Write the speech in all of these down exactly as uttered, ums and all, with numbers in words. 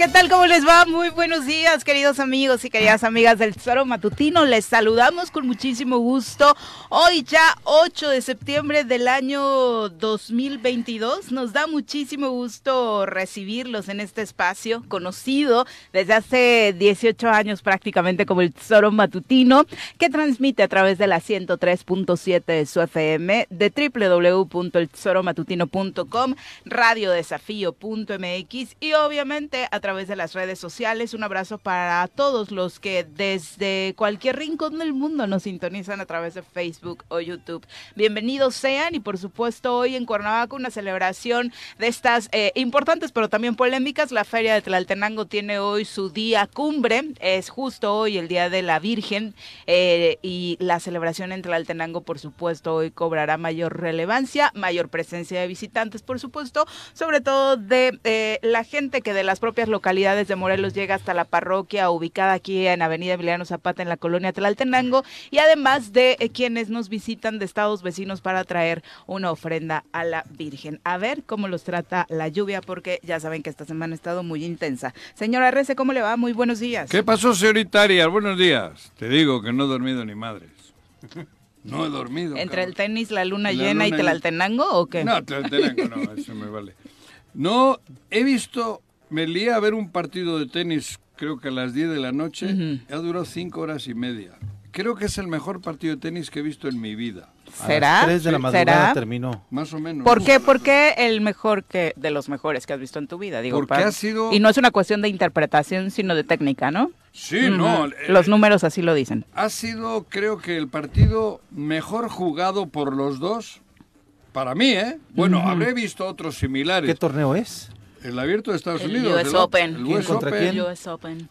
¿Qué tal? ¿Cómo les va? Muy buenos días, queridos amigos y queridas amigas del Txoro Matutino. Les saludamos con muchísimo gusto. Hoy ya ocho de septiembre del año dos mil veintidós. Nos da muchísimo gusto recibirlos en este espacio conocido desde hace dieciocho años prácticamente como el Txoro Matutino, que transmite a través de la ciento tres punto siete de su F M, de doble u doble u doble u punto el txoro matutino punto com, radio desafío punto m x y obviamente a través de las redes sociales. Un abrazo para todos los que desde cualquier rincón del mundo nos sintonizan a través de Facebook o YouTube. Bienvenidos sean, y por supuesto hoy en Cuernavaca una celebración de estas eh, importantes pero también polémicas. La Feria de Tlaltenango tiene hoy su día cumbre, es justo hoy el Día de la Virgen, eh, y la celebración en Tlaltenango por supuesto hoy cobrará mayor relevancia, mayor presencia de visitantes por supuesto, sobre todo de eh, la gente que de las propias localidades de Morelos llega hasta la parroquia ubicada aquí en Avenida Emiliano Zapata en la colonia Tlaltenango, y además de eh, quienes nos visitan de estados vecinos para traer una ofrenda a la Virgen. A ver cómo los trata la lluvia, porque ya saben que esta semana ha estado muy intensa. Señora Rece, ¿cómo le va? Muy buenos días. ¿Qué pasó, señorita Arias? Buenos días. Te digo que no he dormido ni madres. No he dormido. ¿Entre cabrón. el tenis, la luna la llena luna y Tlaltenango y... o qué? No, Tlaltenango no, eso me vale. No, he visto... Me lié a ver un partido de tenis, creo que a las diez de la noche, uh-huh. Ha durado cinco horas y media. Creo que es el mejor partido de tenis que he visto en mi vida. ¿Será? A las tres de la madrugada ¿Será? Terminó. Más o menos. ¿Por qué? ¿Por qué el mejor que de los mejores que has visto en tu vida? Digo, Porque para... ha sido... Y no es una cuestión de interpretación, sino de técnica, ¿no? Sí, uh-huh. no. Eh, los números así lo dicen. Ha sido, creo que el partido mejor jugado por los dos, para mí, ¿eh? Bueno, uh-huh. habré visto otros similares. ¿Qué torneo es? El abierto de Estados el Unidos. U S Open. El U S Open. Quién? U S Open.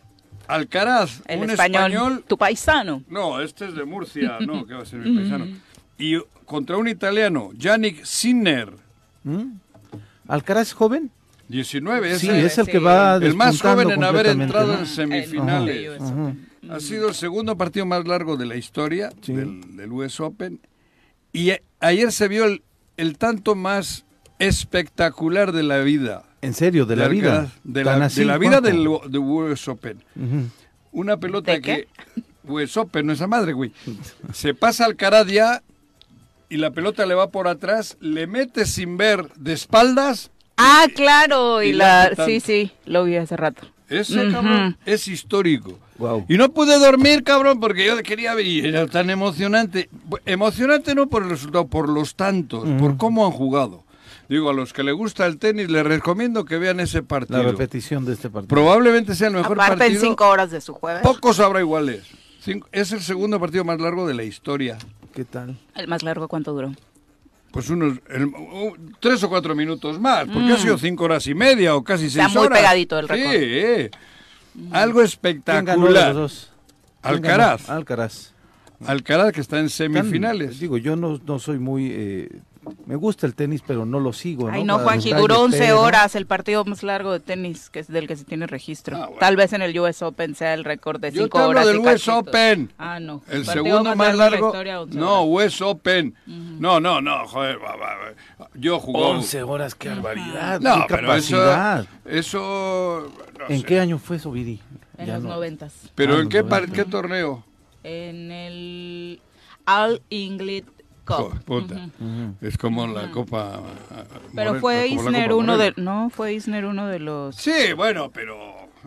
Alcaraz, el un español, español. ¿Tu paisano? No, este es de Murcia, no, que va a ser mi paisano. Y contra un italiano, Yannick Sinner. ¿Mm? ¿Alcaraz joven? diecinueve. Sí, ese, es el sí. que va el más joven en haber entrado en semifinales. Ajá. Ajá. Ha sido el segundo partido más largo de la historia sí. del, del U S Open. Y ayer se vio el, el tanto más espectacular de la vida. En serio, de la de vida. Alcaraz, de, la, así, de la vida del de U S Open. Uh-huh. Una pelota ¿De que... Qué? U S Open, no es la madre, güey. Se pasa Alcaraz ya y la pelota le va por atrás, le mete sin ver de espaldas. Ah, y, claro. Y, y la, la sí, sí, lo vi hace rato. Ese, uh-huh. cabrón, es histórico. Wow. Y no pude dormir, cabrón, porque yo quería ver. Y era tan emocionante. Emocionante no por el resultado, por los tantos, uh-huh. por cómo han jugado. Digo, a los que les gusta el tenis, les recomiendo que vean ese partido. La repetición de este partido. Probablemente sea el mejor Aparte partido. Aparte en cinco horas de su jueves. Pocos habrá iguales. Cinco, es el segundo partido más largo de la historia. ¿Qué tal? ¿El más largo cuánto duró? Pues unos el, uh, tres o cuatro minutos más, porque mm. ha sido cinco horas y media o casi seis horas. Está muy pegadito el récord. Sí, mm. algo espectacular. ¿Quién ganó los dos? Alcaraz. Alcaraz. Alcaraz, que está en semifinales. Tan, digo, yo no, no soy muy... Eh, me gusta el tenis, pero no lo sigo. ¿No? Ay, no, Juanji, duró once horas el partido más largo de tenis que es del que se tiene registro. Ah, bueno. Tal vez en el U S Open sea el récord de cinco horas. Yo te hablo del U S Open. Ah, no. El, el segundo más largo. largo historia, no, U S Open. Uh-huh. No, no, no, joder. Yo jugué. once horas, qué barbaridad. No, qué pero eso, eso no ¿En sé. qué año fue eso, Viri? En ya los noventas. No. ¿Pero ah, en qué, par, qué torneo? En el All England. Oh, puta. Uh-huh. Es como la uh-huh. Copa... Pero More... fue Isner uno de... No, fue Isner uno de los... Sí, bueno, pero...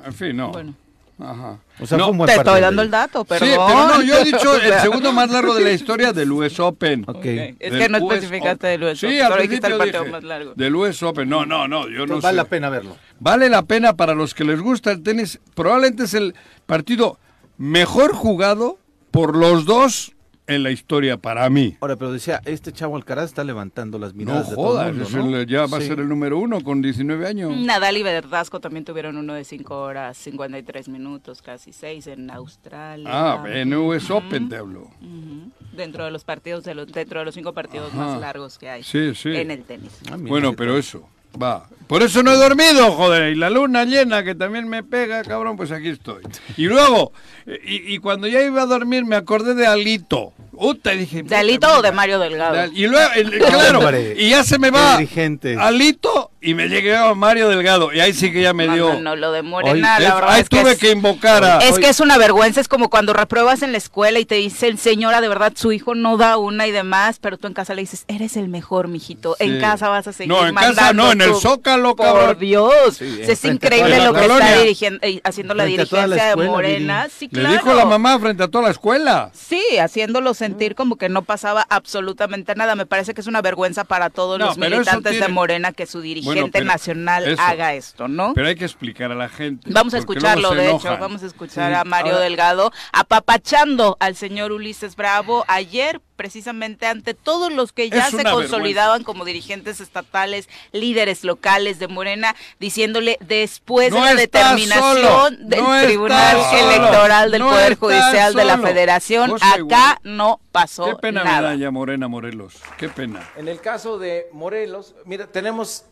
En fin, no. Bueno. Ajá. O sea, no, como te estoy dando el dato, perdón. Sí, pero no, yo he dicho el segundo más largo de la historia del U S Open. Okay. Es que no especificaste del U S Open. Sí, al principio dije, más largo. Del U S Open. No, no, no, yo no sé. Vale la pena verlo. Vale la pena para los que les gusta el tenis. Probablemente es el partido mejor jugado por los dos... en la historia para mí. Ahora, pero decía, este chavo Alcaraz está levantando las miradas no de jodas, todo el mundo, ¿no? El, ya va sí. a ser el número uno con diecinueve años. Nadal y Verdasco también tuvieron uno de cinco horas, cincuenta y tres minutos, casi seis en Australia. Ah, en U S uh-huh. Open te hablo. Uh-huh. Dentro de los partidos, de los, dentro de los cinco partidos Ajá. más largos que hay sí, sí. en el tenis. Ah, bueno, pero eso, va. Por eso no he dormido, joder, y la luna llena que también me pega, cabrón, pues aquí estoy. Y luego, y, y cuando ya iba a dormir me acordé de Alito. Uta, dije, de Alito o de Mario Delgado. De, y luego, el, claro, hombre, y ya se me va Alito y me llegaba Mario Delgado. Y ahí sí que ya me no, dio. No, no, lo de Morena, hoy, la es, verdad. Ahí es tuve que, es, que invocar a. Es hoy. Que es una vergüenza, es como cuando repruebas en la escuela y te dicen, señora, de verdad, su hijo no da una y demás, pero tú en casa le dices, eres el mejor, mijito. Sí. En casa vas a seguir. No, en mandando casa no, en el Zócalo, por cabrón. Dios. Sí, o sea, es increíble lo que colonia. Está dirigiendo, eh, haciendo frente la dirigencia la escuela, de Morena. Sí, claro. Le dijo la mamá frente a toda la escuela. Sí, haciéndolo sentir como que no pasaba absolutamente nada. Me parece que es una vergüenza para todos no, los militantes tiene... de Morena que su dirigente bueno, pero nacional eso. Haga esto, ¿no? Pero hay que explicar a la gente. Vamos a escucharlo, de enojan. Hecho, vamos a escuchar sí. a Mario ah. Delgado apapachando al señor Ulises Bravo ayer, precisamente ante todos los que ya se consolidaban vergüenza. Como dirigentes estatales, líderes locales de Morena, diciéndole después no de la determinación solo, del no Tribunal Electoral solo, del no Poder Judicial solo. De la Federación, José, acá güey. No pasó nada. Qué pena nada. Me da ya Morena Morelos, qué pena. En el caso de Morelos, mira, tenemos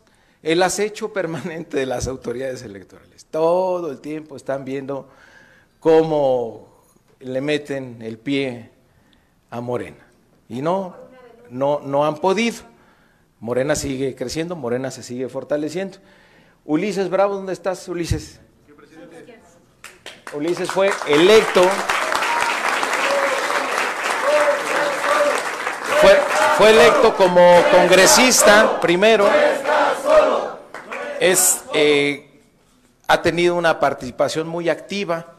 el acecho permanente de las autoridades electorales. Todo el tiempo están viendo cómo le meten el pie a Morena. Y no, no, no han podido. Morena sigue creciendo, Morena se sigue fortaleciendo. Ulises Bravo, ¿dónde estás, Ulises? ¿Qué presidente? Ulises fue electo. Fue, fue electo como congresista primero. Es, eh, ha tenido una participación muy activa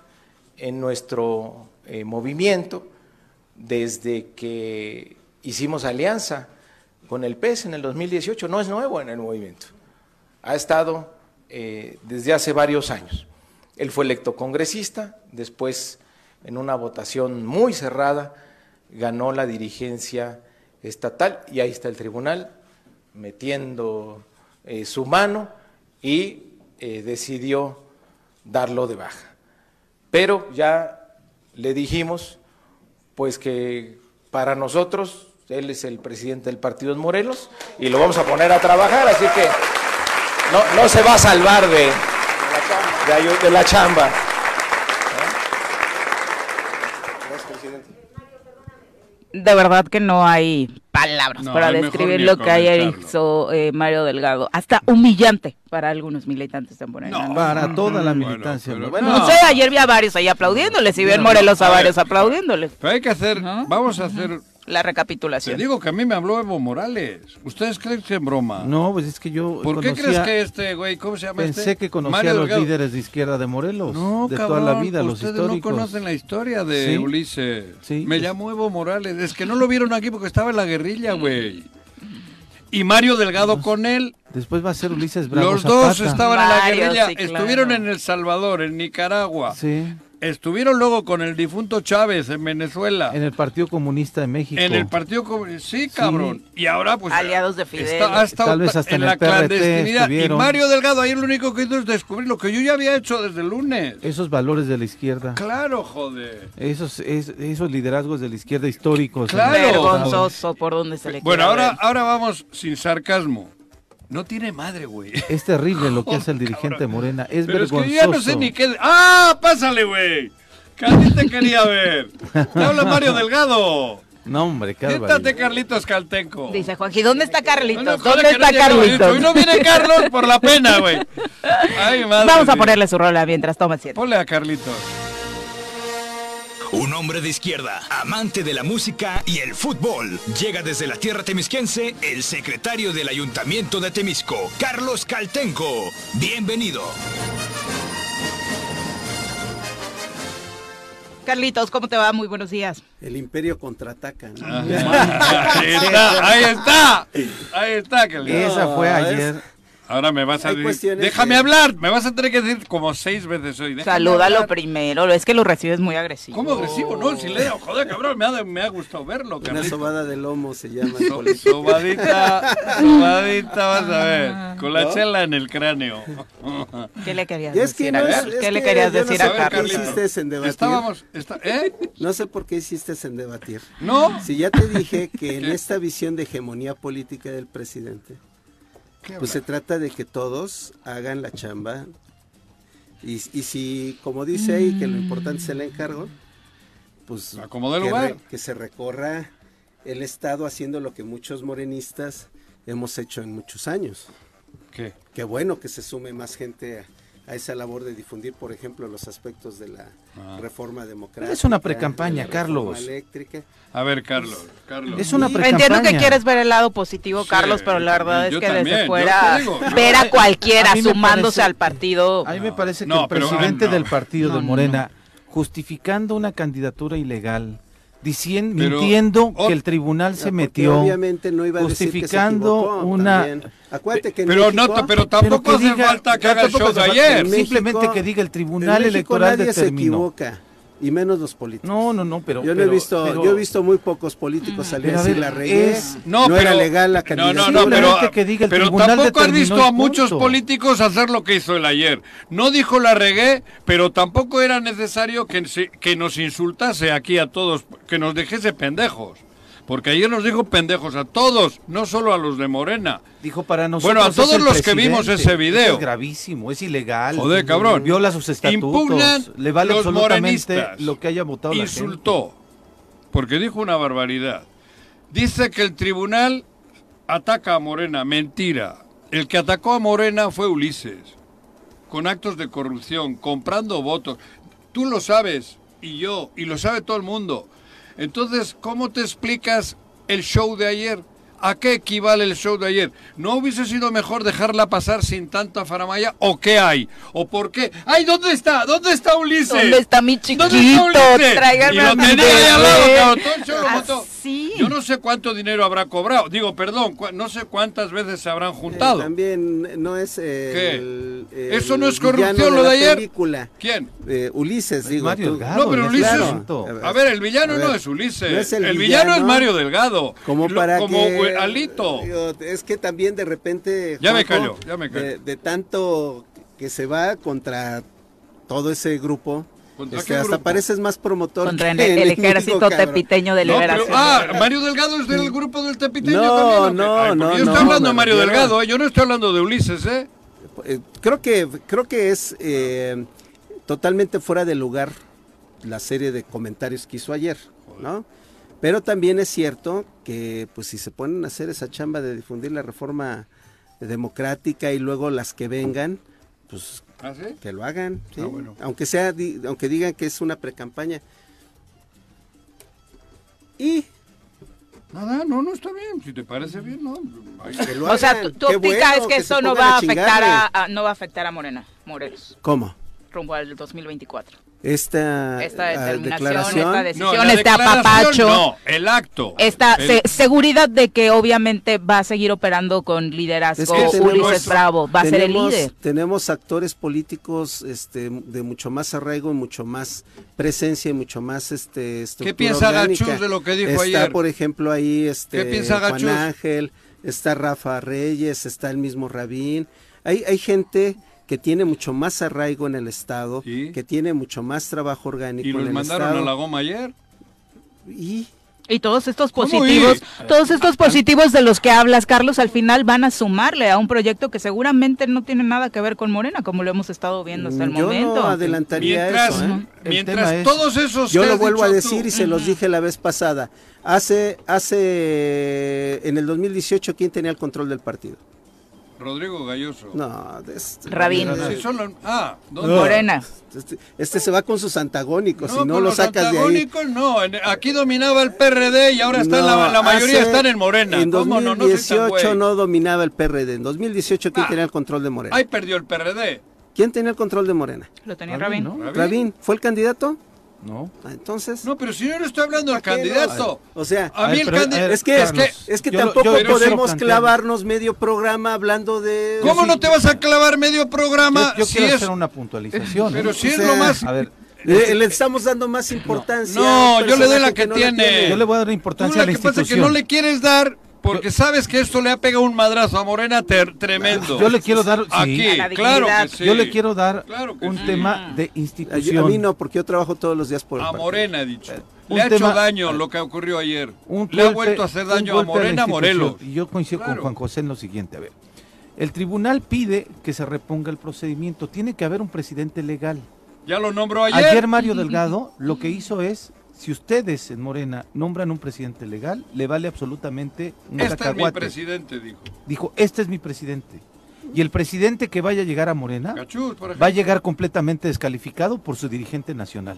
en nuestro eh, movimiento. Desde que hicimos alianza con el P E S en el dos mil dieciocho, no es nuevo en el movimiento, ha estado eh, desde hace varios años. Él fue electo congresista, después en una votación muy cerrada ganó la dirigencia estatal y ahí está el tribunal metiendo eh, su mano y eh, decidió darlo de baja. Pero ya le dijimos pues que para nosotros, él es el presidente del partido en Morelos y lo vamos a poner a trabajar, así que no, no se va a salvar de, de, de la chamba. De verdad que no hay palabras no, para describir lo que ayer hizo eh, Mario Delgado. Hasta humillante para algunos militantes de Morena. No, para toda la militancia. Bueno, bueno, no, no sé, ayer vi a varios ahí aplaudiéndoles y vi en Morelos a, a varios ver, aplaudiéndoles. Pero hay que hacer, ¿no? Vamos a hacer... la recapitulación. Te digo que a mí me habló Evo Morales. ¿Ustedes creen que en broma? No, pues es que yo ¿por conocía, qué crees que este güey, cómo se llama pensé este? Pensé que conocía Mario a los Delgado. Líderes de izquierda de Morelos, no, de cabrón, toda la vida, los históricos. Ustedes no conocen la historia de ¿sí? Ulises. ¿Sí? Me llamó Evo Morales. Es que no lo vieron aquí porque estaba en la guerrilla, güey. Y Mario Delgado no, con él. Después va a ser Ulises Bravo Los Zapata. Dos estaban Mario, en la guerrilla. Sí, claro. Estuvieron en El Salvador, en Nicaragua. Sí. Estuvieron luego con el difunto Chávez en Venezuela. En el Partido Comunista de México. En el Partido Comunista, sí, cabrón. Sí. Y ahora pues... aliados de Fidel. Está, hasta tal vez hasta en, en la clandestinidad. Estuvieron. Y Mario Delgado, ahí lo único que hizo es descubrir lo que yo ya había hecho desde el lunes. Esos valores de la izquierda. Claro, joder. Esos, es, esos liderazgos de la izquierda históricos. Claro. Vergonzoso por donde se le bueno, ahora, ahora vamos sin sarcasmo. No tiene madre, güey. Es terrible lo que oh, hace el dirigente cabrón. Morena. Es pero vergonzoso. Es que yo ya no sé ni qué... ¡Ah, pásale, güey! Casi te quería ver. Te habla Mario Delgado. No, hombre, Carlos. Siéntate, Carlitos Caltenco. Dice Juanji, ¿dónde está Carlitos? No, no, ¿Dónde está no Carlitos? Y no viene Carlos por la pena, güey. Ay, madre. Vamos a ponerle su rola mientras toma siete. Ponle a Carlitos. Un hombre de izquierda, amante de la música y el fútbol. Llega desde la tierra temisquense el secretario del Ayuntamiento de Temixco, Carlos Caltenco. Bienvenido. Carlitos, ¿cómo te va? Muy buenos días. El imperio contraataca, ¿no? Ah, ahí está, ahí está. Ahí está, Carlitos. Esa fue ayer. Ahora me vas a decir, déjame que... hablar, me vas a tener que decir como seis veces hoy. Salúdalo hablar. Primero, es que lo recibes muy agresivo. ¿Cómo agresivo? No, si leo, joder, cabrón, me ha, me ha gustado verlo. Una Carlito. Sobada de lomo se llama. So, sobadita, sobadita, vas a ver, con la ¿no? chela en el cráneo. ¿Qué le querías es que decir no a Carlos? ¿Qué le querías decir no sé a Carlos? ¿Qué hiciste en debatir? Estábamos, está, ¿eh? No sé por qué hiciste en debatir. ¿No? Si ya te dije que en esta visión de hegemonía política del presidente... pues se trata de que todos hagan la chamba y, y si, como dice ahí, que lo importante es el encargo, pues acomodó el lugar. Que se recorra el estado haciendo lo que muchos morenistas hemos hecho en muchos años. ¿Qué? Qué bueno que se sume más gente a, a esa labor de difundir, por ejemplo, los aspectos de la ah. reforma democrática. Es una precampaña, Carlos. Eléctrica. A ver, Carlos, Carlos. Es una precampaña. Entiendo que quieres ver el lado positivo, sí, Carlos, pero la verdad es que también, desde fuera digo, ver a cualquiera a sumándose parece, al partido. A mí no, me parece que no, el presidente no, del partido no, de Morena, no. justificando una candidatura ilegal, Dicien, pero, mintiendo oh, que el tribunal se metió, obviamente no iba a justificando decir que se equivocó, una... Acuérdate que pero, México, no, pero tampoco pero hace diga, falta que haga el show de ayer. México, simplemente que diga el Tribunal Electoral nadie determinó. Se equivoca, y menos los políticos. No, no, no, pero... Yo, pero, he, visto, pero, yo he visto muy pocos políticos salir a decir la regué, no, no pero, era legal la candidatura. No, no, no, pero, que diga el pero tampoco has visto a muchos políticos hacer lo que hizo el ayer. No dijo la regué, pero tampoco era necesario que, que nos insultase aquí a todos, que nos dejese pendejos. Porque ayer nos dijo pendejos a todos, no solo a los de Morena. Dijo para nosotros. Bueno, a todos los que vimos ese video. Es gravísimo, es ilegal. Joder, cabrón. Viola sus estatutos. Impugnan le vale los absolutamente lo que haya votado la gente. Insultó, porque dijo una barbaridad. Dice que el tribunal ataca a Morena. Mentira. El que atacó a Morena fue Ulises. Con actos de corrupción, comprando votos. Tú lo sabes, y yo, y lo sabe todo el mundo. Entonces, ¿cómo te explicas el show de ayer? ¿A qué equivale el show de ayer? ¿No hubiese sido mejor dejarla pasar sin tanta faramaya? ¿O qué hay? ¿O por qué? ¡Ay, ¿dónde está? ¿Dónde está Ulises? ¿Dónde está mi chiquito? ¿Dónde está Ulises? Tráiganme y lo tenía ahí al lado, cabrón, todo el show lo botó. Yo no sé cuánto dinero habrá cobrado. Digo, perdón, no sé cuántas veces se habrán juntado. Eh, también no es... Eh, el, el, ¿Eso no es corrupción lo de, de ayer? Película. ¿Quién? Eh, Ulises, digo. Mario Delgado, no, pero Ulises... Claro. A ver, el villano ver, no es Ulises. No es el, el villano, villano es Mario Delgado. Como para lo, como que... Alito. Digo, es que también de repente... Ya Juanjo, me callo, ya me callo. De, de tanto que se va contra todo ese grupo... Este, hasta pareces más promotor contra que el, el ejército México, tepiteño de liberación. No, pero, ah, Mario Delgado es del grupo del tepiteño no, también. No, ay, no, yo estoy no, hablando de Mario Delgado, eh, yo no estoy hablando de Ulises, ¿eh? eh creo que creo que es eh, totalmente fuera de lugar la serie de comentarios que hizo ayer, ¿no? Pero también es cierto que pues si se ponen a hacer esa chamba de difundir la reforma democrática y luego las que vengan, pues ¿ah, sí? que lo hagan, ¿sí? ah, bueno. aunque sea, di, aunque digan que es una precampaña. Y nada, no, no está bien. Si te parece bien, no. Que lo hagan. O sea, tu, tu óptica bueno, es que, que eso no va a afectar a, a, no va a afectar a Morena, Morelos. ¿Cómo? Rumbo al dos mil veinticuatro. Esta, esta declaración, esta decisión, no, este apapacho, no, el acto, esta el... Se, seguridad de que obviamente va a seguir operando con liderazgo. Es que tenemos, Ulises Bravo va tenemos, a ser el líder. Tenemos actores políticos este, de mucho más arraigo, mucho más presencia y mucho más este. ¿Qué piensa orgánica. Gachús de lo que dijo está, ayer? Está por ejemplo ahí este. ¿Qué piensa Juan Gachús? Ángel, está Rafa Reyes, está el mismo Rabín, hay hay gente que tiene mucho más arraigo en el estado, ¿sí? que tiene mucho más trabajo orgánico en el estado. ¿Y los mandaron estado. a la goma ayer? ¿Y? Y todos estos positivos, todos estos positivos de los que hablas, Carlos, al final van a sumarle a un proyecto que seguramente no tiene nada que ver con Morena, como lo hemos estado viendo hasta el yo momento. Yo no adelantaría mientras, eso. ¿eh? Mientras es, todos esos... Yo lo vuelvo a decir tú. y se los dije la vez pasada. Hace, hace, en el dos mil dieciocho, ¿quién tenía el control del partido? Rodrigo Gayosso. No, de este, Rabín. De... Sí, solo... Ah, ¿dónde? Morena. Este, este se va con sus antagónicos, no, si no lo sacas de ahí. No, en, aquí dominaba el P R D y ahora está no, la, la mayoría están en Morena. En ¿Cómo? dos mil dieciocho no, no, no dominaba el P R D. En dos mil dieciocho, ¿quién ah, tenía el control de Morena? Ahí perdió el P R D. ¿Quién tenía el control de Morena? Lo tenía Rabín. Rabín, ¿no? Rabín, ¿fue el candidato? No. Entonces. No, pero si yo no estoy hablando del candidato. No? O sea, a mí ver, el candidato. Es que, Carlos, es que, es que yo, tampoco yo, podemos clavarnos medio programa hablando de. ¿Cómo sí, no te vas a clavar medio programa? Yo, yo si quiero es... hacer una puntualización. Pero ¿no? si o es sea, lo más. A ver. Le, le estamos dando más importancia. No, yo le doy la que, que no tiene. tiene. Yo le voy a dar importancia la a la institución. Lo que pasa es que no le quieres dar. Porque yo, sabes que esto le ha pegado un madrazo a Morena ter, tremendo. Yo le quiero dar... Aquí, sí, claro que sí. Yo le quiero dar claro un sí. tema de institución. A, a mí no, porque yo trabajo todos los días por el A partido. Morena, he dicho. Eh, le ha tema, hecho daño eh, lo que ocurrió ayer. Un golpe, le ha vuelto a hacer daño a Morena, a Morelos. Yo coincido claro. con Juan José en lo siguiente. A ver, el tribunal pide que se reponga el procedimiento. Tiene que haber un presidente legal. Ya lo nombró ayer. Ayer Mario Delgado lo que hizo es... Si ustedes en Morena nombran un presidente legal, le vale absolutamente un cacahuate. Este es mi presidente, dijo. Dijo, este es mi presidente. Y el presidente que vaya a llegar a Morena Cachur, va a llegar completamente descalificado por su dirigente nacional.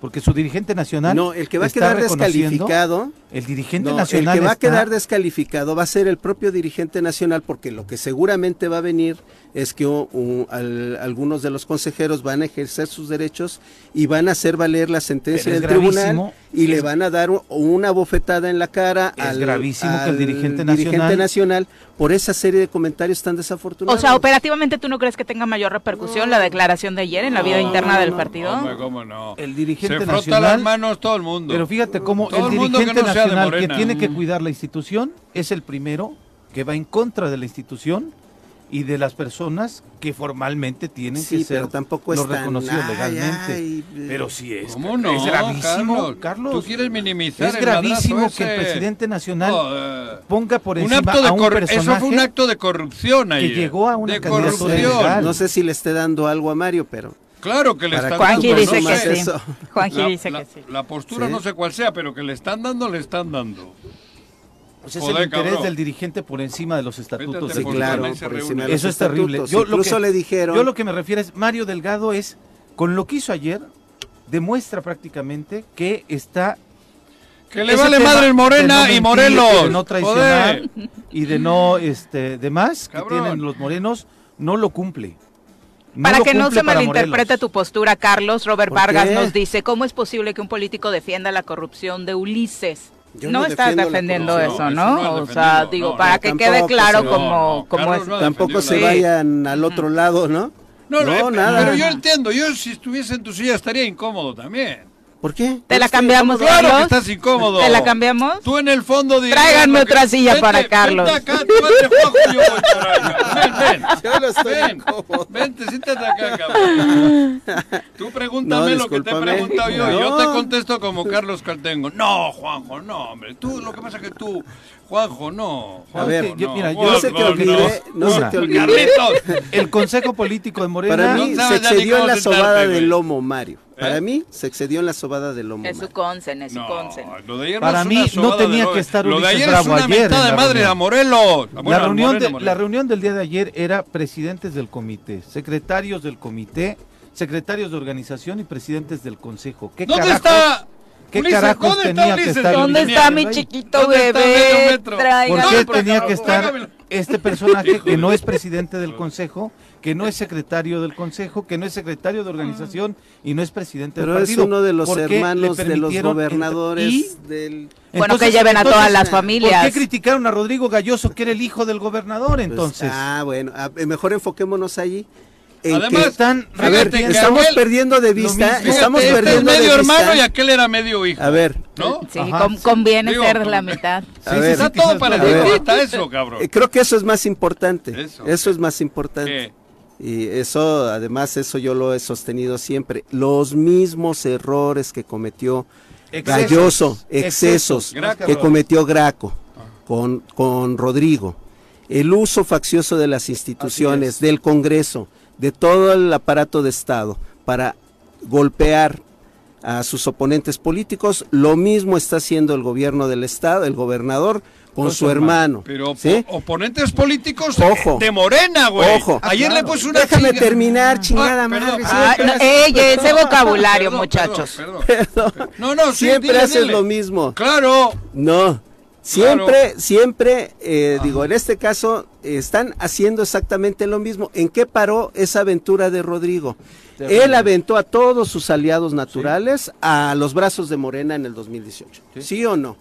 Porque su dirigente nacional... No, el que va a quedar descalificado... El dirigente no, nacional... El que va está... a quedar descalificado va a ser el propio dirigente nacional, porque lo que seguramente va a venir es que uh, uh, al, algunos de los consejeros van a ejercer sus derechos y van a hacer valer la sentencia del tribunal y le van a dar una bofetada en la cara al, gravísimo al que el dirigente nacional, dirigente nacional por esa serie de comentarios tan desafortunados. O sea, operativamente tú no crees que tenga mayor repercusión no, la declaración de ayer en no, la vida interna no, del partido. No, ¿cómo no? El dirigente Se frota nacional, las manos todo el mundo. Pero fíjate cómo todo el dirigente que no nacional que tiene que cuidar la institución es el primero que va en contra de la institución y de las personas que formalmente tienen sí, que ser tampoco los reconocidos tan... legalmente. Ay, ay. Pero sí es, ¿cómo no? Es gravísimo, Carlos. Carlos, ¿tú quieres minimizar es el gravísimo ese... que el presidente nacional oh, uh, ponga por encima un acto de a un cor... personaje. Eso fue un acto de corrupción ayer. Que llegó a una de candidatura legal. No sé si le esté dando algo a Mario, pero... Claro que le Para están Juanji dando. Dice no que sí. Juanji dice la, que sí. La postura sí. no sé cuál sea, pero que le están dando, le están dando. Pues es Joder, el interés cabrón. del dirigente por encima de los estatutos. Sí, claro, por encima de los Eso es terrible. Yo Incluso lo que, le dijeron. Yo lo que me refiero es, Mario Delgado es, con lo que hizo ayer, demuestra prácticamente que está... Que le vale madre en Morena no y Morelos. De no traicionar Joder. y de no, este, demás que tienen los morenos, no lo cumple. No para que no se malinterprete tu postura, Carlos, Robert Vargas nos dice, ¿cómo es posible que un político defienda la corrupción de Ulises? Yo no no estás defendiendo eso, ¿no? Eso no o sea, digo, no, para no, que quede claro no, como, como es. No tampoco se vayan al otro lado, ¿no? No, no, no nada. Pero yo entiendo, yo si estuviese en tu silla estaría incómodo también. ¿Por qué? ¿Te la cambiamos, Carlos? Claro que estás incómodo. ¿Te la cambiamos? Tú en el fondo dirás... Tráiganme otra silla vente, para Carlos. Vente acá, tú vente, Juanjo, yo voy para allá. Ven, ven. Yo no estoy ven, incómodo. Vente, siéntate acá, cabrón. Tú pregúntame no, lo que te he preguntado yo. No. Yo te contesto como Carlos Caltenco. No, Juanjo, no, hombre. Tú, lo que pasa es que tú... Juanjo, no. Juanjo, a ver, no. Yo, mira, yo Juanjo, no, olvidé, no, no se te olvidé. Carlitos. El consejo político de Morena... Para mí no se excedió en la sobada del lomo, Mario. Para ¿Eh? mí, se excedió en la sobada del lomo. Es su consen, es su no, consen. Para no mí, no tenía de... que estar Ulises Bravo ayer. Lo de ayer Bravo es una mentada de madre a Morelos. La, la, reunión de, la reunión del día de ayer era presidentes del comité, secretarios del comité, secretarios de organización y presidentes del consejo. ¿Qué ¿Dónde carajos, está? ¿Qué Ulises, carajos ¿dónde tenía está que estar? ¿Dónde Ulises? Está mi chiquito bebé? ¿Por qué tenía que estar este personaje que no es presidente del consejo, que no es secretario del consejo, que no es secretario de organización y no es presidente Pero del partido? Pero es uno de los hermanos de los gobernadores y... del... Bueno, entonces, que lleven a entonces, todas las familias. ¿Por qué criticaron a Rodrigo Gayosso, que era el hijo del gobernador, entonces? Pues, ah, bueno, a, mejor enfoquémonos allí. Además, están, a ver, estamos aquel, perdiendo de vista, mismo, estamos este perdiendo es medio de hermano vista. Y aquel era medio hijo. A ver, ¿no? Sí, Ajá, con, sí. conviene Digo, ser la mitad. A sí, ver, está todo para la eso, cabrón. Creo que eso es más importante. Eso, eso es más importante. Eh. Y eso, además, eso yo lo he sostenido siempre. Los mismos errores que cometió Gayosso, excesos, excesos Graco, que cometió Graco ah. con, con Rodrigo. El uso faccioso de las instituciones, del Congreso, de todo el aparato de Estado para golpear a sus oponentes políticos, lo mismo está haciendo el gobierno del Estado, el gobernador, con no su hermano. hermano. Pero ¿sí? oponentes políticos ojo, de Morena, güey. Ojo. Ayer claro. le puse una... Déjame chinga... terminar, chingada ah, madre. Perdón, ah, no, ey, ese vocabulario, perdón, muchachos. Perdón, perdón, perdón. No, no, sí, siempre dile, haces dile. lo mismo. Claro. No. Siempre, claro. siempre, eh, digo, en este caso, eh, están haciendo exactamente lo mismo. ¿En qué paró esa aventura de Rodrigo? De Él aventó a todos sus aliados naturales sí. a los brazos de Morena en el dos mil dieciocho, ¿sí, ¿sí o no?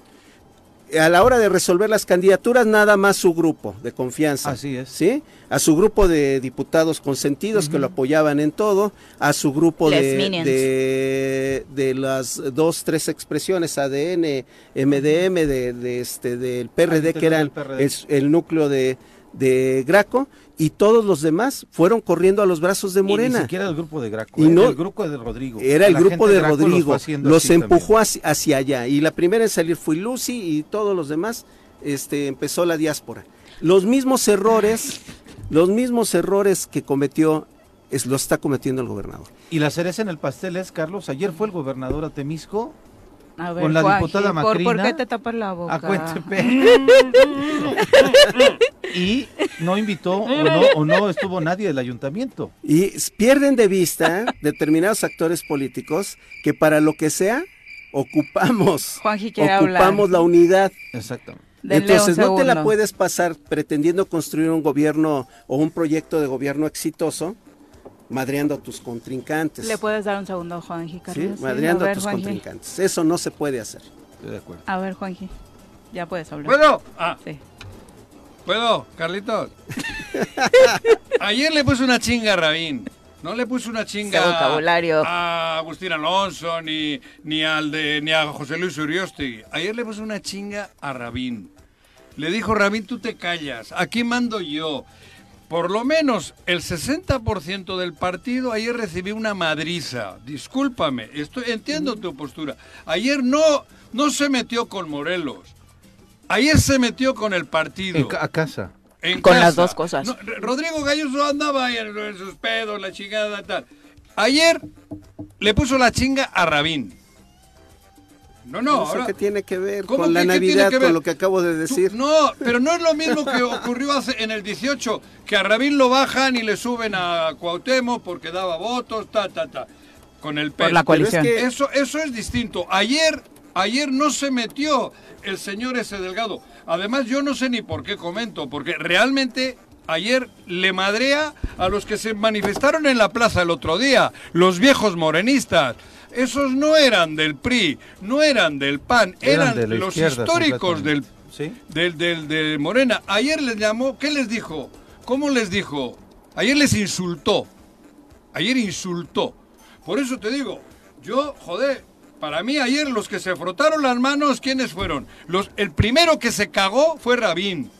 A la hora de resolver las candidaturas, nada más su grupo de confianza. Así es. ¿Sí? A su grupo de diputados consentidos uh-huh. que lo apoyaban en todo, a su grupo de, de, de las dos, tres expresiones, A D N, M D M, de, de este, del P R D, que eran P R D. El, el núcleo de, de Graco, y todos los demás fueron corriendo a los brazos de Morena. Y ni siquiera el grupo de Graco, y no, el grupo de Rodrigo. Era el la grupo de Rodrigo, los, los empujó hacia, hacia allá, y la primera en salir fue Lucy y todos los demás, este, empezó la diáspora. Los mismos errores, los mismos errores que cometió, es, lo está cometiendo el gobernador. Y la cereza en el pastel es, Carlos, ayer fue el gobernador a Temixco A ver, con la Juanji, diputada Macrina. ¿Por, ¿Por qué te tapas la boca? A Cuentepe. Y no invitó o no, o no estuvo nadie del ayuntamiento. Y pierden de vista determinados actores políticos que para lo que sea ocupamos, Juanji quiere ocupamos hablar. La unidad. Exactamente. Denle Entonces no te la puedes pasar pretendiendo construir un gobierno o un proyecto de gobierno exitoso madreando a tus contrincantes. Le puedes dar un segundo, Juanji, Carlos. Sí, madreando sí, a, ver, a tus Juanji. contrincantes. Eso no se puede hacer. Estoy de acuerdo. A ver, Juanji, ya puedes hablar. ¿Puedo? Ah. Sí. ¿Puedo, Carlitos? Ayer le puse una chinga a Rabín. No le puse una chinga vocabulario. a Agustín Alonso ni, ni, al de, ni a José Luis Uriostegui. Ayer le puse una chinga a Rabín. Le dijo, Rabín, tú te callas. Aquí mando yo. Por lo menos el sesenta por ciento del partido ayer recibió una madriza. Discúlpame, estoy, entiendo tu postura. Ayer no, no se metió con Morelos. Ayer se metió con el partido. En, a casa. En con casa. Las dos cosas. No, Rodrigo Gayosso andaba en, en sus pedos, la chingada, tal. Ayer le puso la chinga a Rabín. No, no. ¿Eso ahora, qué tiene que ver con que, la Navidad, con lo que acabo de decir? Tú, no, pero no es lo mismo que ocurrió hace, en el dieciocho, que a Rabín lo bajan y le suben a Cuauhtémoc porque daba votos, ta, ta, ta, con el P E S. Por la coalición. Es que eso, eso es distinto. Ayer, ayer no se metió el señor ese Delgado. Además, yo no sé ni por qué comento, porque realmente... Ayer le madrea a los que se manifestaron en la plaza el otro día, los viejos morenistas. Esos no eran del P R I, no eran del P A N, eran, eran de los históricos del, ¿sí? del, del, del, del Morena. Ayer les llamó, ¿qué les dijo? ¿Cómo les dijo? Ayer les insultó, ayer insultó. Por eso te digo, yo, joder, para mí ayer los que se frotaron las manos, ¿quiénes fueron? Los, el primero que se cagó fue Rabín.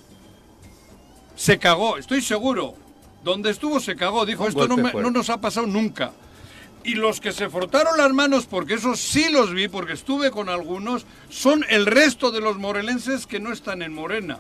Se cagó, estoy seguro. Donde estuvo se cagó, dijo, esto no, me, no nos ha pasado nunca. Y los que se frotaron las manos, porque esos sí los vi, porque estuve con algunos, son el resto de los morelenses que no están en Morena.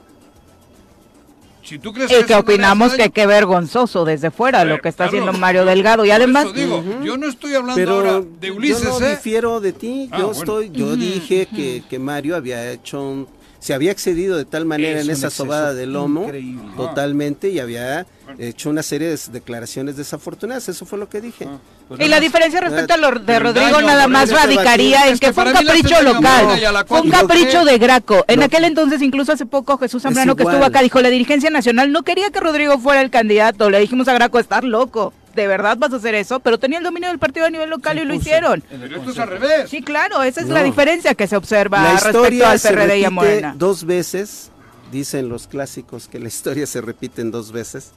Si tú crees y que, que opinamos no que qué vergonzoso desde fuera ver, lo que está claro, haciendo Mario Delgado. Y además digo, uh-huh. yo no estoy hablando Pero ahora de Ulises. Yo no ¿eh? difiero de ti, ah, yo, bueno. estoy, yo uh-huh. dije que, que Mario había hecho... un... se había excedido de tal manera es en esa sobada de lomo, increíble. totalmente, y había hecho una serie de declaraciones desafortunadas, eso fue lo que dije. Ah, pues y la más, diferencia respecto a lo de Rodrigo daño, nada más radicaría en es que, que fue un capricho local, fue un capricho de Graco. En no. aquel entonces, incluso hace poco, Jesús Zambrano, es que estuvo acá, dijo, la dirigencia nacional no quería que Rodrigo fuera el candidato, le dijimos a Graco, estar loco. De verdad vas a hacer eso, pero tenía el dominio del partido a nivel local sí, y lo hicieron. Pero esto es al revés. Sí, claro, esa es no. la diferencia que se observa la respecto al P R D y a Morena. Dos veces, dicen los clásicos que la historia se repite en dos veces.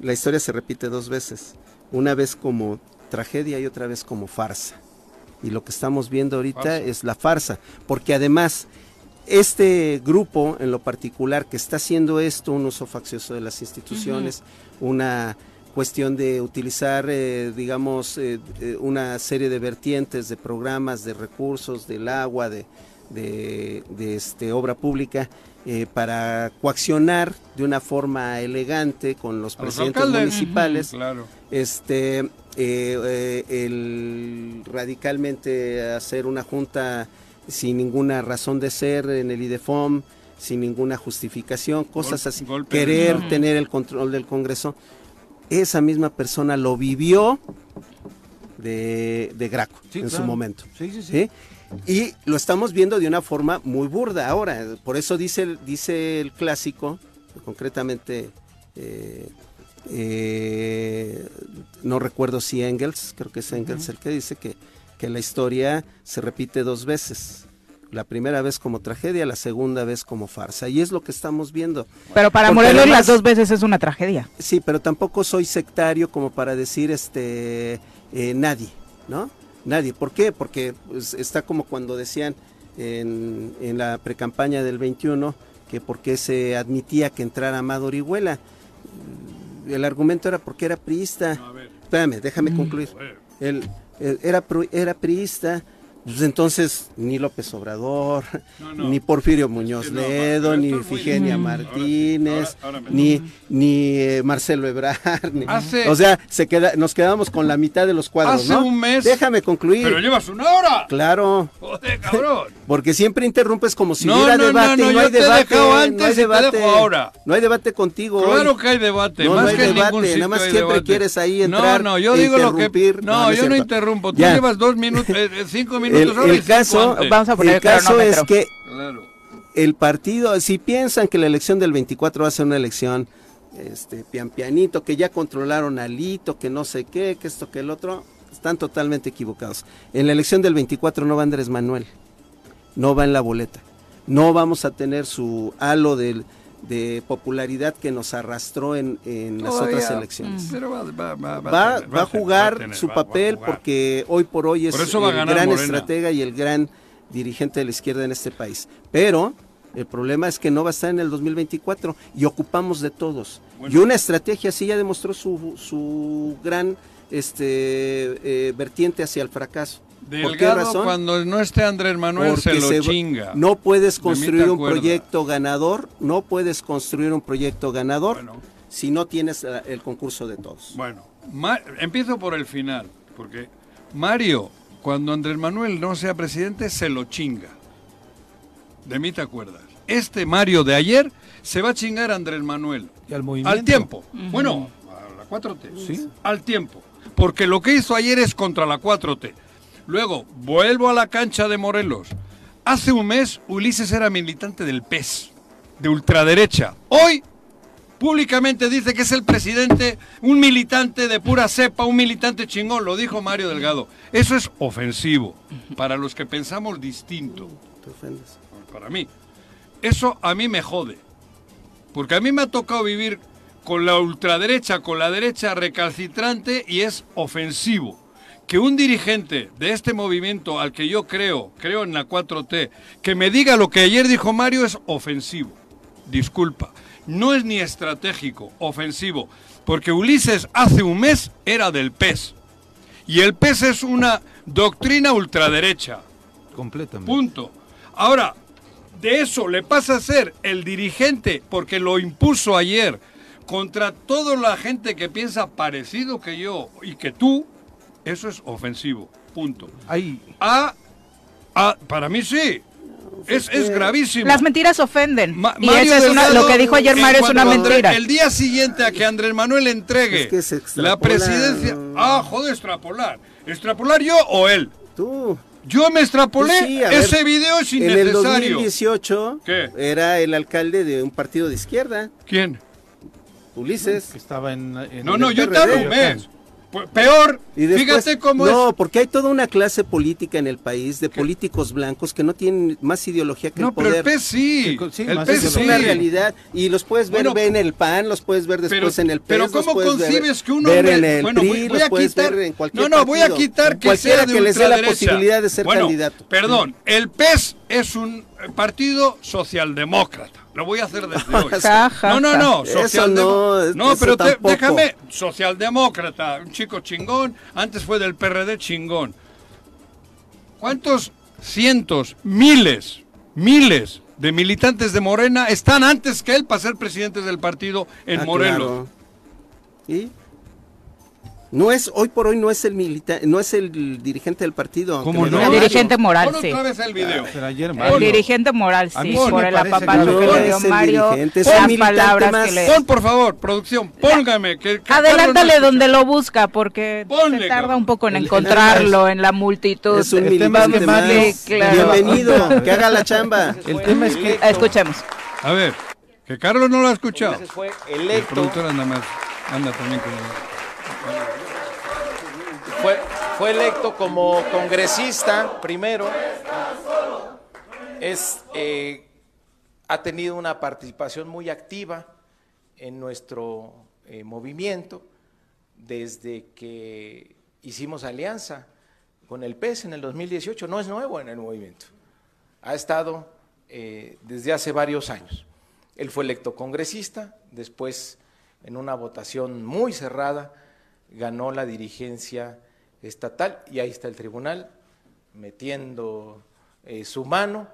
La historia se repite dos veces, una vez como tragedia y otra vez como farsa. Y lo que estamos viendo ahorita farsa. es la farsa, porque además este grupo en lo particular que está haciendo esto, un uso faccioso de las instituciones, uh-huh. una... cuestión de utilizar, eh, digamos, eh, una serie de vertientes, de programas, de recursos, del agua, de, de, de este, obra pública, eh, para coaccionar de una forma elegante con los presidentes los municipales, uh-huh, claro. este, eh, eh, el radicalmente hacer una junta sin ninguna razón de ser en el IDEFOM, sin ninguna justificación, cosas Gol- así, golpe querer de... tener el control del Congreso. Esa misma persona lo vivió de, de Graco sí, en claro. su momento. Sí, sí, sí. ¿sí? Y lo estamos viendo de una forma muy burda ahora. Por eso dice, dice el clásico, concretamente, eh, eh, no recuerdo si Engels, creo que es Engels uh-huh. el que dice que, que la historia se repite dos veces. La primera vez como tragedia, la segunda vez como farsa. Y es lo que estamos viendo. Pero para Porque Morelos además, las dos veces es una tragedia. Sí, pero tampoco soy sectario como para decir este eh, nadie, ¿no? Nadie. ¿Por qué? Porque pues, está como cuando decían en, en la precampaña del veintiuno que por qué se admitía que entrara Amado Orihuela. El argumento era porque era priista. No, a ver. Espérame, déjame mm. concluir. El, el, era, era priista. Pues entonces, ni López Obrador, no, no. ni Porfirio Muñoz sí, no, Ledo, ni Ifigenia Martínez, ahora, ahora, ahora ni, ni eh, Marcelo Ebrard, ni, hace, o sea, se queda, nos quedamos con la mitad de los cuadros, hace ¿no? un mes. Déjame concluir. Pero llevas una hora. Claro. Joder, cabrón. Porque siempre interrumpes como si no, hubiera no, debate, no, no, y no, yo hay te debate antes no hay debate, te dejo ahora. No hay debate contigo. Claro hoy. que hay debate, no, más no hay que debate, ningún sitio nada más siempre debate. quieres ahí entrar. No, no, yo digo lo que No, no yo no interrumpo. Tú llevas dos minutos, cinco minutos. El, el caso, vamos a poner el caso es que claro. el partido, si piensan que la elección del veinticuatro va a ser una elección este, pian pianito, que ya controlaron a Lito, que no sé qué, que esto, que el otro, están totalmente equivocados. En la elección del veinticuatro no va Andrés Manuel, no va en la boleta, no vamos a tener su halo del... de popularidad que nos arrastró en, en las otras elecciones. Pero va, va, va, va, tener, va a jugar va a tener, su va, papel va porque hoy por hoy es por el gran Morena. estratega y el gran dirigente de la izquierda en este país. Pero el problema es que no va a estar en el dos mil veinticuatro y ocupamos de todos. Bueno. Y una estrategia así ya demostró su, su gran este eh, vertiente hacia el fracaso. Delgado, ¿por qué razón? Cuando no esté Andrés Manuel porque se lo se, chinga. No puedes construir un proyecto ganador, no puedes construir un proyecto ganador bueno. si no tienes el concurso de todos. Bueno, empiezo por el final, porque Mario, cuando Andrés Manuel no sea presidente, se lo chinga. De mí te acuerdas. Este Mario de ayer se va a chingar a Andrés Manuel. ¿Y al movimiento? Al tiempo. Uh-huh. Bueno, a la cuatro T. ¿Sí? Al tiempo. Porque lo que hizo ayer es contra la cuatro T. Luego, vuelvo a la cancha de Morelos. Hace un mes, Ulises era militante del P E S, de ultraderecha. Hoy, públicamente dice que es el presidente, un militante de pura cepa, un militante chingón, lo dijo Mario Delgado. Eso es ofensivo, para los que pensamos distinto. Te ofendes. Para mí. Eso a mí me jode, porque a mí me ha tocado vivir con la ultraderecha, con la derecha recalcitrante, y es ofensivo. Que un dirigente de este movimiento al que yo creo, creo en la cuatro T, que me diga lo que ayer dijo Mario es ofensivo. Disculpa, no es ni estratégico, ofensivo. Porque Ulises hace un mes era del P E S. Y el P E S es una doctrina ultraderecha. Completamente. Punto. Ahora, de eso le pasa a ser el dirigente, porque lo impuso ayer, contra toda la gente que piensa parecido que yo y que tú. Eso es ofensivo, punto. Ahí. A, a, para mí sí, es, es gravísimo. Las mentiras ofenden. Ma y Mario eso es una, lo que dijo ayer Mario es una mentira. El día siguiente a que Andrés Manuel entregue es que la presidencia... Ah, joder, extrapolar. ¿Extrapolar yo o él? Tú. Yo me extrapolé, sí, ver, ese video es innecesario. En el dos mil dieciocho ¿Qué? Era el alcalde de un partido de izquierda. ¿Quién? Ulises. Que estaba en, en no, no, yo te arrumé. Peor, y después, fíjate cómo no, es. Porque hay toda una clase política en el país de ¿Qué? políticos blancos que no tienen más ideología que no, el poder. No, pero el P E S sí, que, sí el P E S es una realidad y los puedes ver, bueno, ver en el PAN, los puedes ver después pero, en el P E S. Pero ¿cómo concibes ver, que uno ver en el bueno, P R I, voy, voy los a quitar, ver en cualquier No, no, partido, voy a quitar que sea de que les dé la posibilidad de ser bueno, candidato. Perdón, el P E S es un partido socialdemócrata. Lo voy a hacer desde hoy. No, no, no. Socialdemócrata. No, no, pero te, déjame. Socialdemócrata, un chico chingón. Antes fue del P R D chingón. ¿Cuántos cientos, miles, miles de militantes de Morena están antes que él para ser presidentes del partido en ah, Morelos? Claro. ¿Y? No es, hoy por hoy no es el milita, no es el dirigente del partido. Como no? El dirigente moral, sí. Otra vez el video. Ah, ayer, el dirigente moral, sí. Por el apapacho que le dio Mario, las palabras más. que le... Pon, por favor, producción, póngame. Que, que Adelántale no donde lo busca, porque Ponle, se tarda un poco en el, encontrarlo en la multitud. Es un el tema es que más, sí, claro. Bienvenido, que haga la chamba. El tema es que... Escuchemos. A ver, que Carlos no lo ha escuchado. Fue el productor anda más, anda también con él. Fue, fue electo como congresista primero, es, eh, ha tenido una participación muy activa en nuestro eh, movimiento desde que hicimos alianza con el P E S en el dos mil dieciocho, no es nuevo en el movimiento, ha estado eh, desde hace varios años. Él fue electo congresista, después en una votación muy cerrada ganó la dirigencia estatal y ahí está el tribunal metiendo eh, su mano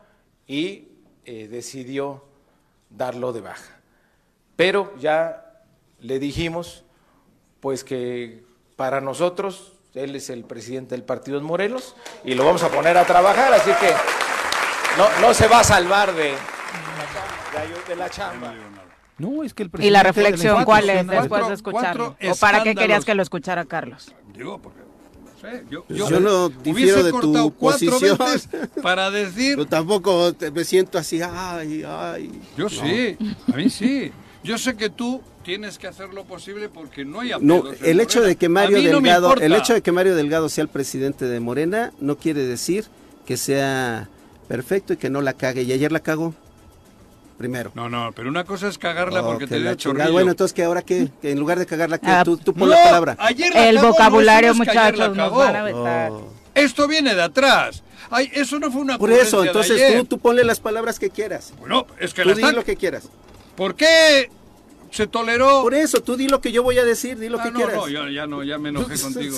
y eh, decidió darlo de baja. Pero ya le dijimos pues que para nosotros él es el presidente del partido en Morelos y lo vamos a poner a trabajar, así que no, no se va a salvar de, de la chamba. No, es que el presidente... ¿Y la reflexión cuál es después de escucharlo? ¿O para qué querías que lo escuchara Carlos? Digo, porque... Sí, yo, yo, yo no difiero de tu posición para decir. Pero tampoco me siento así, ay, ay. Yo no. Sí, a mí sí. Yo sé que tú tienes que hacer lo posible porque no hay acuerdos. No, el hecho de que Mario Delgado, no el hecho de que Mario Delgado sea el presidente de Morena no quiere decir que sea perfecto y que no la cague. Y ayer la cagó. Primero. No, no, pero una cosa es cagarla oh, porque te dio chorrillo. Bueno, entonces que ahora que en lugar de cagarla, ah, tú, tú pon no, la palabra. Ayer la el cagó, vocabulario, no es muchachos, nos van a vetar. Oh. Esto viene de atrás. Ay, eso no fue una. Por eso, entonces tú, tú ponle las palabras que quieras. Bueno, es que tú di lo que quieras. ¿Por qué se toleró? Por eso, tú di lo que yo voy a decir, di lo ah, que no, quieras. No, yo, ya no, ya me enojé contigo.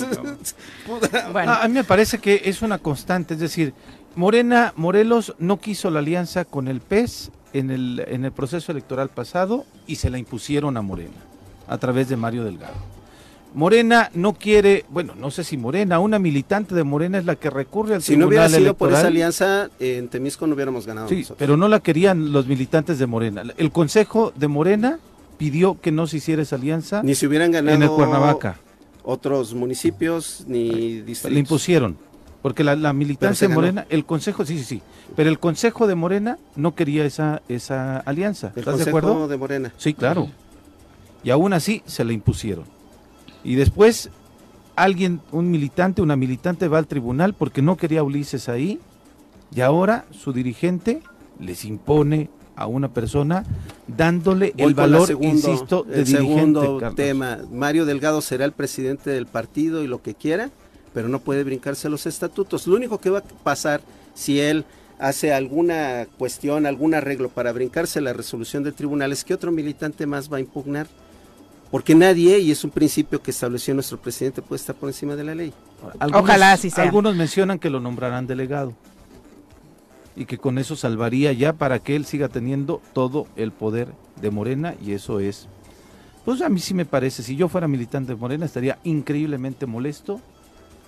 Bueno. A mí me parece que es una constante, es decir, Morena, Morelos no quiso la alianza con el P E S. En el, en el proceso electoral pasado y se la impusieron a Morena a través de Mario Delgado. Morena no quiere, bueno, no sé si Morena, una militante de Morena es la que recurre al Tribunal Electoral. Si no hubiera sido por esa alianza, eh, en Temixco no hubiéramos ganado. Sí, nosotros. Pero no la querían los militantes de Morena. El Consejo de Morena pidió que no se hiciera esa alianza. Ni se hubieran ganado en el Cuernavaca. Otros municipios ni distritos. Le impusieron. Porque la, la militancia de Morena, el Consejo, sí, sí, sí, pero el Consejo de Morena no quería esa, esa alianza. ¿Estás de acuerdo? El Consejo de Morena. Sí, claro. Y aún así se la impusieron. Y después alguien, un militante, una militante va al tribunal porque no quería a Ulises ahí y ahora su dirigente les impone a una persona dándole Voy el valor, segundo, insisto, de el dirigente. Segundo Carlos. Tema, Mario Delgado será el presidente del partido y lo que quiera, pero no puede brincarse los estatutos. Lo único que va a pasar si él hace alguna cuestión, algún arreglo para brincarse la resolución del tribunal es que otro militante más va a impugnar, porque nadie, y es un principio que estableció nuestro presidente, puede estar por encima de la ley. Algunos, ojalá así sea. Algunos mencionan que lo nombrarán delegado y que con eso salvaría ya para que él siga teniendo todo el poder de Morena y eso es, pues a mí sí me parece, si yo fuera militante de Morena estaría increíblemente molesto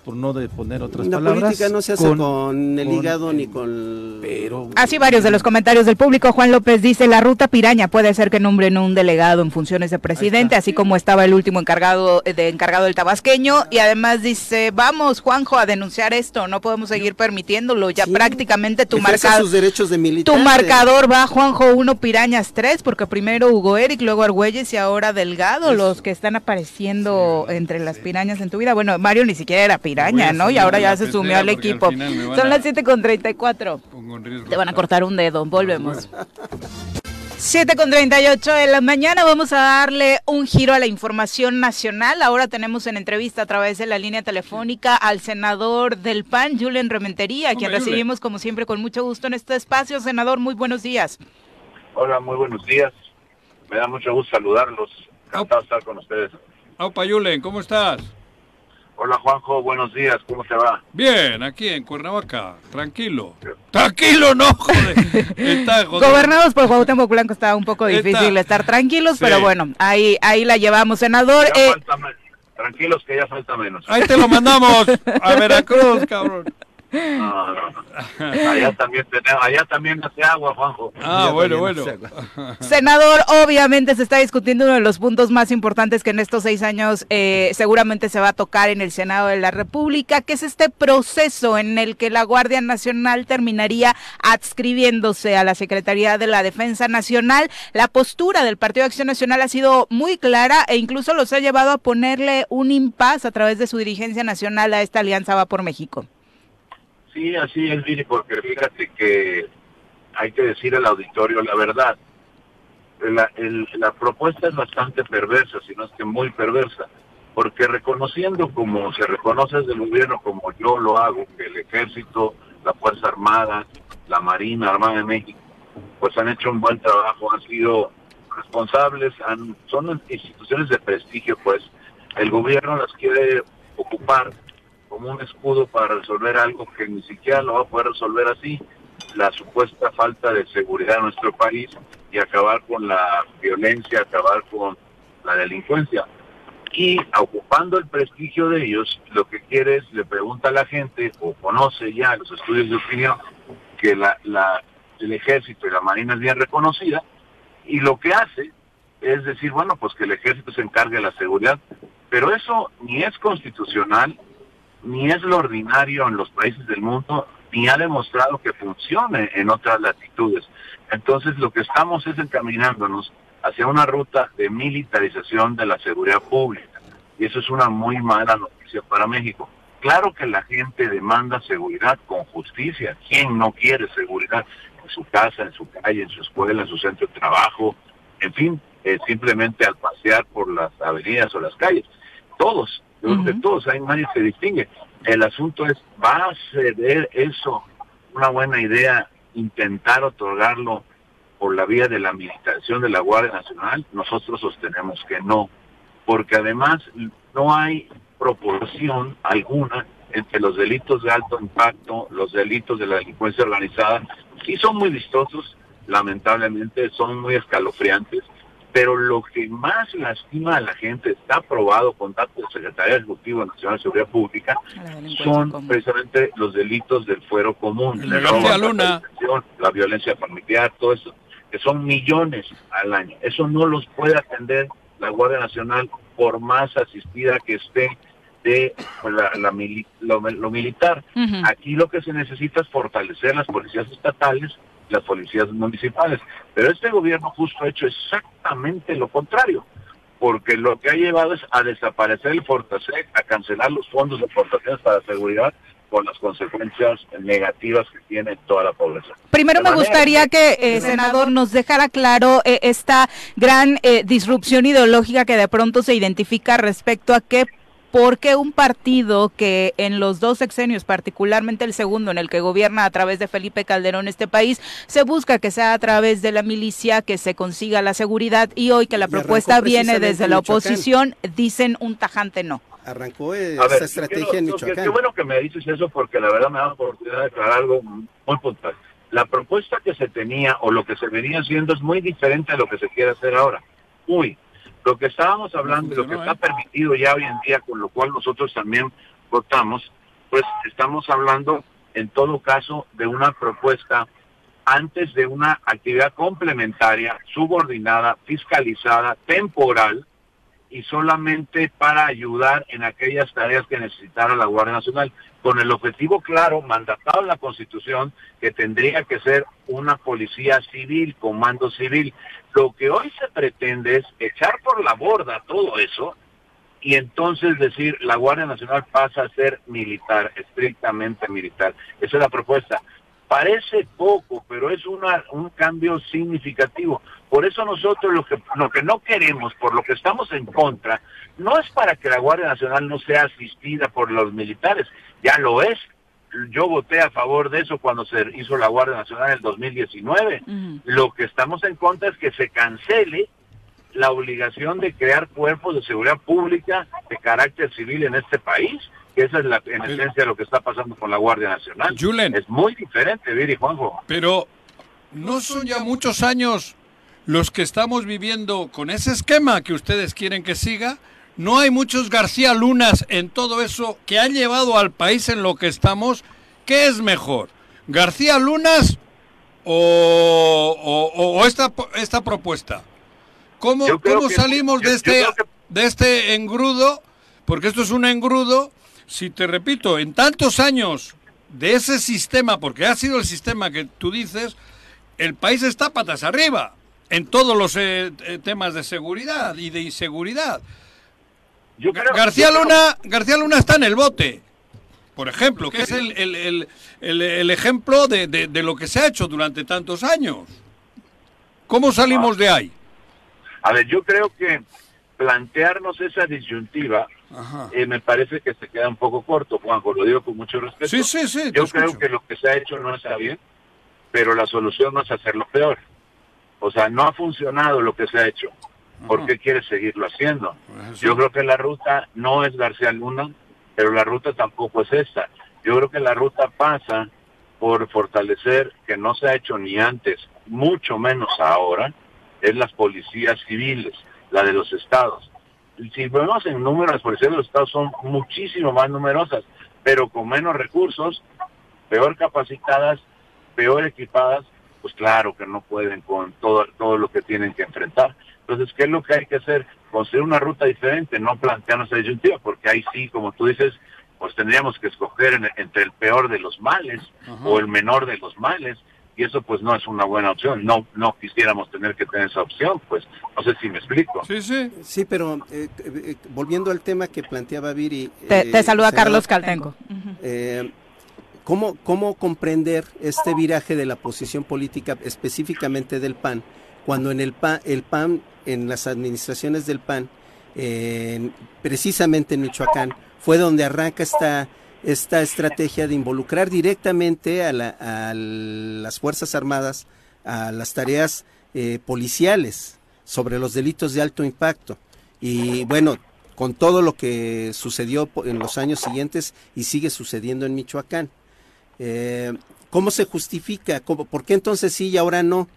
por no de poner otras la palabras. La política no se hace con, con el hígado con, ni con... Pero... Así varios de los comentarios del público. Juan López dice, la ruta piraña puede ser que nombren un delegado en funciones de presidente, así como estaba el último encargado de encargado del tabasqueño, y además dice, vamos Juanjo a denunciar esto, no podemos seguir permitiéndolo, ya sí, prácticamente tu marcador... sus derechos de militante. Tu marcador va Juanjo uno, Pirañas tres, porque primero Hugo Eric, luego Argüelles y ahora Delgado, eso. Los que están apareciendo sí, entre las sí. pirañas en tu vida. Bueno, Mario ni siquiera era piraña. Piraña, ¿no? Y ahora ya se sumió al equipo. Al Son a... las siete con treinta y cuatro. Te van a cortar un dedo, volvemos. siete con treinta y ocho de la mañana, vamos a darle un giro a la información nacional. Ahora tenemos en entrevista a través de la línea telefónica al senador del P A N, Julen Rementería, a quien recibimos como siempre con mucho gusto en este espacio. Senador, muy buenos días. Hola, muy buenos días. Me da mucho gusto saludarlos. Encantado de estar con ustedes. Aupa, Julen, ¿cómo estás? Hola Juanjo, buenos días, ¿cómo te va? Bien, aquí en Cuernavaca, tranquilo. ¡Tranquilo, no, joder! Está, joder. Gobernados por Cuauhtémoc Blanco está un poco difícil está... estar tranquilos, sí. Pero bueno, ahí ahí la llevamos, senador. Ya eh... falta menos. Tranquilos que ya falta menos. Ahí te lo mandamos, a Veracruz, cabrón. No, no, no. Allá también, allá también hace agua, Juanjo. Ah, allá bueno, bueno. Senador, obviamente se está discutiendo uno de los puntos más importantes que en estos seis años eh, seguramente se va a tocar en el Senado de la República, que es este proceso en el que la Guardia Nacional terminaría adscribiéndose a la Secretaría de la Defensa Nacional. La postura del Partido de Acción Nacional ha sido muy clara e incluso los ha llevado a ponerle un impasse a través de su dirigencia nacional a esta alianza Va por México. Sí, así es, Viri, porque fíjate que hay que decir al auditorio la verdad. La, el, la propuesta es bastante perversa, si no es que muy perversa, porque reconociendo como se reconoce desde el gobierno, como yo lo hago, que el Ejército, la Fuerza Armada, la Marina, Armada de México, pues han hecho un buen trabajo, han sido responsables, han, son instituciones de prestigio, pues el gobierno las quiere ocupar como un escudo para resolver algo que ni siquiera lo va a poder resolver así, la supuesta falta de seguridad en nuestro país y acabar con la violencia, acabar con la delincuencia. Y ocupando el prestigio de ellos, lo que quiere es, le pregunta a la gente, o conoce ya los estudios de opinión, que la, la, el ejército y la marina es bien reconocida, y lo que hace es decir, bueno, pues que el ejército se encargue de la seguridad, pero eso ni es constitucional, ni es lo ordinario en los países del mundo, ni ha demostrado que funcione en otras latitudes. Entonces lo que estamos es encaminándonos hacia una ruta de militarización de la seguridad pública, y eso es una muy mala noticia para México. Claro que la gente demanda seguridad con justicia. ¿Quién no quiere seguridad en su casa, en su calle, en su escuela, en su centro de trabajo? En fin, eh, simplemente al pasear por las avenidas o las calles. Todos, uh-huh. de todos, hay nadie que se distingue. El asunto es, ¿va a ceder eso una buena idea, intentar otorgarlo por la vía de la militarización de la Guardia Nacional? Nosotros sostenemos que no, porque además no hay proporción alguna entre los delitos de alto impacto, los delitos de la delincuencia organizada, y son muy vistosos, lamentablemente, son muy escalofriantes, pero lo que más lastima a la gente, está aprobado con datos del Secretario Ejecutivo Nacional de Seguridad Pública, son común. precisamente los delitos del fuero común, el robo, la capacitación, la violencia familiar, todo eso, que son millones al año. Eso no los puede atender la Guardia Nacional, por más asistida que esté de la, la mili, lo, lo militar. Uh-huh. Aquí lo que se necesita es fortalecer las policías estatales, las policías municipales. Pero este gobierno justo ha hecho exactamente lo contrario, porque lo que ha llevado es a desaparecer el Fortasec, a cancelar los fondos de Fortasec para seguridad, con las consecuencias negativas que tiene toda la población. Primero me gustaría que, eh, senador, nos dejara claro eh, esta gran eh, disrupción ideológica que de pronto se identifica respecto a que, ¿por qué un partido que en los dos sexenios, particularmente el segundo, en el que gobierna a través de Felipe Calderón este país, se busca que sea a través de la milicia que se consiga la seguridad, y hoy que la propuesta viene desde la oposición, dicen un tajante no? Arrancó esa estrategia quiero, en Michoacán. Qué bueno que me dices eso, porque la verdad me da la oportunidad de aclarar algo muy puntual. La propuesta que se tenía o lo que se venía haciendo es muy diferente a lo que se quiere hacer ahora. Uy, lo que estábamos hablando y lo que está permitido ya hoy en día, con lo cual nosotros también votamos, pues estamos hablando en todo caso de una propuesta antes de una actividad complementaria, subordinada, fiscalizada, temporal, y solamente para ayudar en aquellas tareas que necesitara la Guardia Nacional, con el objetivo claro, mandatado en la Constitución, que tendría que ser una policía civil, comando civil. Lo que hoy se pretende es echar por la borda todo eso, y entonces decir, la Guardia Nacional pasa a ser militar, estrictamente militar. Esa es la propuesta. Parece poco, pero es una, un cambio significativo. Por eso nosotros lo que, lo que no queremos, por lo que estamos en contra, no es para que la Guardia Nacional no sea asistida por los militares, ya lo es. Yo voté a favor de eso cuando se hizo la Guardia Nacional en el dos mil diecinueve. Uh-huh. Lo que estamos en contra es que se cancele la obligación de crear cuerpos de seguridad pública de carácter civil en este país. Esa es la, en esencia, lo que está pasando con la Guardia Nacional. Julen, es muy diferente, Viri, Juanjo. Pero no son ya muchos años los que estamos viviendo con ese esquema que ustedes quieren que siga. No hay muchos García Lunas en todo eso que han llevado al país en lo que estamos. ¿Qué es mejor, García Lunas o, o, o esta, esta propuesta? ¿Cómo, cómo salimos que, yo, de este que... de este engrudo? Porque esto es un engrudo. Si te repito, en tantos años de ese sistema, porque ha sido el sistema que tú dices, el país está patas arriba en todos los eh, temas de seguridad y de inseguridad. Yo creo, García yo Luna creo... García Luna está en el bote, por ejemplo, que es el, el, el, el, el ejemplo de, de, de lo que se ha hecho durante tantos años. ¿Cómo salimos ah. de ahí? A ver, yo creo que plantearnos esa disyuntiva, Eh, me parece que se queda un poco corto, Juanjo, lo digo con mucho respeto. Sí, sí, sí, yo escucho. Creo que lo que se ha hecho no está bien, pero la solución no es hacerlo peor. O sea, no ha funcionado lo que se ha hecho. ¿Por Ajá. qué quieres seguirlo haciendo? Pues yo creo que la ruta no es García Luna, pero la ruta tampoco es esta. Yo creo que la ruta pasa por fortalecer, que no se ha hecho ni antes, mucho menos ahora, es las policías civiles, la de los estados. Si vemos en número, las policías de los estados son muchísimo más numerosas, pero con menos recursos, peor capacitadas, peor equipadas, pues claro que no pueden con todo, todo lo que tienen que enfrentar. Entonces, ¿qué es lo que hay que hacer? Construir una ruta diferente, no plantearnos la disyuntiva, porque ahí sí, como tú dices, pues tendríamos que escoger en, entre el peor de los males, ajá, o el menor de los males, y eso pues no es una buena opción. No no quisiéramos tener que tener esa opción, pues no sé si me explico. Sí, sí. Sí, pero eh, eh, volviendo al tema que planteaba Viri. Te, eh, te saluda senador, Carlos Caltenco. Eh, ¿cómo, ¿Cómo comprender este viraje de la posición política específicamente del P A N, cuando en el P A N, el P A N en las administraciones del P A N, eh, precisamente en Michoacán, fue donde arranca esta... esta estrategia de involucrar directamente a, la, a las Fuerzas Armadas, a las tareas eh, policiales sobre los delitos de alto impacto? Y bueno, con todo lo que sucedió en los años siguientes y sigue sucediendo en Michoacán, eh, ¿cómo se justifica? ¿Cómo, ¿por qué entonces sí y ahora no?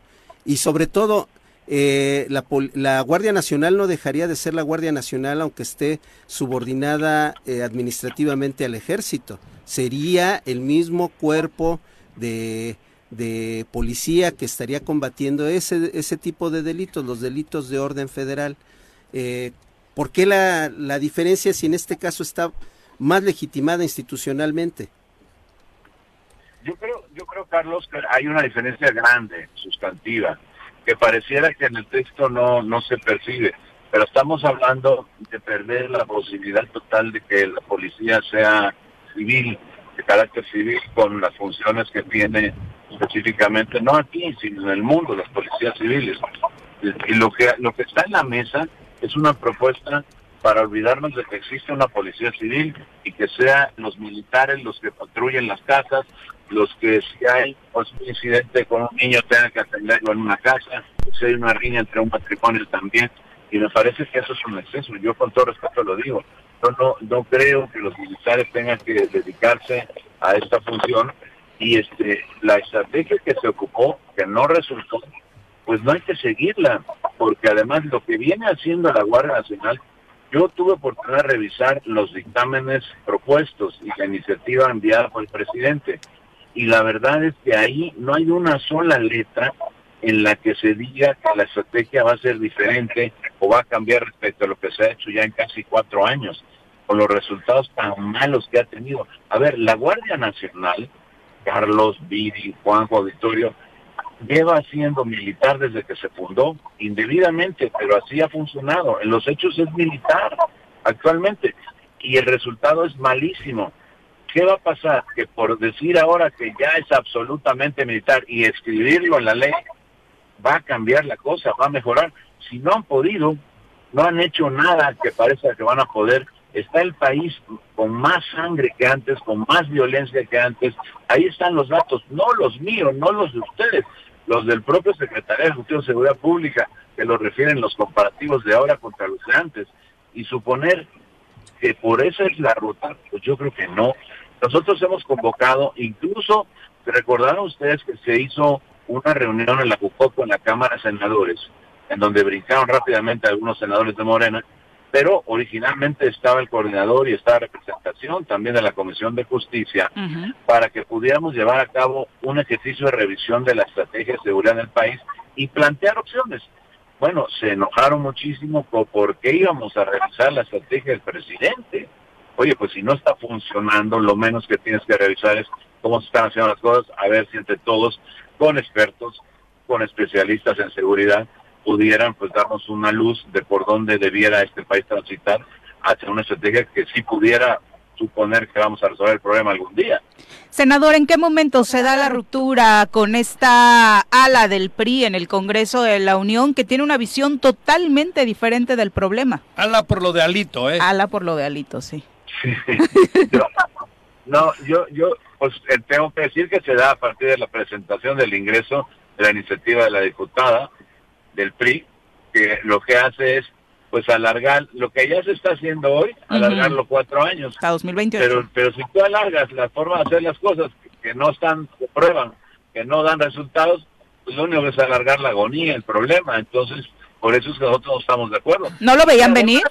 Y sobre todo, eh, la, la Guardia Nacional no dejaría de ser la Guardia Nacional aunque esté subordinada eh, administrativamente al Ejército. Sería el mismo cuerpo de, de policía que estaría combatiendo ese, ese tipo de delitos, los delitos de orden federal. Eh, ¿Por qué la, la diferencia si en este caso está más legitimada institucionalmente? Yo creo, yo creo, Carlos, que hay una diferencia grande, sustantiva, que pareciera que en el texto no, no se percibe, pero estamos hablando de perder la posibilidad total de que la policía sea civil, de carácter civil, con las funciones que tiene específicamente, no aquí, sino en el mundo, las policías civiles. Y lo que, lo que está en la mesa es una propuesta para olvidarnos de que existe una policía civil y que sean los militares los que patrullen las casas, los que si hay pues, un incidente con un niño tengan que atenderlo en una casa, si hay una riña entre un matrimonio también, y me parece que eso es un exceso. Yo con todo respeto lo digo, yo no, no creo que los militares tengan que dedicarse a esta función, y este la estrategia que se ocupó, que no resultó, pues no hay que seguirla, porque además lo que viene haciendo la Guardia Nacional, yo tuve oportunidad de revisar los dictámenes propuestos y la iniciativa enviada por el presidente, y la verdad es que ahí no hay una sola letra en la que se diga que la estrategia va a ser diferente o va a cambiar respecto a lo que se ha hecho ya en casi cuatro años, con los resultados tan malos que ha tenido. A ver, la Guardia Nacional, Carlos, Viri, Juanjo, Auditorio, lleva siendo militar desde que se fundó, indebidamente, pero así ha funcionado. En los hechos es militar actualmente, y el resultado es malísimo. ¿Qué va a pasar? Que por decir ahora que ya es absolutamente militar y escribirlo en la ley, va a cambiar la cosa, va a mejorar. Si no han podido, no han hecho nada que parezca que van a poder, está el país con más sangre que antes, con más violencia que antes. Ahí están los datos, no los míos, no los de ustedes, los del propio Secretario de Justicia y Seguridad Pública, que lo refieren los comparativos de ahora contra los de antes. Y suponer que por eso es la ruta, pues yo creo que no. Nosotros hemos convocado, incluso, recordaron ustedes que se hizo una reunión en la Jucoco, en la Cámara de Senadores, en donde brincaron rápidamente algunos senadores de Morena, pero originalmente estaba el coordinador y estaba representación también de la Comisión de Justicia, uh-huh, para que pudiéramos llevar a cabo un ejercicio de revisión de la estrategia de seguridad del país y plantear opciones. Bueno, se enojaron muchísimo porque íbamos a revisar la estrategia del presidente. Oye, pues si no está funcionando, lo menos que tienes que revisar es cómo se están haciendo las cosas, a ver si entre todos, con expertos, con especialistas en seguridad, pudieran pues darnos una luz de por dónde debiera este país transitar hacia una estrategia que sí pudiera suponer que vamos a resolver el problema algún día. Senador, ¿en qué momento se da la ruptura con esta ala del P R I en el Congreso de la Unión que tiene una visión totalmente diferente del problema? Ala por lo de Alito, ¿eh? Ala por lo de Alito, sí. Sí. Yo, no, yo, yo pues, tengo que decir que se da a partir de la presentación del ingreso de la iniciativa de la diputada del P R I, que lo que hace es pues alargar lo que ya se está haciendo hoy, alargarlo uh-huh. cuatro años. Hasta dos mil veintiocho. Pero, pero si tú alargas la forma de hacer las cosas que, que no están, que prueban, que no dan resultados, pues lo único es alargar la agonía, el problema. Entonces, por eso es que nosotros no estamos de acuerdo. ¿No lo veían venir?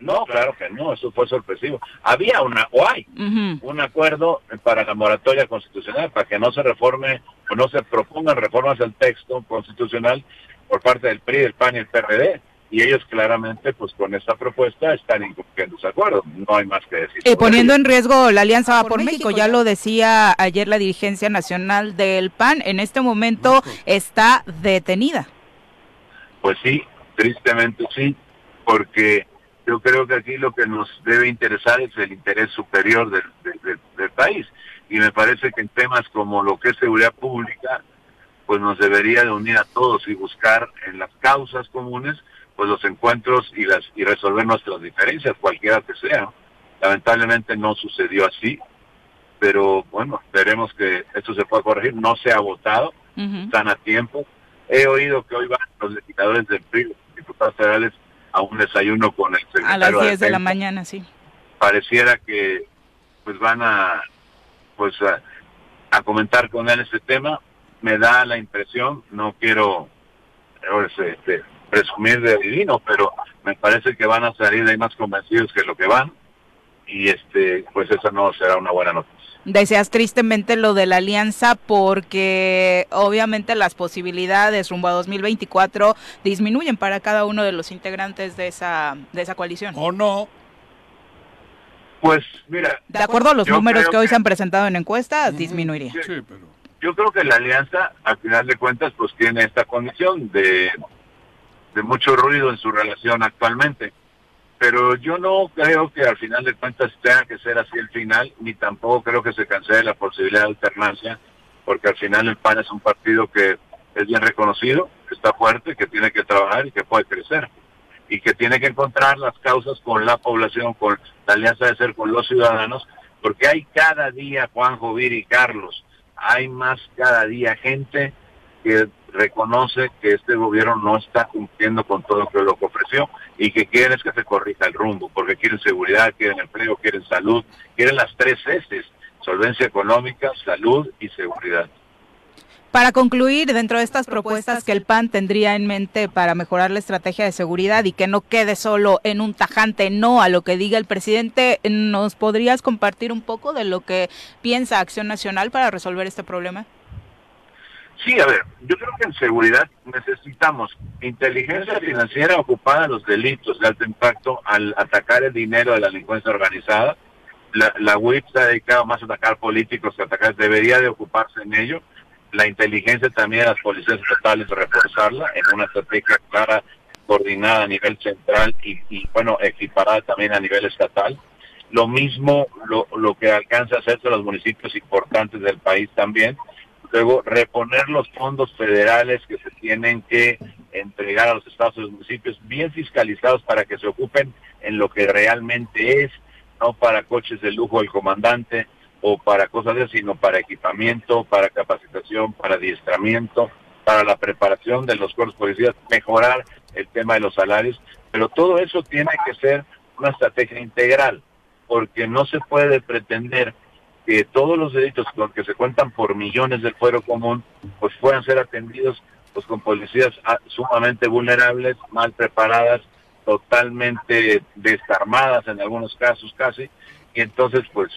No, claro que no, eso fue sorpresivo. Había una, o hay, uh-huh. un acuerdo para la moratoria constitucional, para que no se reforme o no se propongan reformas al texto constitucional por parte del P R I, del P A N y el P R D. Y ellos claramente, pues con esta propuesta están incumpliendo sus acuerdos, no hay más que decir. Y poniendo en riesgo la alianza Va por, por México, México, ya lo decía ayer la dirigencia nacional del P A N, en este momento México. Está detenida. Pues sí, tristemente sí, porque yo creo que aquí lo que nos debe interesar es el interés superior del, del, del, del país, y me parece que en temas como lo que es seguridad pública, pues nos debería de unir a todos y buscar en las causas comunes pues los encuentros y las y resolver nuestras diferencias, cualquiera que sea. Lamentablemente no sucedió así, pero bueno, esperemos que esto se pueda corregir. No se ha votado, uh-huh. están a tiempo. He oído que hoy van los legisladores del P R I, los diputados federales, a un desayuno con el secretario. A las diez de, de la mañana, sí. Pareciera que pues van a, pues, a, a comentar con él este tema. Me da la impresión, no quiero... este, presumir de divino, pero me parece que van a salir de ahí más convencidos que lo que van, y este pues esa no será una buena noticia. Deseas tristemente lo de la alianza porque obviamente las posibilidades rumbo a dos mil veinticuatro disminuyen para cada uno de los integrantes de esa de esa coalición. ¿O no? Pues mira... De acuerdo a los números que hoy que... se han presentado en encuestas, uh-huh. disminuiría. Sí, sí, pero... Yo creo que la alianza, al final de cuentas, pues tiene esta condición de... de mucho ruido en su relación actualmente, pero yo no creo que al final de cuentas tenga que ser así el final, ni tampoco creo que se cancele la posibilidad de alternancia, porque al final el P A N es un partido que es bien reconocido, que está fuerte, que tiene que trabajar y que puede crecer, y que tiene que encontrar las causas con la población, con la alianza de ser con los ciudadanos, porque hay cada día, Juanjo, Viri y Carlos, hay más cada día gente que reconoce que este gobierno no está cumpliendo con todo lo que ofreció y que quieren es que se corrija el rumbo, porque quieren seguridad, quieren empleo, quieren salud, quieren las tres eses, solvencia económica, salud y seguridad. Para concluir, dentro de estas propuestas que el P A N tendría en mente para mejorar la estrategia de seguridad y que no quede solo en un tajante no a lo que diga el presidente, ¿nos podrías compartir un poco de lo que piensa Acción Nacional para resolver este problema? Sí, a ver, yo creo que en seguridad necesitamos inteligencia financiera ocupada a los delitos de alto impacto al atacar el dinero de la delincuencia organizada. La, la U I P se ha dedicado más a atacar políticos que a atacar, debería de ocuparse en ello. La inteligencia también de las policías estatales, reforzarla en una estrategia clara, coordinada a nivel central y, y bueno, equiparada también a nivel estatal. Lo mismo lo, lo que alcanza a hacerse los municipios importantes del país también. Luego, reponer los fondos federales que se tienen que entregar a los estados y los municipios, bien fiscalizados para que se ocupen en lo que realmente es, no para coches de lujo del comandante o para cosas de eso, sino para equipamiento, para capacitación, para adiestramiento, para la preparación de los cuerpos policiales, mejorar el tema de los salarios. Pero todo eso tiene que ser una estrategia integral, porque no se puede pretender que todos los delitos con que se cuentan por millones del fuero común pues puedan ser atendidos pues con policías sumamente vulnerables, mal preparadas, totalmente desarmadas en algunos casos casi, y entonces pues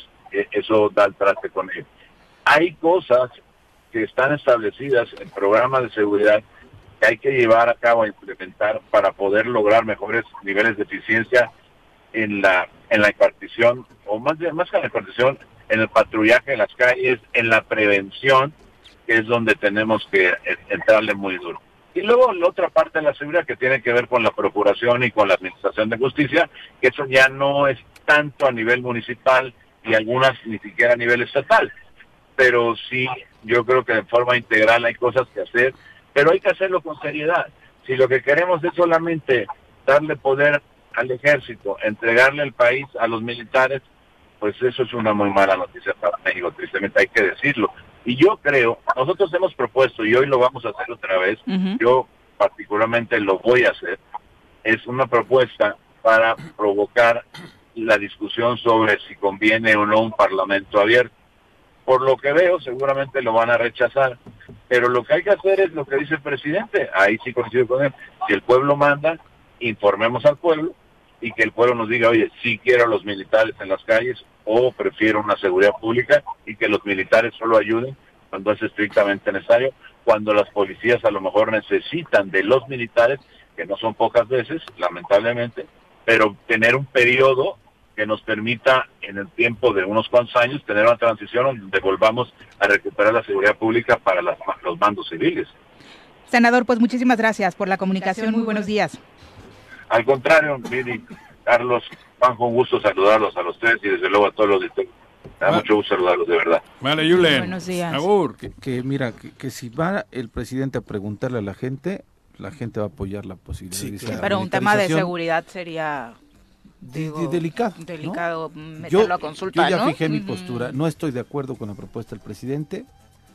eso da el traste con ello. Hay cosas que están establecidas en programas de seguridad que hay que llevar a cabo e implementar para poder lograr mejores niveles de eficiencia en la en la impartición, o más de, más que en la impartición, en el patrullaje de las calles, en la prevención, que es donde tenemos que entrarle muy duro. Y luego la otra parte de la seguridad que tiene que ver con la procuración y con la administración de justicia, que eso ya no es tanto a nivel municipal y algunas ni siquiera a nivel estatal. Pero sí, yo creo que de forma integral hay cosas que hacer, pero hay que hacerlo con seriedad. Si lo que queremos es solamente darle poder al ejército, entregarle el país a los militares, pues eso es una muy mala noticia para México, tristemente hay que decirlo. Y yo creo, nosotros hemos propuesto, y hoy lo vamos a hacer otra vez, uh-huh. yo particularmente lo voy a hacer, es una propuesta para provocar la discusión sobre si conviene o no un parlamento abierto. Por lo que veo, seguramente lo van a rechazar, pero lo que hay que hacer es lo que dice el presidente, ahí sí coincido con él, si el pueblo manda, informemos al pueblo y que el pueblo nos diga, oye, sí quiero a los militares en las calles o prefiero una seguridad pública y que los militares solo ayuden cuando es estrictamente necesario, cuando las policías a lo mejor necesitan de los militares, que no son pocas veces, lamentablemente, pero tener un periodo que nos permita en el tiempo de unos cuantos años tener una transición donde volvamos a recuperar la seguridad pública para las, los mandos civiles. Senador, pues muchísimas gracias por la comunicación, muy buenos días. Al contrario, Viri, Carlos, Juanjo, un gusto saludarlos a los tres y desde luego a todos los de ustedes. Da vale. mucho gusto saludarlos, de verdad. Vale, Julen. Buenos días. Agur. Que, que mira, que, que si va el presidente a preguntarle a la gente, la gente va a apoyar la posibilidad. Sí, claro. Pero un tema de seguridad sería... De, de, delicado, delicado ¿no? meterlo yo, a consulta, yo ya ¿no? fijé uh-huh. mi postura, no estoy de acuerdo con la propuesta del presidente.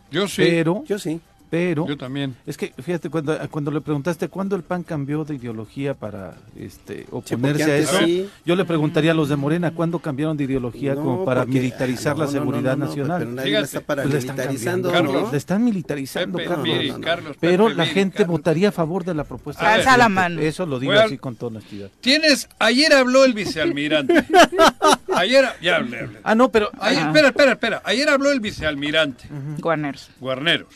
Yo sí, pero, yo sí, pero yo también. Es que fíjate cuando cuando le preguntaste cuándo el P A N cambió de ideología para este oponerse sí, a eso, sí. yo le preguntaría a los de Morena cuándo cambiaron de ideología no, como para porque, militarizar no, la seguridad no, no, no, nacional. No, pero está para pues le están militarizando, Carlos, ¿no? le están militarizando, Pepe, Carlos, Miri, no, no, Carlos, Pepe, pero la Miri, gente Carlos. votaría a favor de la propuesta. A ver, a la mano. Eso lo digo bueno, así con toda honestidad. Tienes, ayer habló el vicealmirante. Ayer ya hablé, hablé. Ah no, pero ayer, ah. espera, espera, espera. Ayer habló el vicealmirante. Uh-huh. Guarneros. Guarneros.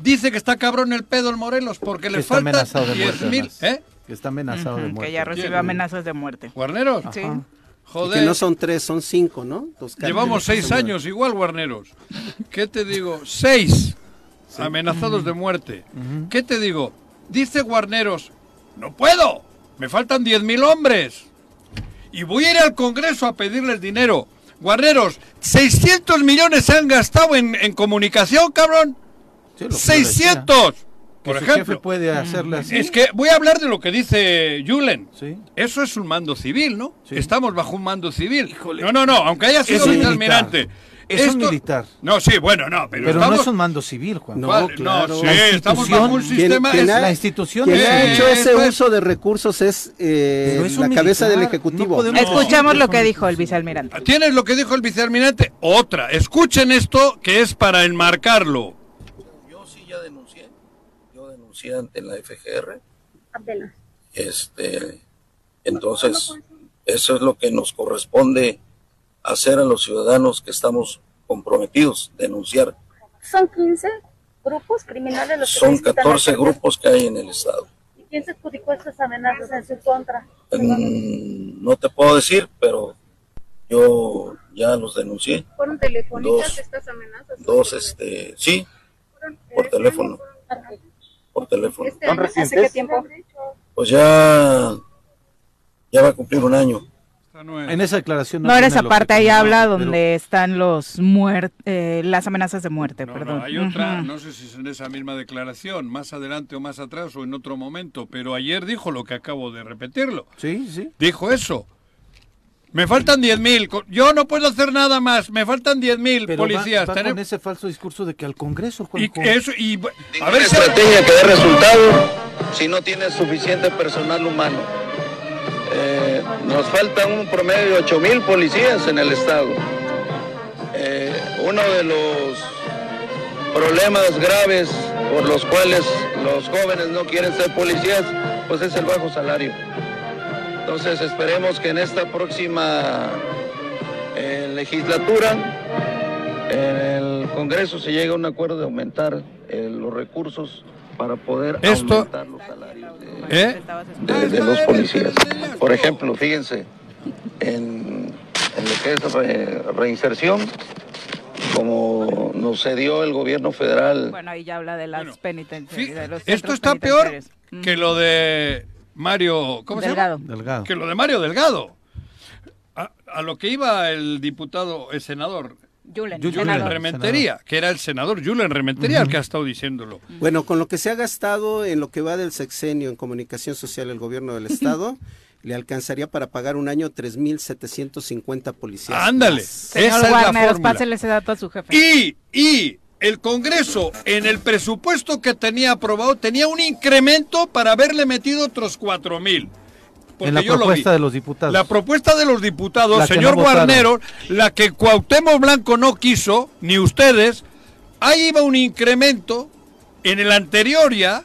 Dice que está cabrón el pedo el Morelos porque le falta diez mil, ¿eh? Que está amenazado uh-huh, de muerte. Que ya recibió ¿Quién? amenazas de muerte. ¿Guarneros? Ajá. Sí. Joder. Y que no son tres, son cinco, ¿no? Llevamos seis años igual, Guarneros. ¿Qué te digo? Seis sí. amenazados uh-huh. de muerte. Uh-huh. ¿Qué te digo? Dice Guarneros, no puedo, me faltan diez mil hombres. Y voy a ir al Congreso a pedirles dinero. Guarneros, seiscientos millones se han gastado en, en comunicación, cabrón. Sí, seiscientos, por ejemplo, puede hacerle así. Es que voy a hablar de lo que dice Julen. ¿Sí? Eso es un mando civil, ¿no? Sí. Estamos bajo un mando civil. Híjole. No, no, no, aunque haya sido vicealmirante. Es esto... un militar. No, sí, bueno, no, pero, pero estamos... no es un mando civil, Juan. No, no, claro. Sí, estamos bajo un sistema... Que, que la, la institución... Quien ha hecho ese es... uso de recursos es, eh, es la cabeza militar. del Ejecutivo. No podemos... Escuchamos no, lo que dijo el vicealmirante. ¿Tienes lo que dijo el vicealmirante? Otra. Escuchen esto que es para enmarcarlo. Ya denuncié, yo denuncié ante la F G R. Apenas. Este, entonces, eso es lo que nos corresponde hacer a los ciudadanos que estamos comprometidos, denunciar. Son quince grupos criminales los que Son catorce grupos que hay en el Estado. ¿Y quién se adjudicó estas amenazas en su contra? Mm, no te puedo decir, pero yo ya los denuncié. ¿Fueron telefónicas dos, estas amenazas? Dos, este, sí. Por teléfono. Por teléfono. ¿Son recientes? ¿Hace qué tiempo? Pues ya, ya va a cumplir un año. En esa declaración no, no era esa parte, ahí habla no, donde pero... están los muert... eh, las amenazas de muerte, no, perdón. No, hay otra, uh-huh. no sé si es en esa misma declaración, más adelante o más atrás o en otro momento, pero ayer dijo lo que acabo de repetirlo. Sí, sí. Dijo eso. Me faltan diez mil, yo no puedo hacer nada más, me faltan diez mil policías. Va, va tener... con ese falso discurso de que al Congreso, Juanjo. Y eso, y... A ver si... estrategia que dé resultado si no tiene suficiente personal humano. Eh, nos faltan un promedio de ocho mil policías en el Estado. Eh, uno de los problemas graves por los cuales los jóvenes no quieren ser policías, pues es el bajo salario. Entonces esperemos que en esta próxima eh, legislatura en el Congreso se llegue a un acuerdo de aumentar eh, los recursos para poder Esto... aumentar los salarios de, ¿Eh? de, de los policías. Por ejemplo, fíjense, en, en lo que es re, reinserción, como nos cedió el gobierno federal... Bueno, ahí ya habla de las bueno, penitenciarias. Sí, de los esto está peor que lo de... Mario, ¿cómo Delgado. se llama? Delgado. Que lo de Mario Delgado. A, a lo que iba el diputado, el senador Julen, Julen senador. Rementería, senador. que era el senador Julen Rementería uh-huh. el que ha estado diciéndolo. Bueno, con lo que se ha gastado en lo que va del sexenio en comunicación social el gobierno del Estado, le alcanzaría para pagar un año tres mil setecientos cincuenta policías. Ándale, más. Esa Señor es Warner, la fórmula. Pásenle ese dato a su jefe. Y, y el Congreso en el presupuesto que tenía aprobado tenía un incremento para haberle metido otros cuatro mil. En la propuesta lo de los diputados. La propuesta de los diputados, la señor no Guarneros, la que Cuauhtémoc Blanco no quiso, ni ustedes, ahí iba un incremento en el anterior ya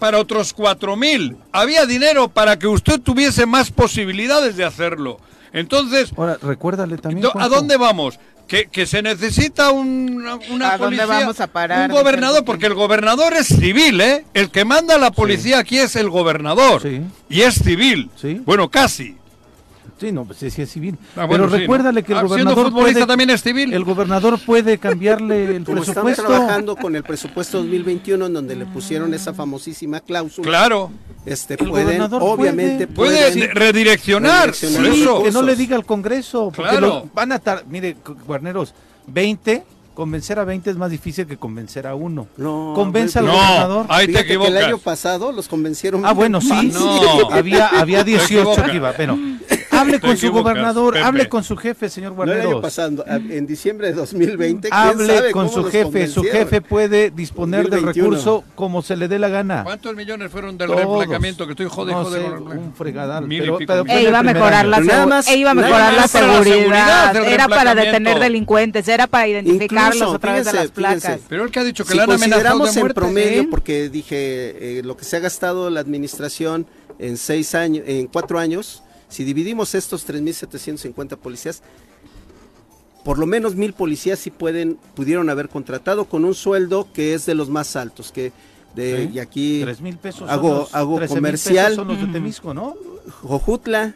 para otros cuatro mil. Había dinero para que usted tuviese más posibilidades de hacerlo. Entonces, ahora, recuérdale también, ¿a dónde vamos? Que, que se necesita un, una ¿A policía, dónde vamos a parar, un gobernador, porque el gobernador es civil, ¿eh? El que manda a la policía sí. Aquí es el gobernador, sí. Y es civil, sí. Bueno, casi. Sí, no, sí, sí es civil. Ah, bueno, pero sí, recuérdale, ¿no? Que el ah, gobernador puede, también es civil. El gobernador puede cambiarle el Como presupuesto. Están trabajando con el presupuesto dos mil veintiuno, en donde le pusieron esa famosísima cláusula. Claro. Este, pueden, obviamente, puede, puede redireccionar. redireccionar sí, eso. Que no le diga al Congreso. Claro. Lo, van a tar, mire, Guarneros, veinte. Convencer a veinte es más difícil que convencer a uno. No, convence al no, gobernador. Ahí te equivocas. El año pasado los convencieron. Ah, bueno, sí. No. Había, había dieciocho aquí, va, pero hable con su gobernador, Pepe. Hable con su jefe, señor Guarneros. No, el año pasado, en diciembre de dos mil veinte, ¿quién hable sabe con cómo su jefe, su jefe puede disponer dos mil veintiuno. Del recurso como se le dé la gana. ¿Cuántos millones fueron del reemplacamiento que estoy jode no jode? Un fregadal. Pero, pero, pero e iba a mejorar la, segu más, e iba a mejorar la seguridad, la seguridad era para detener delincuentes, era para identificarlos Incluso, a través fíjense, de las placas. Fíjense. Pero él que ha dicho que si la han amenazado de muerte, en promedio, ¿eh? Porque dije eh, lo que se ha gastado la administración en seis años, en cuatro años. Si dividimos estos tres mil setecientos cincuenta policías, por lo menos mil policías sí pueden, pudieron haber contratado con un sueldo que es de los más altos. Que de, ¿sí? Y aquí tres mil pesos hago, los, hago trece, comercial. Son los de Temixco, ¿no? Jojutla,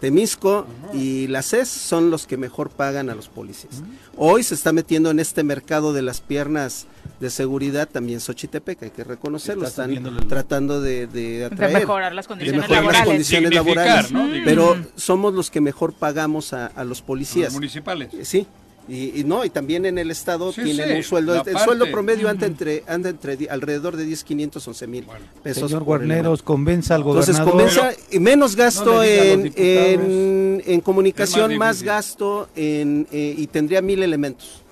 Temixco uh-huh. y la C E S son los que mejor pagan a los policías. Uh-huh. Hoy se está metiendo en este mercado de las piernas de seguridad también Xochitepec, hay que reconocerlo, están el... tratando de, de atraer, de mejorar las condiciones mejorar laborales, las condiciones laborales, ¿no? Pero somos los que mejor pagamos a, a los policías. Los municipales. Sí, y, y no, y también en el estado sí, tienen sí, un sueldo, el parte. Sueldo promedio anda entre anda entre alrededor de diez mil quinientos, once mil bueno, pesos. Señor Guarneros, convenza al gobernador. Entonces convenza, menos gasto no en, en, en comunicación, más, más gasto en eh, y tendría mil elementos.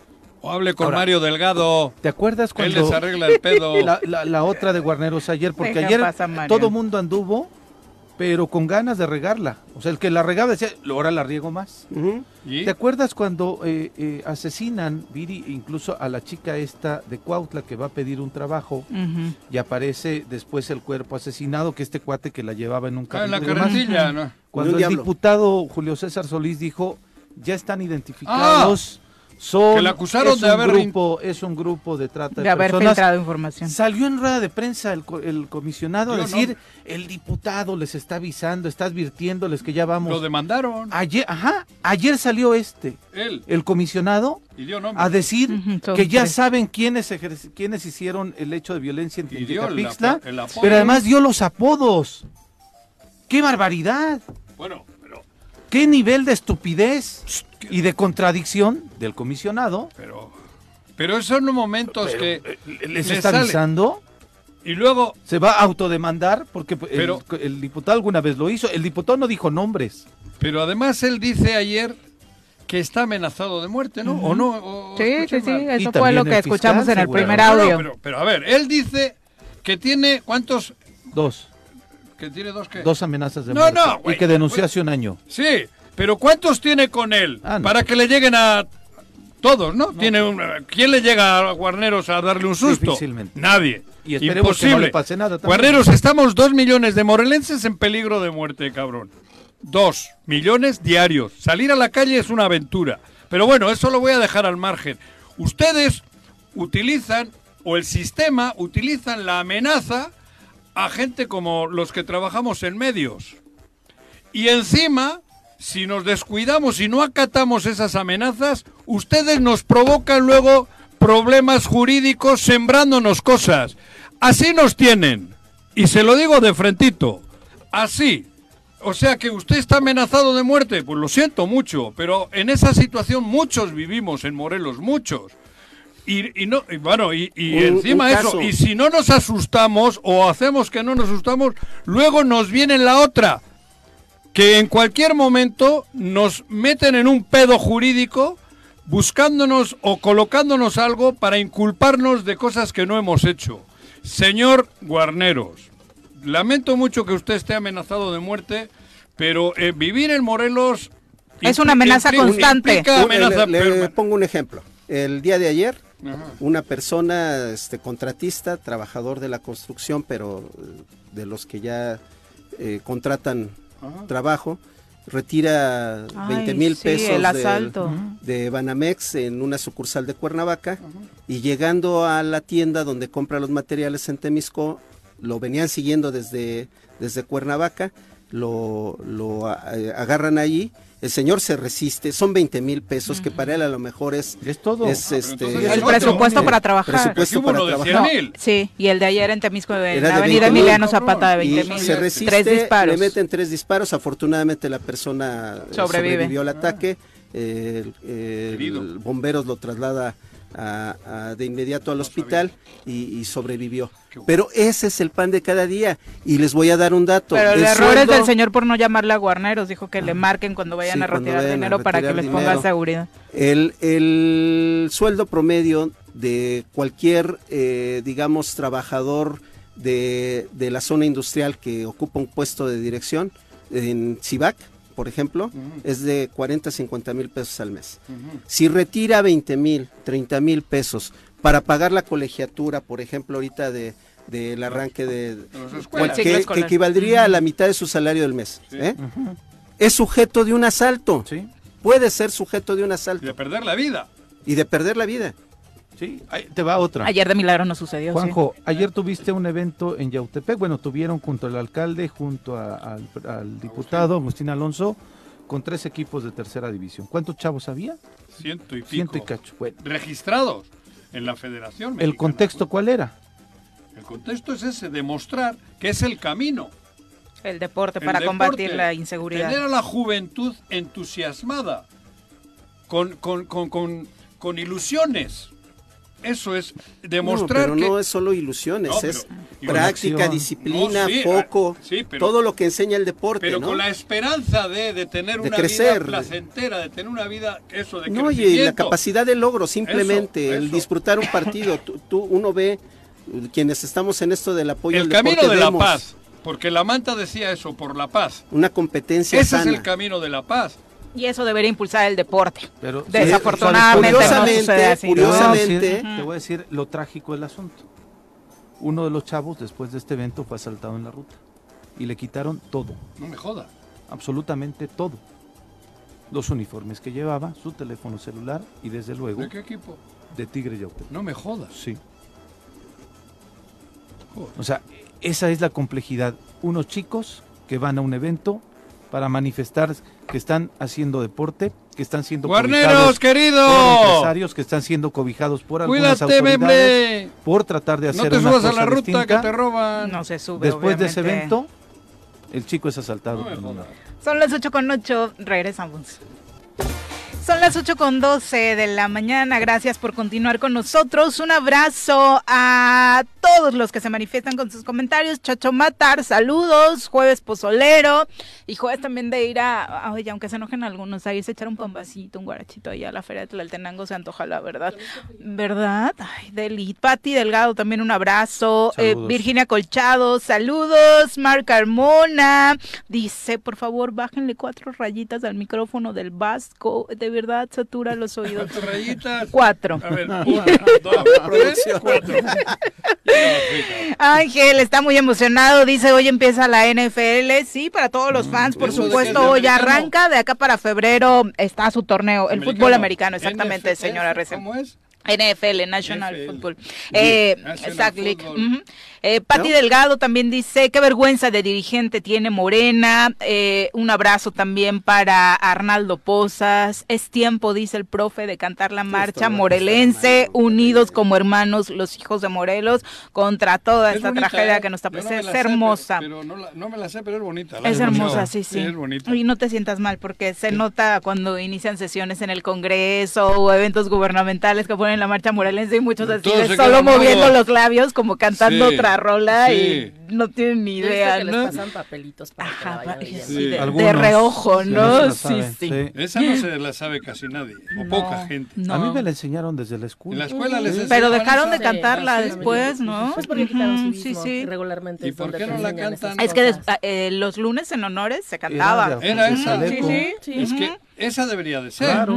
O hable con Ahora, Mario Delgado. ¿Te acuerdas cuando él les arregla el pedo? La, la, la otra de Guarneros ayer, porque Deja ayer pasa, todo mundo anduvo, pero con ganas de regarla. O sea, el que la regaba decía, ahora la riego más. Uh-huh. ¿Y? ¿Te acuerdas cuando eh, eh, asesinan, Viri, incluso a la chica esta de Cuautla que va a pedir un trabajo uh-huh. y aparece después el cuerpo asesinado, que este cuate que la llevaba en un carril? Ah, en la carretilla, ¿no? Cuando el diablo. Diputado Julio César Solís dijo, ya están identificados... Ah. Son, que la acusaron es, de un haber... grupo, es un grupo de trata de, de haber personas. Filtrado información. Salió en rueda de prensa el, el comisionado Yo a decir, no. El diputado les está avisando, está advirtiéndoles que ya vamos. Lo demandaron. Ayer, ajá, ayer salió este, Él. el comisionado, y dio a decir uh-huh, que ya tres. saben quiénes, ejerce, quiénes hicieron el hecho de violencia en Tlaltecapixtla, pero además dio los apodos. ¡Qué barbaridad! Bueno, pero... ¡Qué nivel de estupidez! Psst. Y de contradicción del comisionado. Pero pero esos son los momentos pero, que... ¿Les está sale. avisando? Y luego... Se va a autodemandar porque pero, el, el diputado alguna vez lo hizo. El diputado no dijo nombres. Pero además él dice ayer que está amenazado de muerte, ¿no? Uh-huh. ¿O no? O, sí, sí, sí. Mal. Eso fue lo que fiscal, escuchamos en el primer audio. Pero, pero, pero a ver, él dice que tiene... ¿Cuántos? Dos. ¿Que tiene dos qué? Dos amenazas de no, muerte. No, no, güey. Y que denunció hace un año. Sí. Pero ¿cuántos tiene con él? Ah, no. Para que le lleguen a todos, ¿no? no. Tiene un... ¿Quién le llega a Guarneros a darle un susto? Difícilmente. Nadie. Y esperemos Imposible. que no le pase nada también. Guarneros, estamos dos millones de morelenses en peligro de muerte, cabrón. Dos millones diarios. Salir a la calle es una aventura. Pero bueno, eso lo voy a dejar al margen. Ustedes utilizan, o el sistema, utilizan la amenaza a gente como los que trabajamos en medios. Y encima... Si nos descuidamos y no acatamos esas amenazas, ustedes nos provocan luego problemas jurídicos sembrándonos cosas. Así nos tienen. Y se lo digo de frentito. Así. O sea que usted está amenazado de muerte. Pues lo siento mucho. Pero en esa situación muchos vivimos en Morelos. Muchos. Y, y, no, y bueno, y, y un, encima un eso. Y si no nos asustamos o hacemos que no nos asustamos, luego nos viene la otra. Que en cualquier momento nos meten en un pedo jurídico buscándonos o colocándonos algo para inculparnos de cosas que no hemos hecho. Señor Guarneros, lamento mucho que usted esté amenazado de muerte, pero eh, vivir en Morelos... Es una amenaza constante. Amenaza le, le, le pongo un ejemplo. El día de ayer, ajá, una persona este, contratista, trabajador de la construcción, pero de los que ya eh, contratan, ajá, trabajo, retira veinte mil sí, pesos el asalto. Del, de Banamex en una sucursal de Cuernavaca, ajá, y llegando a la tienda donde compra los materiales en Temixco, lo venían siguiendo desde, desde Cuernavaca, lo, lo agarran allí. El señor se resiste, son veinte mil pesos, mm, que para él a lo mejor es... Es todo. Es, ah, este, el es presupuesto para trabajar. Presupuesto para trabajar. No, sí, y el de ayer en Temixco, en la Avenida Emiliano Zapata, de veinte mil. Se resiste, tres disparos. Le meten tres disparos, afortunadamente la persona Sobrevive. sobrevivió al ataque, ah. eh, eh, el bomberos lo traslada a, a, de inmediato al no hospital y, y sobrevivió. Pero ese es el pan de cada día, y les voy a dar un dato. Pero el, el error sueldo... es del señor por no llamarle a Guarneros, dijo que ah, le marquen cuando vayan, sí, a retirar vayan dinero a retirar para que dinero. les ponga seguridad. El, el sueldo promedio de cualquier, eh, digamos, trabajador de, de la zona industrial que ocupa un puesto de dirección en CIVAC, por ejemplo, uh-huh, es de cuarenta a cincuenta mil pesos al mes. Uh-huh. Si retira veinte mil, treinta mil pesos para pagar la colegiatura, por ejemplo, ahorita de... del arranque de, de que, que equivaldría, uh-huh, a la mitad de su salario del mes, sí, ¿eh? Uh-huh. Es sujeto de un asalto, sí, puede ser sujeto de un asalto y de perder la vida y de perder la vida sí. Ahí te va otra. Ayer de milagro no sucedió, Juanjo, sí. Ayer tuviste un evento en Yautepec, bueno, tuvieron junto al alcalde, junto a, al, al diputado Agustín Alonso, con tres equipos de tercera división. ¿Cuántos chavos había? Ciento y pico. Ciento y cacho, bueno, registrados en la Federación Mexicana. ¿El contexto cuál era? El contexto es ese, demostrar que es el camino. El deporte para el deporte, combatir la inseguridad. Tener a la juventud entusiasmada, con, con, con, con, con ilusiones. Eso es demostrar no, pero que... no es solo ilusiones, no, es pero, práctica, ilusión, disciplina, no, sí, foco, sí, pero, todo lo que enseña el deporte. Pero ¿no? Con la esperanza de, de tener de una crecer, vida placentera, de tener una vida, eso, de no, crecimiento. Y la capacidad de logro, simplemente, eso, eso. el disfrutar un partido. tú, tú, uno ve... Quienes estamos en esto del apoyo al deporte, el camino de la paz, porque la manta decía eso, por la paz. Una competencia sana. Ese es el camino de la paz. Y eso debería impulsar el deporte. Pero desafortunadamente no sucede así. Curiosamente, te voy a decir lo trágico del asunto. Uno de los chavos después de este evento fue asaltado en la ruta y le quitaron todo. No me joda. Absolutamente todo. Los uniformes que llevaba, su teléfono celular y desde luego... ¿De qué equipo? De Tigre Yautepec. No me jodas. Sí. O sea, esa es la complejidad. Unos chicos que van a un evento para manifestar que están haciendo deporte, que están siendo Guarneros, querido, por empresarios, que están siendo cobijados por algunas Cuídate, autoridades, bebe. por tratar de hacer una cosa. No te subas a la ruta distinta. Que te roban. No se sube, Después obviamente. de ese evento, el chico es asaltado. No no. Son las ocho con ocho, regresamos. Son las ocho con doce de la mañana, gracias por continuar con nosotros, un abrazo a todos los que se manifiestan con sus comentarios, Chacho Matar, saludos, jueves pozolero, y jueves también de ir a, oye, aunque se enojen algunos, a irse a echar un pambacito, un guarachito ahí a la Feria de Tlaltenango, se antoja, la verdad, ¿verdad? Ay, Deli, Pati Delgado también un abrazo, eh, Virginia Colchado, saludos, Marc Carmona, dice, por favor, bájenle cuatro rayitas al micrófono del Vasco, de verdad satura los oídos. ¿Cuatro rayitas? Cuatro. A ver, una, dos, producción, cuatro. Ángel está muy emocionado, dice, hoy empieza la N F L, sí, para todos los fans, por supuesto, hoy arranca, de acá para febrero está su torneo, el fútbol americano, exactamente, señora Recep. ¿Cómo es? N F L, National N F L. Football. Eh, National League. Uh-huh. eh, Pati ¿No? Delgado también dice, qué vergüenza de dirigente tiene Morena. Eh, un abrazo también para Arnaldo Pozas. Es tiempo, dice el profe, de cantar la marcha morelense, unidos como hermanos los hijos de Morelos, contra toda es esta bonita, tragedia eh. que nos está pasando. No es hermosa. Sé, pero, pero no, la, no me la sé, pero es bonita. Es hermosa, no, sí, sí. Es bonita. Y no te sientas mal, porque se sí. nota cuando inician sesiones en el Congreso o eventos gubernamentales que ponen en la marcha morelense y muchos así, solo moviendo los labios como cantando sí, otra rola sí. y no tienen ni idea, ¿no? Les pasan papelitos para Ajá, que la vayan sí. de, de reojo, ¿no? Sí, no sí, sí. Esa no se la sabe casi nadie, o no, poca gente. No. A mí me la enseñaron desde la escuela. En la escuela les enseñaron. Pero dejaron de cantarla sí, después, ¿no? Pues porque quitaron su ritmo, sí, sí. regularmente. ¿Y por qué no la cantan? Es que eh, los lunes en honores se cantaba. Era esa. Es que esa debería de ser. Claro.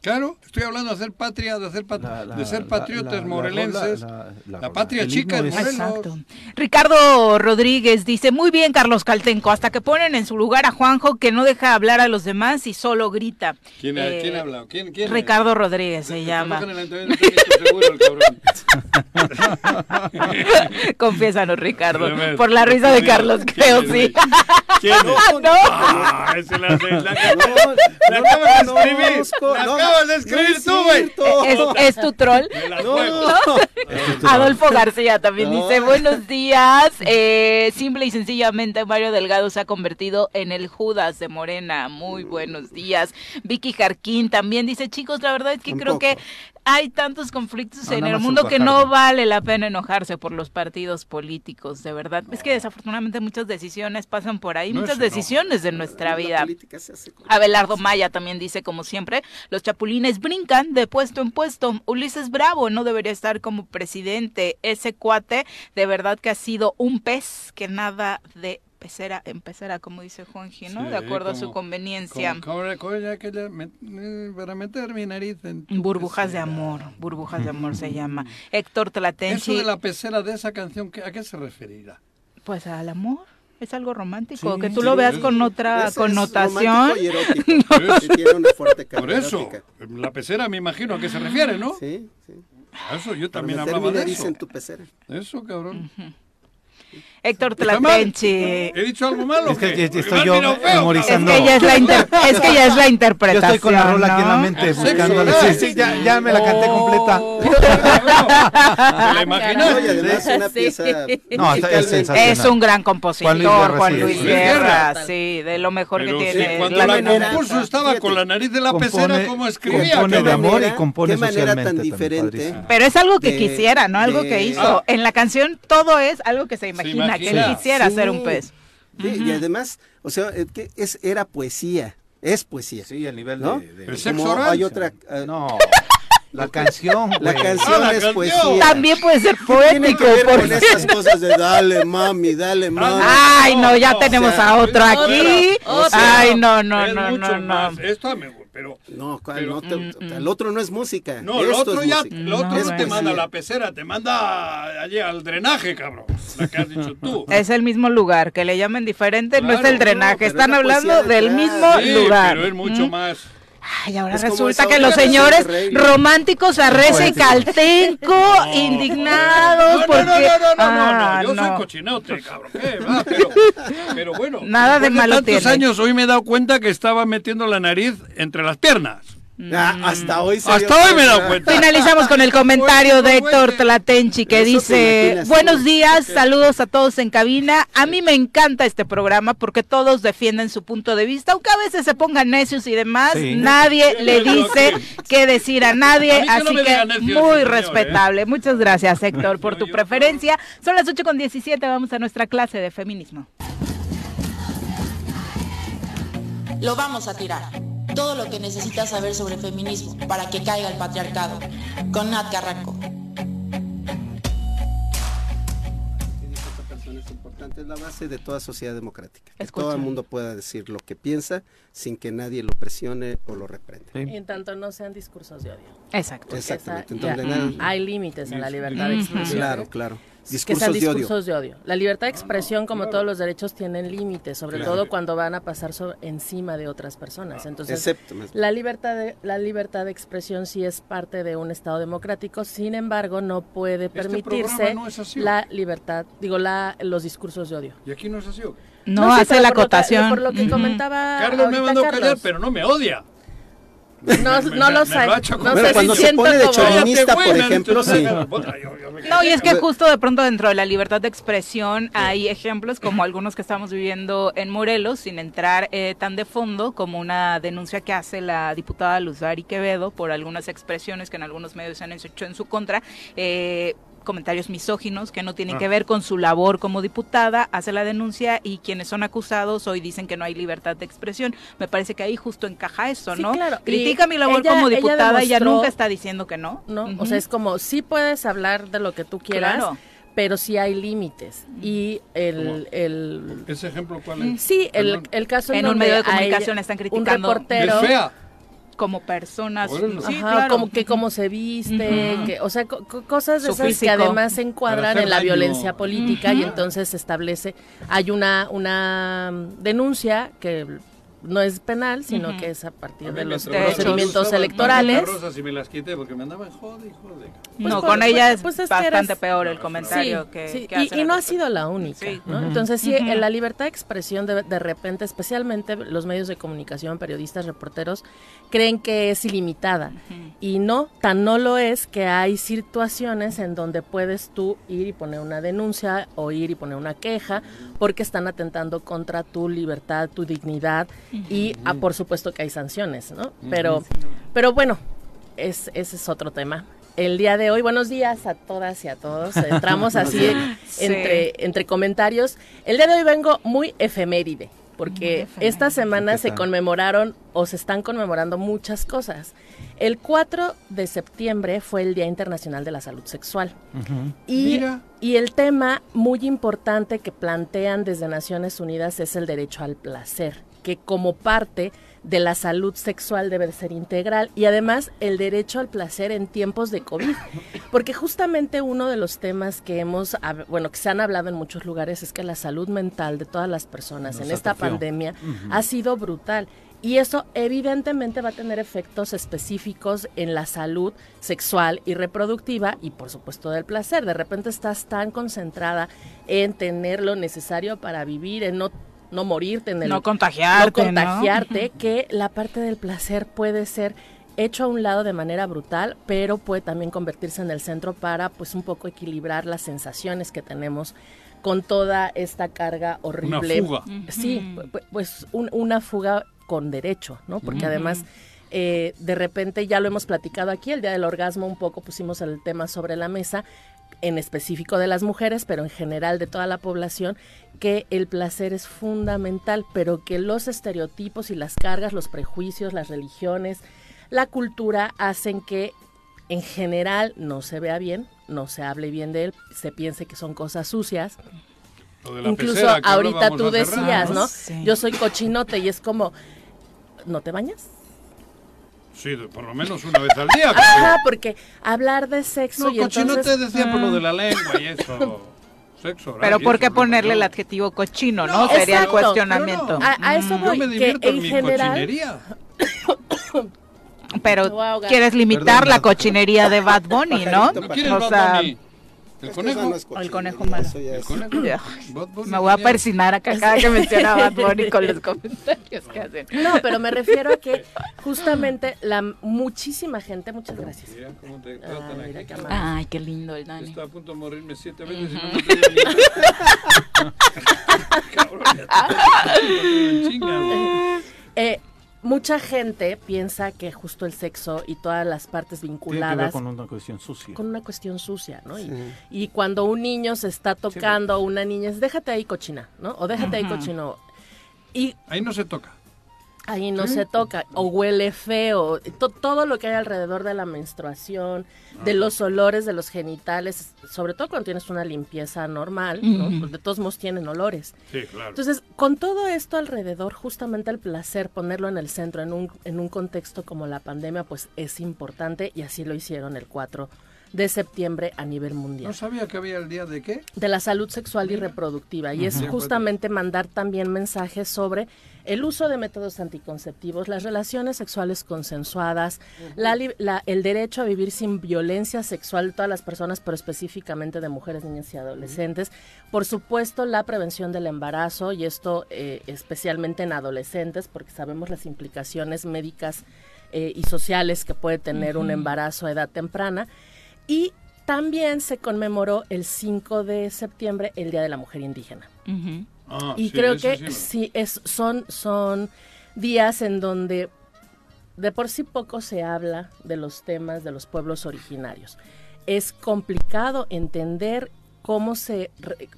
Claro, estoy hablando de hacer patria, de hacer pat la, la, de ser patriotas la, la, morelenses, la, la, la, la, la patria chica de Morelos. Exacto. Ricardo Rodríguez dice, muy bien Carlos Caltenco, hasta que ponen en su lugar a Juanjo que no deja hablar a los demás y solo grita. ¿Quién, eh, ¿quién ha hablado? ¿Quién, quién Ricardo Rodríguez se, se llama. Confiésanos Ricardo, por la risa de Carlos creo, sí. ¿Quién es? ¿No? Ah, es la, la, la, la acabas de escribir, la acabas de escribir tú, güey. ¿Es tu troll? Adolfo García también dice, buenos días, eh, simple y sencillamente Mario Delgado se ha convertido en el Judas de Morena, muy buenos días. Vicky Jarquín también dice, chicos, la verdad es que creo que hay tantos conflictos no, en el mundo que no vale la pena enojarse por los partidos políticos, de verdad. No. Es que desafortunadamente muchas decisiones pasan por ahí, no, muchas decisiones no. de nuestra la vida. Abelardo Maya también dice, como siempre, los chapulines brincan de puesto en puesto. Ulises Bravo no debería estar como presidente. Ese cuate de verdad que ha sido un pez que nada de pecera en pecera, como dice Juanji, ¿no? Sí, de acuerdo como, a su conveniencia. Como, como, como ya que le met, para meter mi nariz en burbujas pecera. De amor, burbujas de amor se llama. Héctor Tlatenchi. Eso de la pecera de esa canción, ¿a qué se referirá? Pues al amor. Es algo romántico, sí, que tú sí, lo veas es, con otra connotación. Es y erótico, no. que tiene una fuerte Por eso, erótica. La pecera me imagino a qué se refiere, ¿no? Sí, sí. Eso yo también hablaba de eso. En tu pecera. Eso, cabrón. Uh-huh. Héctor Tlatenchi. ¿He dicho algo malo? Es que estoy yo memorizando. Es que ya es la, inter es que ya es la interpretación. Yo estoy con la rola ¿no? aquí en la mente buscándole. Sí, sí, ya, ya me la canté completa. ¿Te la imaginas? Y además una pieza no, es, es un gran compositor, Juan Luis Guerra. Sí, de lo mejor que tiene. Cuando la compuso estaba con la nariz de la pecera, como escribía. Compone de amor y compone socialmente. Pero es algo que quisiera, ¿no? Algo que hizo. En la canción todo es algo que se imagina. Imagina, que él quisiera sí. ser un pez. Sí, uh-huh. Y además, o sea, que es, era poesía, es poesía. Sí, a nivel ¿no? de, de... El sexo oral. Hay otra... Uh... No... La canción, la canción ah, la es canción. Poesía. También puede ser poético. Por con esas cosas de dale mami, dale mami. Ay no, ya no, tenemos o sea, a otro aquí. O sea, ay no, no, no, no, no. Esto me, pero no, cuál, pero, no te, mm, mm. el otro no es música. No, el otro ya, el otro no, no te manda a la pecera, te manda allí al drenaje, cabrón. La que has dicho tú. Es el mismo lugar, que le llamen diferente, claro, no es el drenaje. No, Están hablando de del mismo sí, lugar. Pero es mucho ¿Mm? Más. Ay, ahora es resulta que los señores románticos arrecen Caltenco, no, indignados no, no, porque... No, no, no, no, ah, no, no, yo no. soy cochinote, cabrón, ¿qué va? Pero, pero bueno, nada de malo tiene. Tantos años hoy me he dado cuenta que estaba metiendo la nariz entre las piernas. Ah, hasta hoy se Hasta hoy me he dado cuenta. Finalizamos con el comentario de Héctor Tlatenchi que dice, buenos días, saludos a todos en cabina. A mí me encanta este programa porque todos defienden su punto de vista, aunque a veces se pongan necios y demás, sí. nadie sí, le dice que... qué decir a nadie, a así no que necios, muy señor, respetable. Eh. Muchas gracias, Héctor, por tu yo, preferencia. Yo. Son las ocho con diecisiete, vamos a nuestra clase de feminismo. Lo vamos a tirar. Todo lo que necesitas saber sobre feminismo para que caiga el patriarcado. Con Nat Carranco. Es la base de toda sociedad democrática. Que todo el mundo pueda decir lo que piensa sin que nadie lo presione o lo reprenda. Sí. En tanto no sean discursos de odio. Exacto. Exactamente. Esa, Entonces, yeah. nada... Hay límites en la libertad de expresión. Claro, claro. Discursos que sean discursos de odio. de odio. La libertad de expresión, como claro. todos los derechos, tienen límites, sobre claro. todo cuando van a pasar sobre, encima de otras personas. Entonces, Excepto, la libertad de, la libertad de expresión sí es parte de un Estado democrático, sin embargo, no puede permitirse este no la libertad, digo, la, los discursos de odio. ¿Y aquí no es así? No, no hace la acotación. Por lo que uh-huh. comentaba Carlos me mandó a callar, pero no me odia. No, me, no me, los hay. Lo no sé cuando si se pone de chauvinista, por ejemplo, sí. No, y es que justo de pronto dentro de la libertad de expresión sí. hay ejemplos como algunos que estamos viviendo en Morelos, sin entrar eh, tan de fondo, como una denuncia que hace la diputada Luzari Quevedo por algunas expresiones que en algunos medios se han hecho en su contra, eh, comentarios misóginos que no tienen ah. que ver con su labor como diputada, hace la denuncia y quienes son acusados hoy dicen que no hay libertad de expresión. Me parece que ahí justo encaja eso, sí, ¿no? Claro. Critica y mi labor ella, como diputada, ella, demostró, ella nunca está diciendo que no. No, uh-huh. o sea, es como, sí puedes hablar de lo que tú quieras, claro. pero sí hay límites. Y el, el... ¿Ese ejemplo cuál es? Sí, el, el caso en, en un medio de comunicación ella, están criticando. Un reportero... De fea. Como personas, bueno, sí, ajá, claro. como que cómo se viste, uh-huh. que, o sea, co cosas de Su esas físico. que además se encuadran en la daño. violencia política uh-huh. y entonces se establece, hay una una denuncia que no es penal, sino uh-huh. que es a partir a de los procedimientos electorales. Rosas y me las quité porque me andaban jode y jode. Pues no, por, con ella pues, pues es bastante eres... peor el comentario sí, que, sí. que y, y no ha sido la única, sí. ¿no? Uh-huh. Entonces sí, uh-huh. en la libertad de expresión de, de repente, especialmente los medios de comunicación, periodistas, reporteros, creen que es ilimitada uh-huh. y no, tan no lo es que hay situaciones en donde puedes tú ir y poner una denuncia o ir y poner una queja porque están atentando contra tu libertad, tu dignidad. Y ah, por supuesto que hay sanciones, ¿no? Pero, pero bueno, es, ese es otro tema. El día de hoy, buenos días a todas y a todos. Entramos así sí. entre, entre comentarios. El día de hoy vengo muy efeméride, porque efeméride. esta semana se conmemoraron o se están conmemorando muchas cosas. El cuatro de septiembre fue el Día Internacional de la Salud Sexual. Uh-huh. Y, y el tema muy importante que plantean desde Naciones Unidas es el derecho al placer, que como parte de la salud sexual debe ser integral y además el derecho al placer en tiempos de COVID, porque justamente uno de los temas que hemos, bueno, que se han hablado en muchos lugares es que la salud mental de todas las personas Nos en esta atención. pandemia uh-huh. ha sido brutal. Y eso evidentemente va a tener efectos específicos en la salud sexual y reproductiva y por supuesto del placer. De repente estás tan concentrada en tener lo necesario para vivir, en no no morirte, en el, no contagiarte, no contagiarte ¿no? que la parte del placer puede ser hecho a un lado de manera brutal, pero puede también convertirse en el centro para pues un poco equilibrar las sensaciones que tenemos con toda esta carga horrible. Una fuga. Sí, pues un, una fuga con derecho, ¿no? Porque uh-huh. además eh, de repente ya lo hemos platicado aquí, el día del orgasmo un poco pusimos el tema sobre la mesa, en específico de las mujeres, pero en general de toda la población, que el placer es fundamental, pero que los estereotipos y las cargas, los prejuicios, las religiones, la cultura hacen que en general no se vea bien, no se hable bien de él, se piense que son cosas sucias. Incluso pecera, ahorita tú decías, ¿no? Sí. Yo soy cochinote y es como, ¿no te bañas? Sí, por lo menos una vez al día. Porque... Ajá, porque hablar de sexo no, y entonces... No, cochinote decía por lo de la lengua y eso, sexo. Oral, pero ¿por qué ponerle el adjetivo cochino, no? no sería exacto, el cuestionamiento. No. A, a eso voy, yo me divierto que en, en mi general... cochinería. Pero wow, quieres limitar Perdón, la cochinería de Bad Bunny, ¿no? ¿No quieres o sea... Bad Bunny? ¿El conejo? No el conejo malo. ¿El conejo? Me voy a persinar acá cada que menciona Bad Bunny con los comentarios que hacen. No, pero me refiero a que justamente la muchísima gente, muchas gracias. Mira cómo te tratan Ay, aquí. Ay, qué lindo el Dani. Estaba a punto de morirme siete veces uh-huh. y no me Cabrón, Eh... Mucha gente piensa que justo el sexo y todas las partes vinculadas... Tiene que ver con una cuestión sucia. Con una cuestión sucia, ¿no? Sí. Y, y cuando un niño se está tocando, sí, pero... una niña es déjate ahí cochina, ¿no? O déjate uh-huh. ahí cochino. Y ahí no se toca. Ahí no ¿Sí? se toca. O huele feo. To, todo lo que hay alrededor de la menstruación, ah. de los olores de los genitales, sobre todo cuando tienes una limpieza normal, uh-huh. ¿no? Porque de todos modos tienen olores. Sí, claro. Entonces... Con todo esto alrededor, justamente el placer, ponerlo en el centro, en un, en un contexto como la pandemia, pues es importante y así lo hicieron el cuatro de septiembre a nivel mundial. ¿No sabía que había el día de qué? De la salud sexual Mira. y reproductiva y uh-huh. es justamente mandar también mensajes sobre el uso de métodos anticonceptivos, las relaciones sexuales consensuadas, uh-huh. la, la, el derecho a vivir sin violencia sexual de todas las personas, pero específicamente de mujeres, niñas y adolescentes. Uh-huh. Por supuesto, la prevención del embarazo y esto eh, especialmente en adolescentes, porque sabemos las implicaciones médicas eh, y sociales que puede tener uh-huh. un embarazo a edad temprana. Y también se conmemoró el cinco de septiembre el Día de la Mujer Indígena. Uh-huh. Ah, y sí, creo que sí, sí es, son, son días en donde de por sí poco se habla de los temas de los pueblos originarios. Es complicado entender cómo se,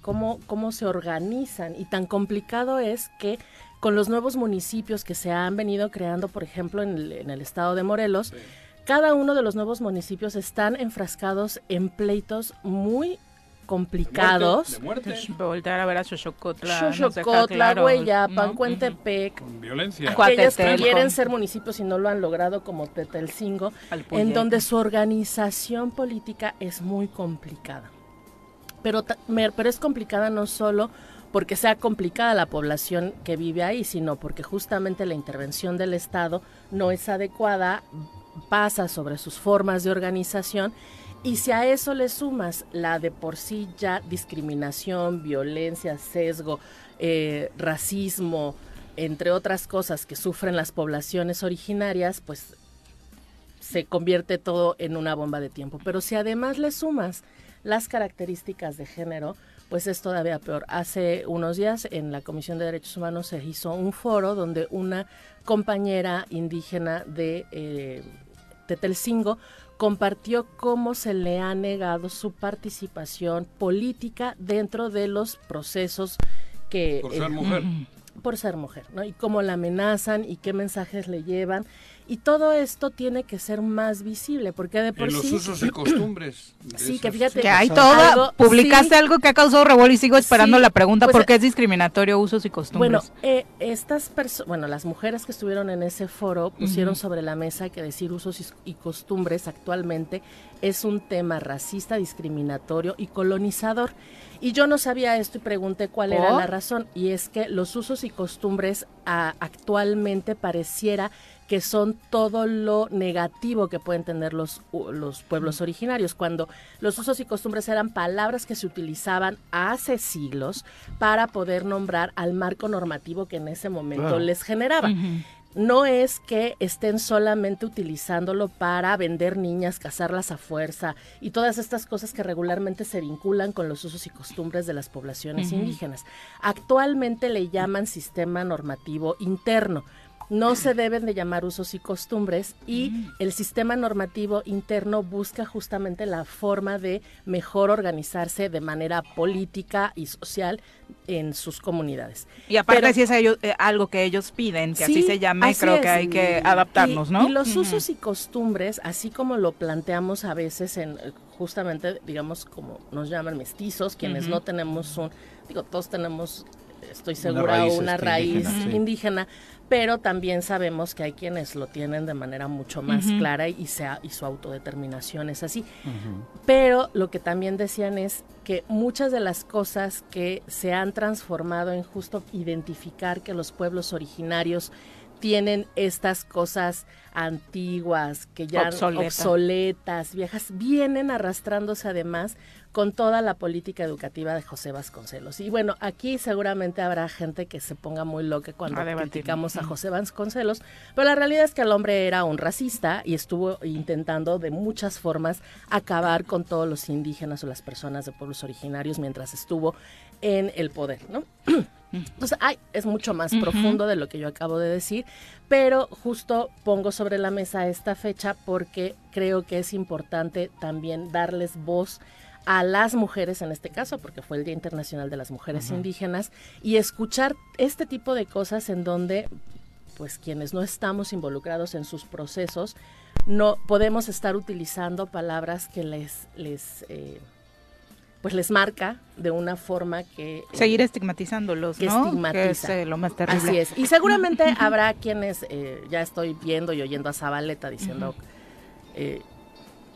cómo, cómo se organizan, y tan complicado es que con los nuevos municipios que se han venido creando, por ejemplo, en el, en el estado de Morelos, sí. cada uno de los nuevos municipios están enfrascados en pleitos muy complicados. De muerte. De muerte. Voltar a ver a Xochocotla. Xochocotla, Hueyapan, Cuentepec. Con violencia. Aquellos que quieren ser municipios y no lo han logrado, como Tetelcingo, en donde su organización política es muy complicada. Pero, pero es complicada no solo porque sea complicada la población que vive ahí, sino porque justamente la intervención del Estado no es adecuada, pasa sobre sus formas de organización. Y si a eso le sumas la de por sí ya discriminación, violencia, sesgo, eh, racismo, entre otras cosas que sufren las poblaciones originarias, pues se convierte todo en una bomba de tiempo. Pero si además le sumas las características de género, pues es todavía peor. Hace unos días en la Comisión de Derechos Humanos se hizo un foro donde una compañera indígena de eh, Tetelcingo compartió cómo se le ha negado su participación política dentro de los procesos que... Por ser eh, mujer. Por ser mujer, ¿no? Y cómo la amenazan y qué mensajes le llevan. Y todo esto tiene que ser más visible, porque de por en sí... En los usos y costumbres. Sí, que fíjate... Que hay toda... Algo, publicaste sí, algo que ha causado revuelo y sigo esperando sí, la pregunta, pues, ¿por qué es discriminatorio usos y costumbres? Bueno, eh, estas personas... Bueno, las mujeres que estuvieron en ese foro pusieron uh-huh. sobre la mesa que decir usos y, y costumbres actualmente es un tema racista, discriminatorio y colonizador. Y yo no sabía esto y pregunté cuál oh. era la razón, y es que los usos y costumbres a, actualmente pareciera que son todo lo negativo que pueden tener los, los pueblos originarios, cuando los usos y costumbres eran palabras que se utilizaban hace siglos para poder nombrar al marco normativo que en ese momento wow. les generaba. Uh-huh. No es que estén solamente utilizándolo para vender niñas, casarlas a fuerza y todas estas cosas que regularmente se vinculan con los usos y costumbres de las poblaciones uh-huh. indígenas. Actualmente le llaman sistema normativo interno. No se deben de llamar usos y costumbres, y uh-huh. el sistema normativo interno busca justamente la forma de mejor organizarse de manera política y social en sus comunidades. Y aparte Pero, si es ellos, eh, algo que ellos piden, que sí, así se llame, creo es. que hay que adaptarnos, y, ¿no? Y los uh-huh. usos y costumbres, así como lo planteamos a veces en justamente, digamos, como nos llaman mestizos, quienes uh-huh. no tenemos un, digo, todos tenemos, estoy segura, una raíz, una raíz indígena, indígena sí. pero también sabemos que hay quienes lo tienen de manera mucho más uh-huh. clara y, sea, y su autodeterminación es así. Uh-huh. Pero lo que también decían es que muchas de las cosas que se han transformado en justo identificar que los pueblos originarios tienen estas cosas antiguas, que ya Obsoleta. obsoletas, viejas, vienen arrastrándose además con toda la política educativa de José Vasconcelos. Y bueno, aquí seguramente habrá gente que se ponga muy loca cuando a criticamos a José Vasconcelos, pero la realidad es que el hombre era un racista y estuvo intentando de muchas formas acabar con todos los indígenas o las personas de pueblos originarios mientras estuvo en el poder, ¿no? Entonces, ay, es mucho más uh-huh. profundo de lo que yo acabo de decir, pero justo pongo sobre la mesa esta fecha porque creo que es importante también darles voz a las mujeres en este caso, porque fue el Día Internacional de las Mujeres uh-huh. Indígenas, y escuchar este tipo de cosas en donde, pues, quienes no estamos involucrados en sus procesos, no podemos estar utilizando palabras que les... les eh, pues les marca de una forma que... Seguir estigmatizándolos, que ¿no? Estigmatiza. Que es eh, lo más terrible. Así es. Y seguramente habrá quienes, eh, ya estoy viendo y oyendo a Zabaleta diciendo eh,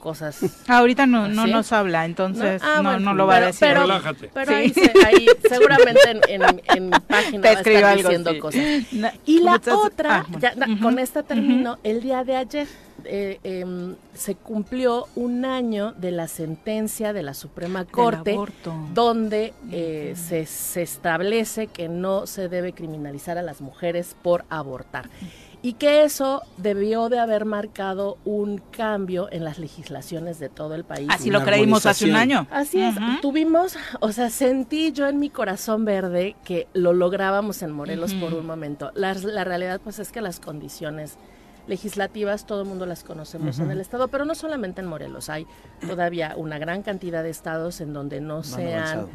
cosas... Ah, ahorita no, no nos habla, entonces no, ah, no, bueno, no lo pero, va a decir. Pero, Relájate. Pero sí. ahí, se, ahí seguramente en, en, en mi página Te va a estar algo, diciendo sí. cosas. No, y la muchas, otra, ah, bueno. ya, na, uh-huh. con esta termino, uh-huh. el día de ayer... Eh, eh, se cumplió un año de la sentencia de la Suprema Corte donde eh, uh-huh. se, se establece que no se debe criminalizar a las mujeres por abortar. y que eso debió de haber marcado un cambio en las legislaciones de todo el país. Así lo creímos hace un año. Así es, uh-huh. tuvimos, o sea, sentí yo en mi corazón verde que lo lográbamos en Morelos uh-huh. por un momento. La, la realidad pues es que las condiciones legislativas todo el mundo las conocemos uh-huh. en el estado, pero no solamente en Morelos, hay todavía una gran cantidad de estados en donde no, no se han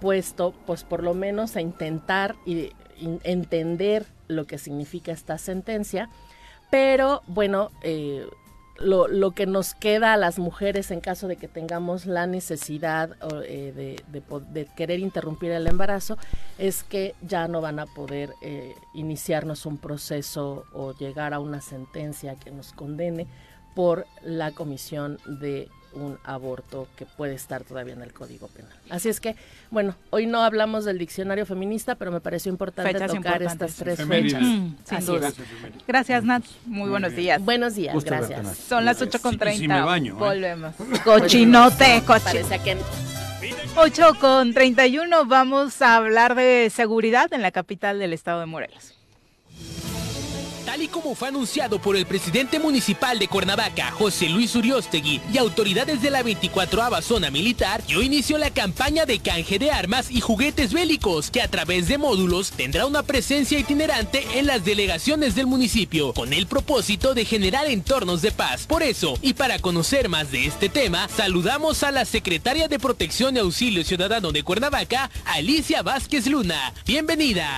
puesto, pues por lo menos a intentar y, y entender lo que significa esta sentencia, pero bueno, eh, lo, lo que nos queda a las mujeres en caso de que tengamos la necesidad eh, de, de, de querer interrumpir el embarazo, es que ya no van a poder eh, iniciarnos un proceso o llegar a una sentencia que nos condene por la comisión de un aborto que puede estar todavía en el Código Penal. Así es que, bueno, hoy no hablamos del diccionario feminista, pero me pareció importante fechas tocar estas tres fechas. Mm, sin duda. Gracias, Nat. Muy, Muy buenos bien. días. Buenos días, Gusto gracias. Verte, Son las ocho con treinta. Si, si me baño, ¿eh? Volvemos. Cochinote, cochinote. Que... ocho con treinta y uno, vamos a hablar de seguridad en la capital del estado de Morelos. Tal y como fue anunciado por el presidente municipal de Cuernavaca, José Luis Uriostegui, y autoridades de la veinticuatrava zona militar, hoy inició la campaña de canje de armas y juguetes bélicos, que a través de módulos tendrá una presencia itinerante en las delegaciones del municipio, con el propósito de generar entornos de paz. Por eso, y para conocer más de este tema, saludamos a la secretaria de Protección y Auxilio Ciudadano de Cuernavaca, Alicia Vázquez Luna. Bienvenida.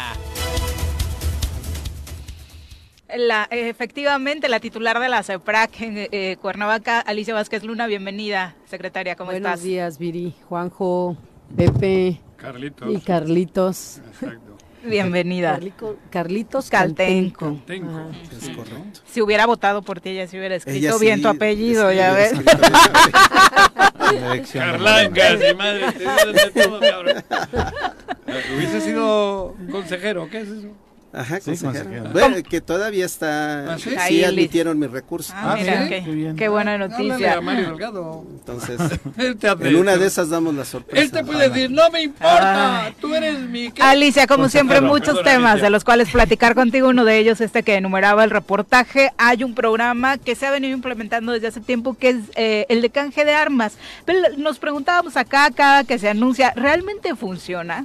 La, efectivamente, la titular de la CEPRAC en eh, Cuernavaca, Alicia Vázquez Luna, bienvenida, secretaria, ¿cómo Buenos estás? Buenos días, Viri, Juanjo, Pepe Carlitos. y Carlitos. Exacto. Bienvenida. Carlico, Carlitos Caltenco. Caltenco. Ah, es correcto. Si hubiera votado por ti, ella se hubiera escrito ella bien sí, tu apellido, ya ves. Carlanca, mi madre, te dieron de todo, cabrón. Hubiese sido consejero, ¿qué es eso? Ajá, sí, consejero. Bueno, que todavía está. ¿Ah, sí? Sí, admitieron mis recursos. Ah, ah mira, ¿sí? qué, bien. qué buena noticia. Háblale a Mario Delgado. Entonces, en una de esas damos la sorpresa. Él te puede ah, decir, no me importa, ah, tú eres mi... ¿qué? Alicia, como pues siempre, perdón, muchos perdón, temas Alicia. de los cuales platicar contigo. Uno de ellos, este que enumeraba el reportaje. Hay un programa que se ha venido implementando desde hace tiempo, que es eh, el de canje de armas. Pero nos preguntábamos acá, cada que se anuncia, ¿realmente funciona?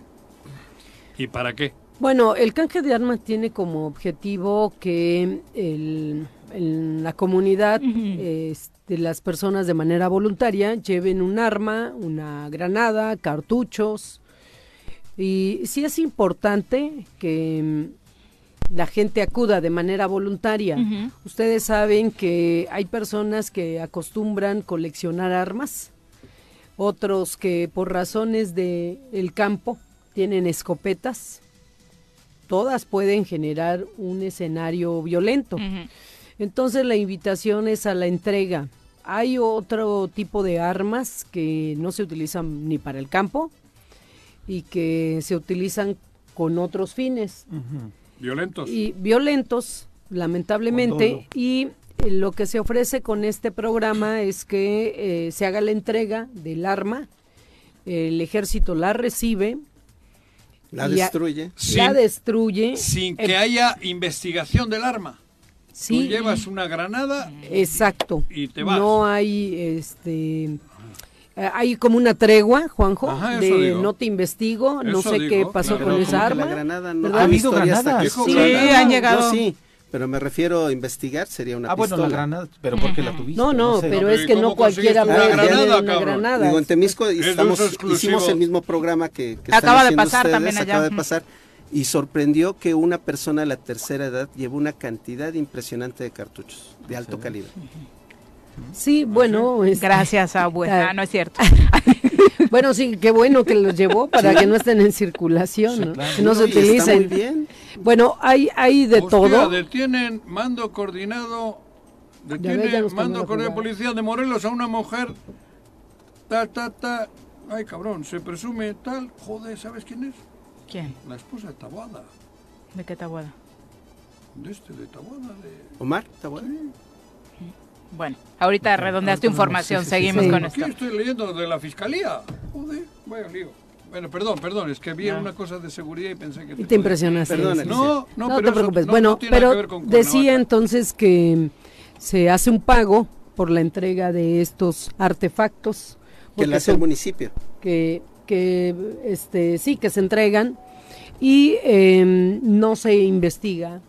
¿Y para qué? Bueno, el canje de armas tiene como objetivo que el, el, la comunidad, uh-huh. este, las personas de manera voluntaria lleven un arma, una granada, cartuchos, y sí es importante que la gente acuda de manera voluntaria. Uh-huh. Ustedes saben que hay personas que acostumbran coleccionar armas, otros que por razones de el campo tienen escopetas. Todas pueden generar un escenario violento. Uh-huh. Entonces la invitación es a la entrega. Hay otro tipo de armas que no se utilizan ni para el campo y que se utilizan con otros fines. Uh-huh. Violentos. Y violentos, lamentablemente. Y lo que se ofrece con este programa es que eh, se haga la entrega del arma, el ejército la recibe. La destruye. Sin, la destruye. Sin que el, haya investigación del arma. Sí. Tú llevas una granada. Exacto. Y te vas. No hay, este, hay como una tregua, Juanjo, Ajá, de digo. no te investigo, eso no sé digo, qué pasó claro. con pero esa arma. La granada no ha habido granadas. Que... Sí, granada. han llegado. No, sí. Pero me refiero a investigar, sería una ah, pistola. Ah, bueno, la granada, pero ¿por qué la tuviste? No, no, no sé. pero es que no cualquiera puede granada, una granada. Digo, en Temixco estamos, hicimos el mismo programa que, que acaba de pasar ustedes, también allá. Acaba de pasar, y sorprendió que una persona de la tercera edad llevó una cantidad impresionante de cartuchos de alto sí. calibre. Sí, bueno. Es, Gracias, abuela, ah, no es cierto. Bueno, sí, qué bueno que los llevó para sí. que no estén en circulación, sí, ¿no? Claro. Que no, no se utilicen. Está muy bien. Bueno, hay, hay de Hostia, todo. Detienen mando coordinado, detienen mando coordinado policía de Morelos a una mujer, ta, ta, ta, ay cabrón, se presume tal, joder, ¿sabes quién es? ¿Quién? La esposa de Taboada. ¿De qué Taboada? De este, de Taboada, de... ¿Omar Taboada? Sí. Bueno, ahorita redondeas tu información, sí, sí, sí, seguimos sí. con Aquí esto. Aquí estoy leyendo de la Fiscalía. Joder, vaya lío. Bueno, perdón, perdón, es que había no. una cosa de seguridad y pensé que... Te, te impresionaste. Perdón, no, no, no pero te preocupes. Eso, no, bueno, no tiene pero que ver con decía entonces que se hace un pago por la entrega de estos artefactos. Que lo hace son, el municipio. Que, que este, sí, que se entregan y eh, no se investiga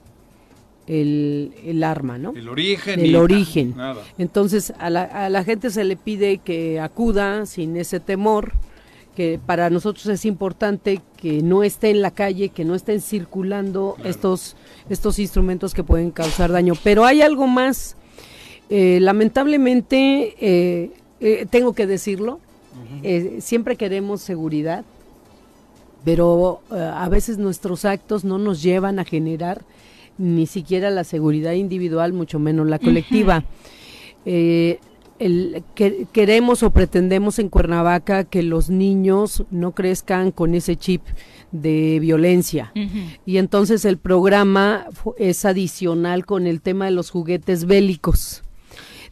el, el arma, ¿no? El origen. El origen. Nada. Entonces a la, a la gente se le pide que acuda sin ese temor, que para nosotros es importante que no esté en la calle, que no estén circulando claro. estos, estos instrumentos que pueden causar daño. Pero hay algo más, eh, lamentablemente, eh, eh, tengo que decirlo, uh-huh. eh, siempre queremos seguridad, pero eh, a veces nuestros actos no nos llevan a generar ni siquiera la seguridad individual, mucho menos la colectiva. Uh-huh. eh, El, que, queremos o pretendemos en Cuernavaca que los niños no crezcan con ese chip de violencia uh-huh. y entonces el programa es adicional con el tema de los juguetes bélicos.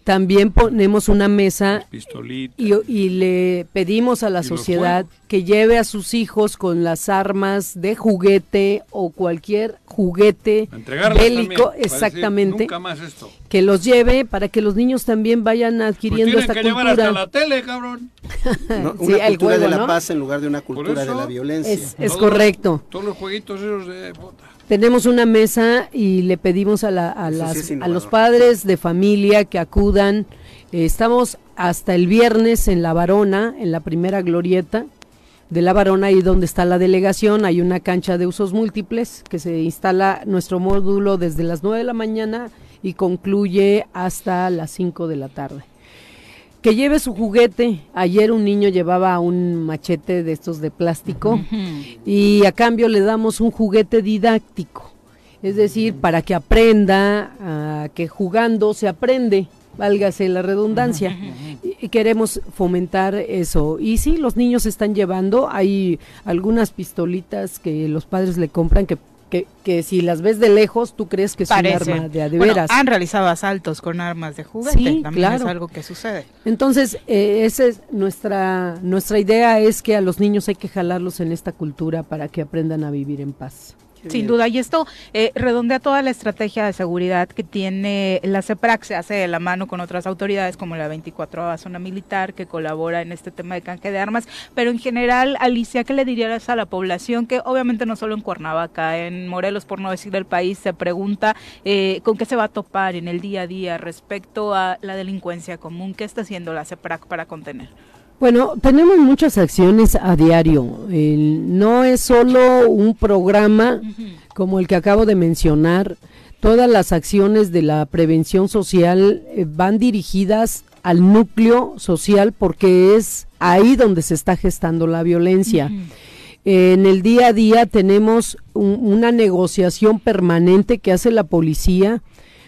También ponemos una mesa y, y le pedimos a la sociedad que lleve a sus hijos con las armas de juguete o cualquier juguete bélico, también, exactamente, nunca más esto. Que los lleve para que los niños también vayan adquiriendo pues esta cultura. Tienen que llevar hasta la tele, cabrón. No, una sí, cultura juego, de la ¿no? paz en lugar de una cultura eso, de la violencia. Es, es todo, correcto. Todos los jueguitos esos de bota. Tenemos una mesa y le pedimos a, la, a, las, sí a los padres de familia que acudan. Eh, estamos hasta el viernes en La Varona, en la primera glorieta de La Varona, ahí donde está la delegación. Hay una cancha de usos múltiples que se instala nuestro módulo desde las nueve de la mañana y concluye hasta las cinco de la tarde. Que lleve su juguete. Ayer un niño llevaba un machete de estos de plástico y a cambio le damos un juguete didáctico, es decir, para que aprenda, uh, que jugando se aprende, válgase la redundancia, y queremos fomentar eso. Y sí, los niños están llevando, hay algunas pistolitas que los padres le compran que Que, que si las ves de lejos, tú crees que es Parece. un arma de adeveras. Bueno, han realizado asaltos con armas de juguete, sí, también claro. es algo que sucede. Entonces, eh, esa es nuestra, nuestra idea, es que a los niños hay que jalarlos en esta cultura para que aprendan a vivir en paz. Sin duda, y esto eh, redondea toda la estrategia de seguridad que tiene la CEPRAC, se hace de la mano con otras autoridades como la veinticuatro Zona Militar, que colabora en este tema de canje de armas, pero en general, Alicia, ¿qué le dirías a la población que obviamente no solo en Cuernavaca, en Morelos, por no decir el país, se pregunta eh, con qué se va a topar en el día a día respecto a la delincuencia común? ¿Qué está haciendo la CEPRAC para contener? Bueno, tenemos muchas acciones a diario, eh, no es solo un programa como el que acabo de mencionar, todas las acciones de la prevención social eh, van dirigidas al núcleo social porque es ahí donde se está gestando la violencia. Uh-huh. Eh, en el día a día tenemos un, una negociación permanente que hace la policía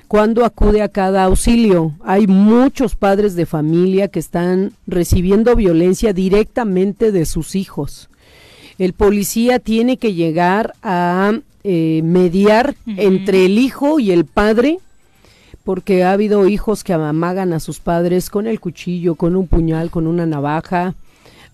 cuando acude a cada auxilio. Hay muchos padres de familia que están recibiendo violencia directamente de sus hijos. El policía tiene que llegar a eh, mediar uh-huh. entre el hijo y el padre, porque ha habido hijos que amagan a sus padres con el cuchillo, con un puñal, con una navaja,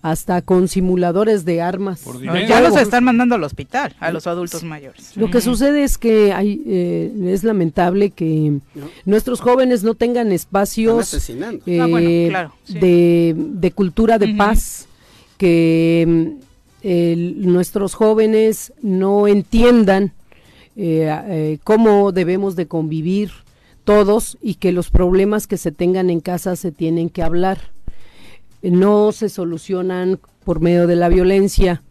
hasta con simuladores de armas. Ya los están mandando al hospital, a los adultos sí. mayores. Lo que sucede es que hay, eh, es lamentable que no. nuestros jóvenes no tengan espacios eh, ah, bueno, claro, sí. de, de cultura de uh-huh. paz, que eh, nuestros jóvenes no entiendan eh, eh, cómo debemos de convivir todos y que los problemas que se tengan en casa se tienen que hablar. No se solucionan por medio de la violencia,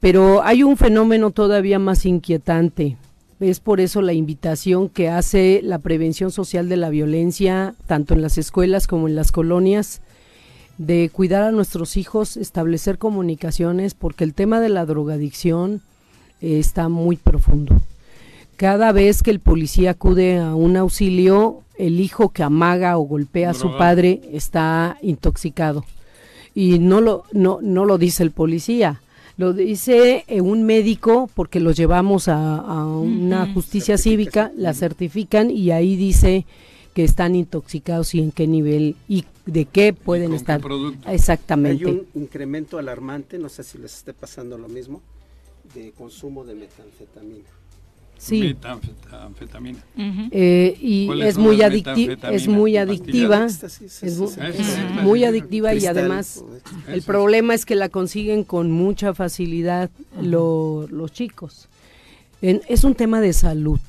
pero hay un fenómeno todavía más inquietante. Es por eso la invitación que hace la prevención social de la violencia, tanto en las escuelas como en las colonias, de cuidar a nuestros hijos, establecer comunicaciones, porque el tema de la drogadicción eh, está muy profundo. Cada vez que el policía acude a un auxilio, el hijo que amaga o golpea a su padre está intoxicado. Y no lo, no, no lo dice el policía, lo dice un médico porque los llevamos a, a una justicia cívica, la certifican y ahí dice que están intoxicados y en qué nivel y de qué pueden estar. Qué exactamente. Hay un incremento alarmante, no sé si les esté pasando lo mismo, de consumo de metanfetamina. Sí. Metanfetamina. Uh-huh. eh, y es muy, adicti- es muy adictiva, es, es muy adictiva y además el eso. Problema es que la consiguen con mucha facilidad lo, los chicos. En, es un tema de salud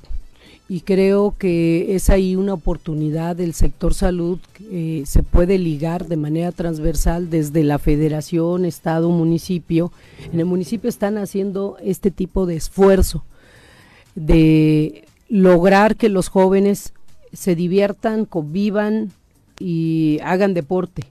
y creo que es ahí una oportunidad del sector salud que eh, se puede ligar de manera transversal desde la federación, estado, municipio. En el municipio están haciendo este tipo de esfuerzo de lograr que los jóvenes se diviertan, convivan y hagan deporte.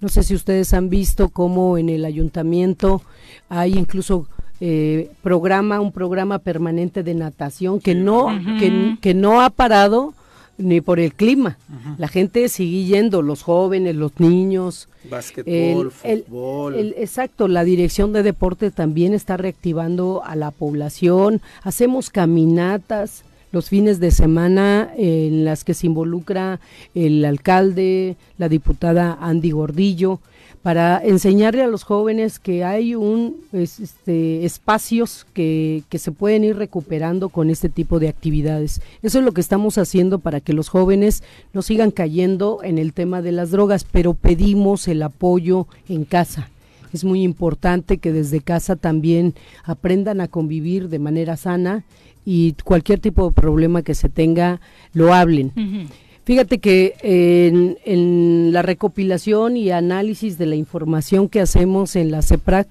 No sé si ustedes han visto cómo en el ayuntamiento hay incluso eh, programa, un programa permanente de natación que no, uh-huh. que, que no ha parado ni por el clima. Uh-huh. La gente sigue yendo, los jóvenes, los niños. Básquetbol, el, fútbol. El, el, exacto, la dirección de deporte también está reactivando a la población. Hacemos caminatas los fines de semana eh, en las que se involucra el alcalde, la diputada Andy Gordillo, para enseñarle a los jóvenes que hay un es, este, espacios que, que se pueden ir recuperando con este tipo de actividades. Eso es lo que estamos haciendo para que los jóvenes no sigan cayendo en el tema de las drogas, pero pedimos el apoyo en casa. Es muy importante que desde casa también aprendan a convivir de manera sana y cualquier tipo de problema que se tenga lo hablen. Uh-huh. Fíjate que en, en la recopilación y análisis de la información que hacemos en la CEPRAC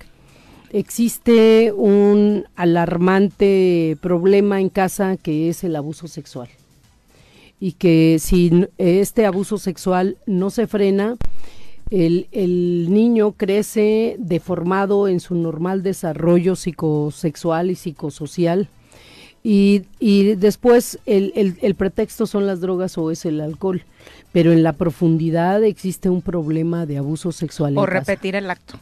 existe un alarmante problema en casa que es el abuso sexual y que si este abuso sexual no se frena, el, el niño crece deformado en su normal desarrollo psicosexual y psicosocial. Y, y después el, el, el pretexto son las drogas o es el alcohol, pero en la profundidad existe un problema de abuso sexual. O en repetir casa. El acto,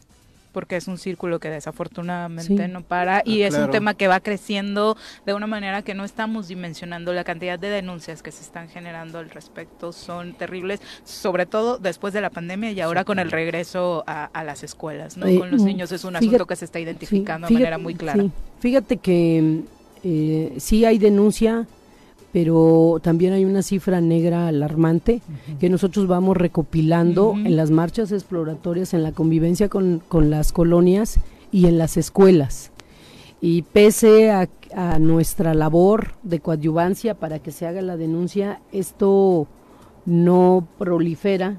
porque es un círculo que desafortunadamente sí. no para y ah, es claro. un tema que va creciendo de una manera que no estamos dimensionando. La cantidad de denuncias que se están generando al respecto son terribles, sobre todo después de la pandemia y ahora sí. con el regreso a, a las escuelas, ¿no? Eh, con los niños es un fíjate, asunto que se está identificando sí, fíjate, de manera muy clara. Sí. Fíjate que... Eh, sí hay denuncia, pero también hay una cifra negra alarmante uh-huh. que nosotros vamos recopilando uh-huh. en las marchas exploratorias, en la convivencia con, con las colonias y en las escuelas. Y pese a, a nuestra labor de coadyuvancia para que se haga la denuncia, esto no prolifera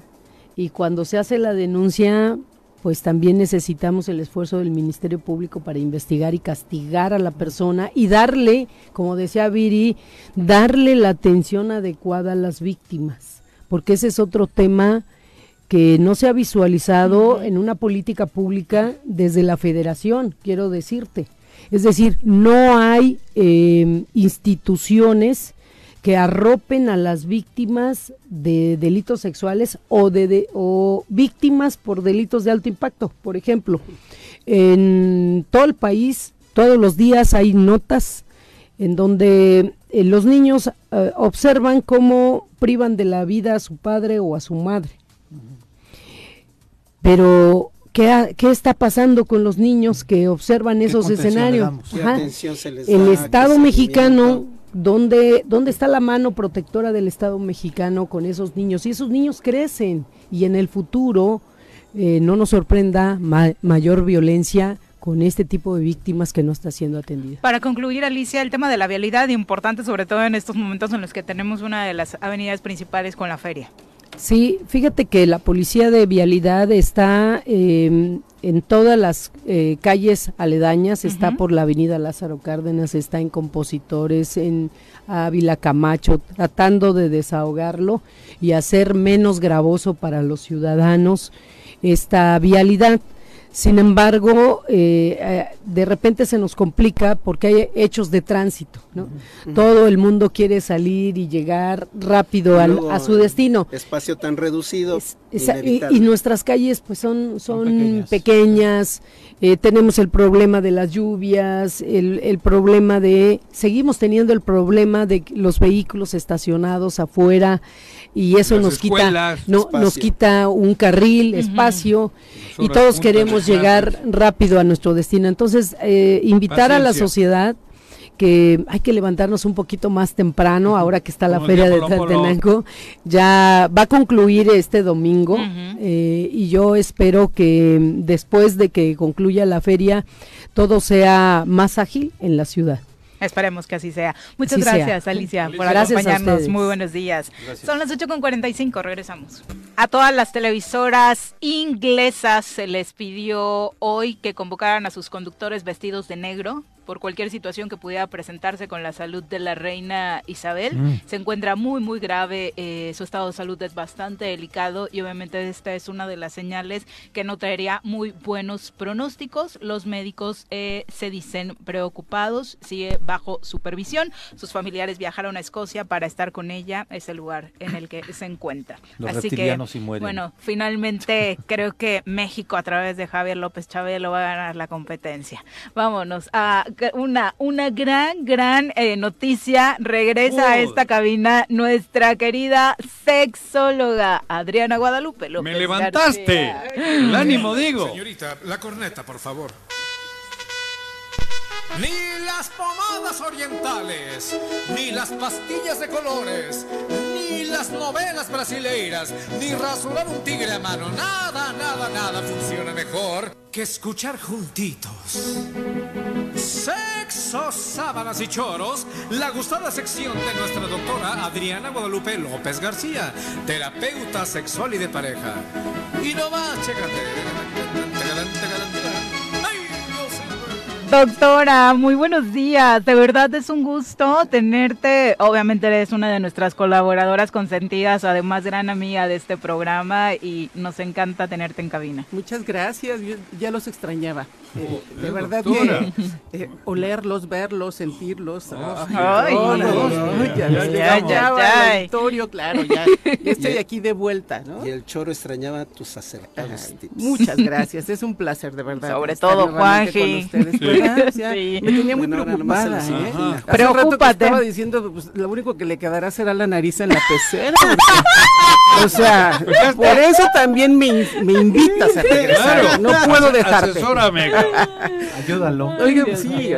y cuando se hace la denuncia... pues también necesitamos el esfuerzo del Ministerio Público para investigar y castigar a la persona y darle, como decía Viri, darle la atención adecuada a las víctimas, porque ese es otro tema que no se ha visualizado en una política pública desde la Federación, quiero decirte. Es decir, no hay eh, instituciones que arropen a las víctimas de delitos sexuales o de, de o víctimas por delitos de alto impacto. Por ejemplo, en todo el país, todos los días hay notas en donde eh, los niños eh, observan cómo privan de la vida a su padre o a su madre. Pero... ¿Qué, ha, ¿Qué está pasando con los niños que observan esos escenarios? El Estado mexicano, ¿dónde, ¿dónde está la mano protectora del Estado mexicano con esos niños? Y esos niños crecen y en el futuro eh, no nos sorprenda ma- mayor violencia con este tipo de víctimas que no está siendo atendida. Para concluir, Alicia, el tema de la vialidad, importante sobre todo en estos momentos en los que tenemos una de las avenidas principales con la feria. Sí, fíjate que la policía de vialidad está eh, en todas las eh, calles aledañas, uh-huh. está por la avenida Lázaro Cárdenas, está en Compositores, en Ávila Camacho, tratando de desahogarlo y hacer menos gravoso para los ciudadanos esta vialidad. Sin embargo, eh, de repente se nos complica porque hay hechos de tránsito, ¿no? Uh-huh. Todo el mundo quiere salir y llegar rápido al, a su destino. Espacio tan reducido. Es, es, y, y nuestras calles pues son, son, son pequeñas. pequeñas eh, tenemos el problema de las lluvias, el, el problema de... Seguimos teniendo el problema de los vehículos estacionados afuera. y eso las nos escuelas, quita no, nos quita un carril, uh-huh. espacio, y todos queremos llegar grandes. rápido a nuestro destino. Entonces, eh, invitar Paciencia. a la sociedad que hay que levantarnos un poquito más temprano, ahora que está la Como Feria de Tlaltenango, ya va a concluir este domingo, uh-huh. eh, y yo espero que después de que concluya la feria, todo sea más ágil en la ciudad. Esperemos que así sea. Muchas así gracias, sea. Alicia, Alicia, por acompañarnos. Muy buenos días. Gracias. Son las ocho con cuarenta y cinco, regresamos. A todas las televisoras inglesas se les pidió hoy que convocaran a sus conductores vestidos de negro por cualquier situación que pudiera presentarse con la salud de la reina Isabel. Mm. Se encuentra muy, muy grave, eh, su estado de salud es bastante delicado y obviamente esta es una de las señales que no traería muy buenos pronósticos. Los médicos eh, se dicen preocupados, sigue bajo supervisión. Sus familiares viajaron a Escocia para estar con ella, es el lugar en el que se encuentra. Los Así reptilianos que, y mueren. Bueno, finalmente creo que México a través de Javier López Chabelo va a ganar la competencia. Vámonos a... Una, una gran, gran eh, noticia. Regresa oh. a esta cabina nuestra querida sexóloga Adriana Guadalupe López. ¡Me levantaste! García. ¡El ánimo, digo! Señorita, la corneta, por favor. Ni las pomadas orientales, ni las pastillas de colores, ni las novelas brasileiras, ni rasurar un tigre a mano. Nada, nada, nada funciona mejor que escuchar juntitos. Sexo, sábanas y choros, la gustada sección de nuestra doctora Adriana Guadalupe López García, terapeuta sexual y de pareja. Y no más, chécate. Doctora, muy buenos días, de verdad es un gusto tenerte, obviamente eres una de nuestras colaboradoras consentidas, además gran amiga de este programa y nos encanta tenerte en cabina. Muchas gracias, yo ya los extrañaba, eh, oh, de verdad que eh, olerlos, verlos, sentirlos, ya auditorio, claro, ya, ya estoy aquí de vuelta, ¿no? Y el choro extrañaba tus acercados. Muchas gracias, es un placer de verdad. Sobre todo Juanji. O sea, sí. Me tenía muy bueno, preocupada, ¿eh? Preocúpate. Estaba diciendo, pues, lo único que le quedará será la nariz en la pecera. O sea, por eso también me, me invitas a regresar. Claro. No puedo dejarte. Asesórame. Ayúdalo. Oiga, pues, sí,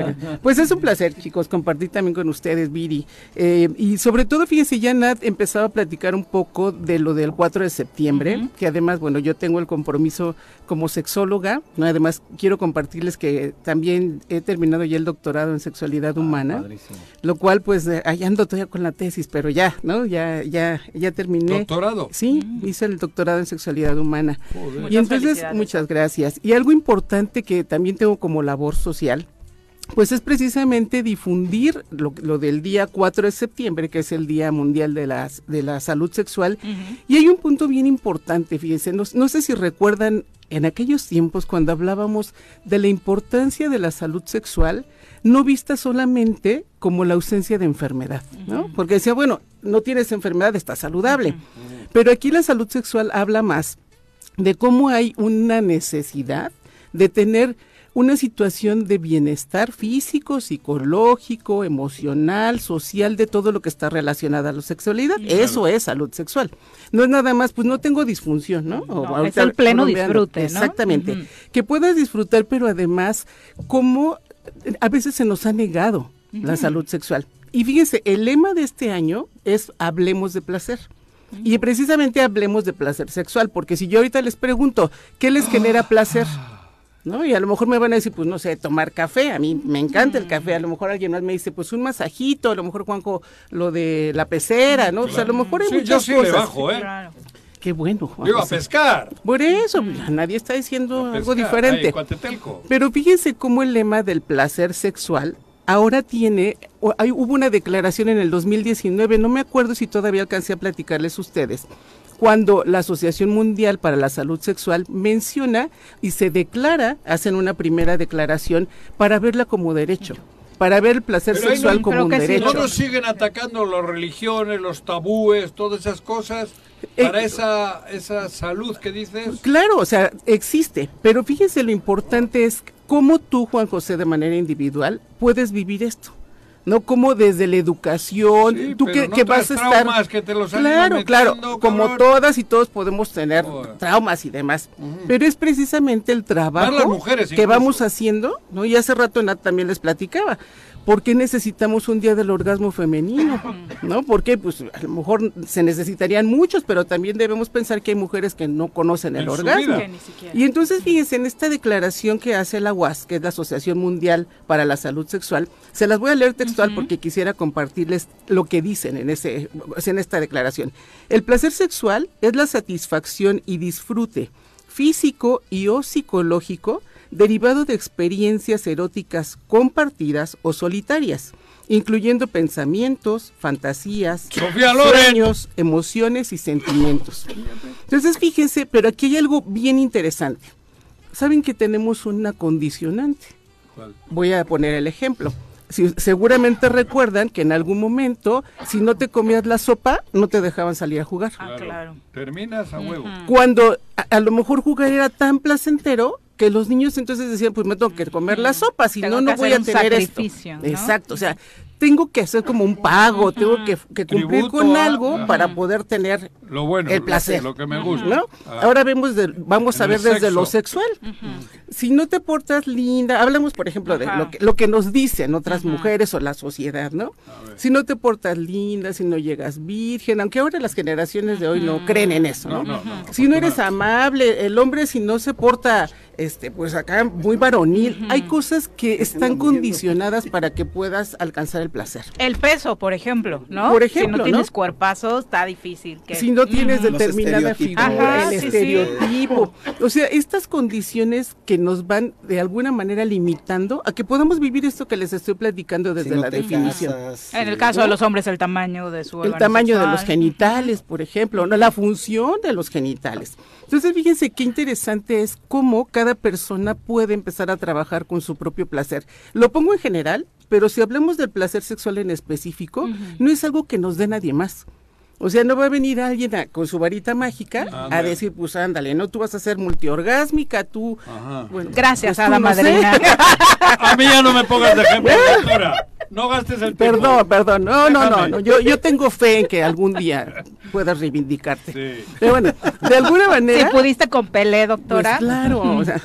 pues es un placer, chicos, compartir también con ustedes, Viri. Eh, y sobre todo, fíjense, ya Nat empezaba a platicar un poco de lo del cuatro de septiembre, uh-huh. que además, bueno, yo tengo el compromiso como sexóloga, ¿no? Además, quiero compartirles que también he terminado ya el doctorado en sexualidad ah, humana, padrísimo. Lo cual pues eh, ahí ando todavía con la tesis, pero ya, ¿no? Ya ya ya terminé. ¿Doctorado? Sí, mm. hice el doctorado en sexualidad humana. Joder. Y muchas entonces, muchas gracias. Y algo importante que también tengo como labor social, pues es precisamente difundir lo, lo del día cuatro de septiembre, que es el Día Mundial de la, de la Salud Sexual. Uh-huh. Y hay un punto bien importante, fíjense, no, no sé si recuerdan en aquellos tiempos cuando hablábamos de la importancia de la salud sexual, no vista solamente como la ausencia de enfermedad, ¿no? Uh-huh. Porque decía, bueno, no tienes enfermedad, estás saludable. Uh-huh. Pero aquí la salud sexual habla más de cómo hay una necesidad de tener una situación de bienestar físico, psicológico, emocional, social, de todo lo que está relacionado a la sexualidad. Sí, eso claro. es salud sexual. No es nada más, pues no tengo disfunción, ¿no? no o, es el pleno disfrute, ¿no? Exactamente. Uh-huh. Que puedas disfrutar, pero además, como a veces se nos ha negado uh-huh. la salud sexual. Y fíjense, el lema de este año es Hablemos de Placer. Uh-huh. Y precisamente hablemos de placer sexual, porque si yo ahorita les pregunto, ¿qué les genera placer? ¿No? Y a lo mejor me van a decir, pues no sé, tomar café, a mí me encanta mm. el café, a lo mejor alguien más me dice, pues un masajito, a lo mejor Juanjo, lo de la pecera, ¿no? Claro. O sea, a lo mejor hay sí, muchas yo sí cosas. Le bajo, ¿eh? Claro. Qué bueno, Juanjo. Yo a pescar. Por eso, mm. nadie está diciendo pescar, algo diferente. Ay, pero fíjense cómo el lema del placer sexual ahora tiene, hay, hubo una declaración en el dos mil diecinueve, no me acuerdo si todavía alcancé a platicarles a ustedes, cuando la Asociación Mundial para la Salud Sexual menciona y se declara, hacen una primera declaración para verla como derecho, para ver el placer pero sexual no, como un derecho. Si no nos siguen atacando las religiones, los tabúes, todas esas cosas, para eh, esa, esa salud que dices. Claro, o sea, existe, pero fíjense lo importante es cómo tú, Juan José, de manera individual, puedes vivir esto. no como desde la educación, sí, tú que, no que vas a estar que te los claro, metiendo, claro, cabrón. Como todas y todos podemos tener Ahora. traumas y demás, uh-huh. pero es precisamente el trabajo las mujeres, que incluso. vamos haciendo, ¿no? Y hace rato Nat también les platicaba, ¿por qué necesitamos un día del orgasmo femenino? ¿No? Porque pues a lo mejor se necesitarían muchos, pero también debemos pensar que hay mujeres que no conocen el en orgasmo. Y entonces fíjense, en esta declaración que hace la U A S, que es la Asociación Mundial para la Salud Sexual, se las voy a leer textual uh-huh. porque quisiera compartirles lo que dicen en ese en esta declaración. El placer sexual es la satisfacción y disfrute físico y o psicológico derivado de experiencias eróticas compartidas o solitarias, incluyendo pensamientos, fantasías, sueños, emociones y sentimientos. Entonces fíjense, pero aquí hay algo bien interesante. Saben que tenemos una condicionante. ¿Cuál? Voy a poner el ejemplo. Si, seguramente recuerdan que en algún momento, si no te comías la sopa, no te dejaban salir a jugar. Ah, claro. Terminas a huevo. Cuando a, a lo mejor jugar era tan placentero que los niños entonces decían, pues me tengo que comer la sopa, si no, no voy a tener esto. ¿No? Exacto, o sea, tengo que hacer como un pago, tengo que, que cumplir tributo con algo a, para poder tener lo bueno, el placer. Lo que, lo que me gusta. ¿No? Ah, Ahora vemos de, vamos a ver desde sexo. lo sexual. Uh-huh. Si no te portas linda, hablamos por ejemplo de lo que, lo que nos dicen otras uh-huh. mujeres o la sociedad, ¿no? Si no te portas linda, si no llegas virgen, aunque ahora las generaciones de hoy uh-huh. no creen en eso, ¿no? no, no, no, no si no eres nada. amable, el hombre si no se porta... Este, pues acá muy varonil, uh-huh. hay cosas que están condicionadas para que puedas alcanzar el placer. El peso, por ejemplo, ¿no? Por ejemplo, si no, ¿no? tienes cuerpazo, está difícil. Que... Si no tienes uh-huh. determinada figura, Ajá, el sí, estereotipo. Sí. O sea, estas condiciones que nos van de alguna manera limitando a que podamos vivir esto que les estoy platicando desde si no la definición. Casas, sí. En el caso ¿no? de los hombres, el tamaño de su... El tamaño sexual. de los genitales, por ejemplo, ¿no? La función de los genitales. Entonces, fíjense qué interesante es cómo cada persona puede empezar a trabajar con su propio placer. Lo pongo en general, pero si hablamos del placer sexual en específico, uh-huh. no es algo que nos dé nadie más. O sea, no va a venir alguien a, con su varita mágica Andale. a decir, pues ándale, no, tú vas a ser multiorgásmica, tú... Ajá. Bueno, gracias, pues, a la no madrina. A mí ya no me pongas de ejemplo, doctora. No gastes el tiempo. Perdón, perdón, no, no, no, no, yo, yo tengo fe en que algún día puedas reivindicarte. Sí. Pero bueno, de alguna manera... Si pudiste con Pelé, doctora. Pues claro, o sea,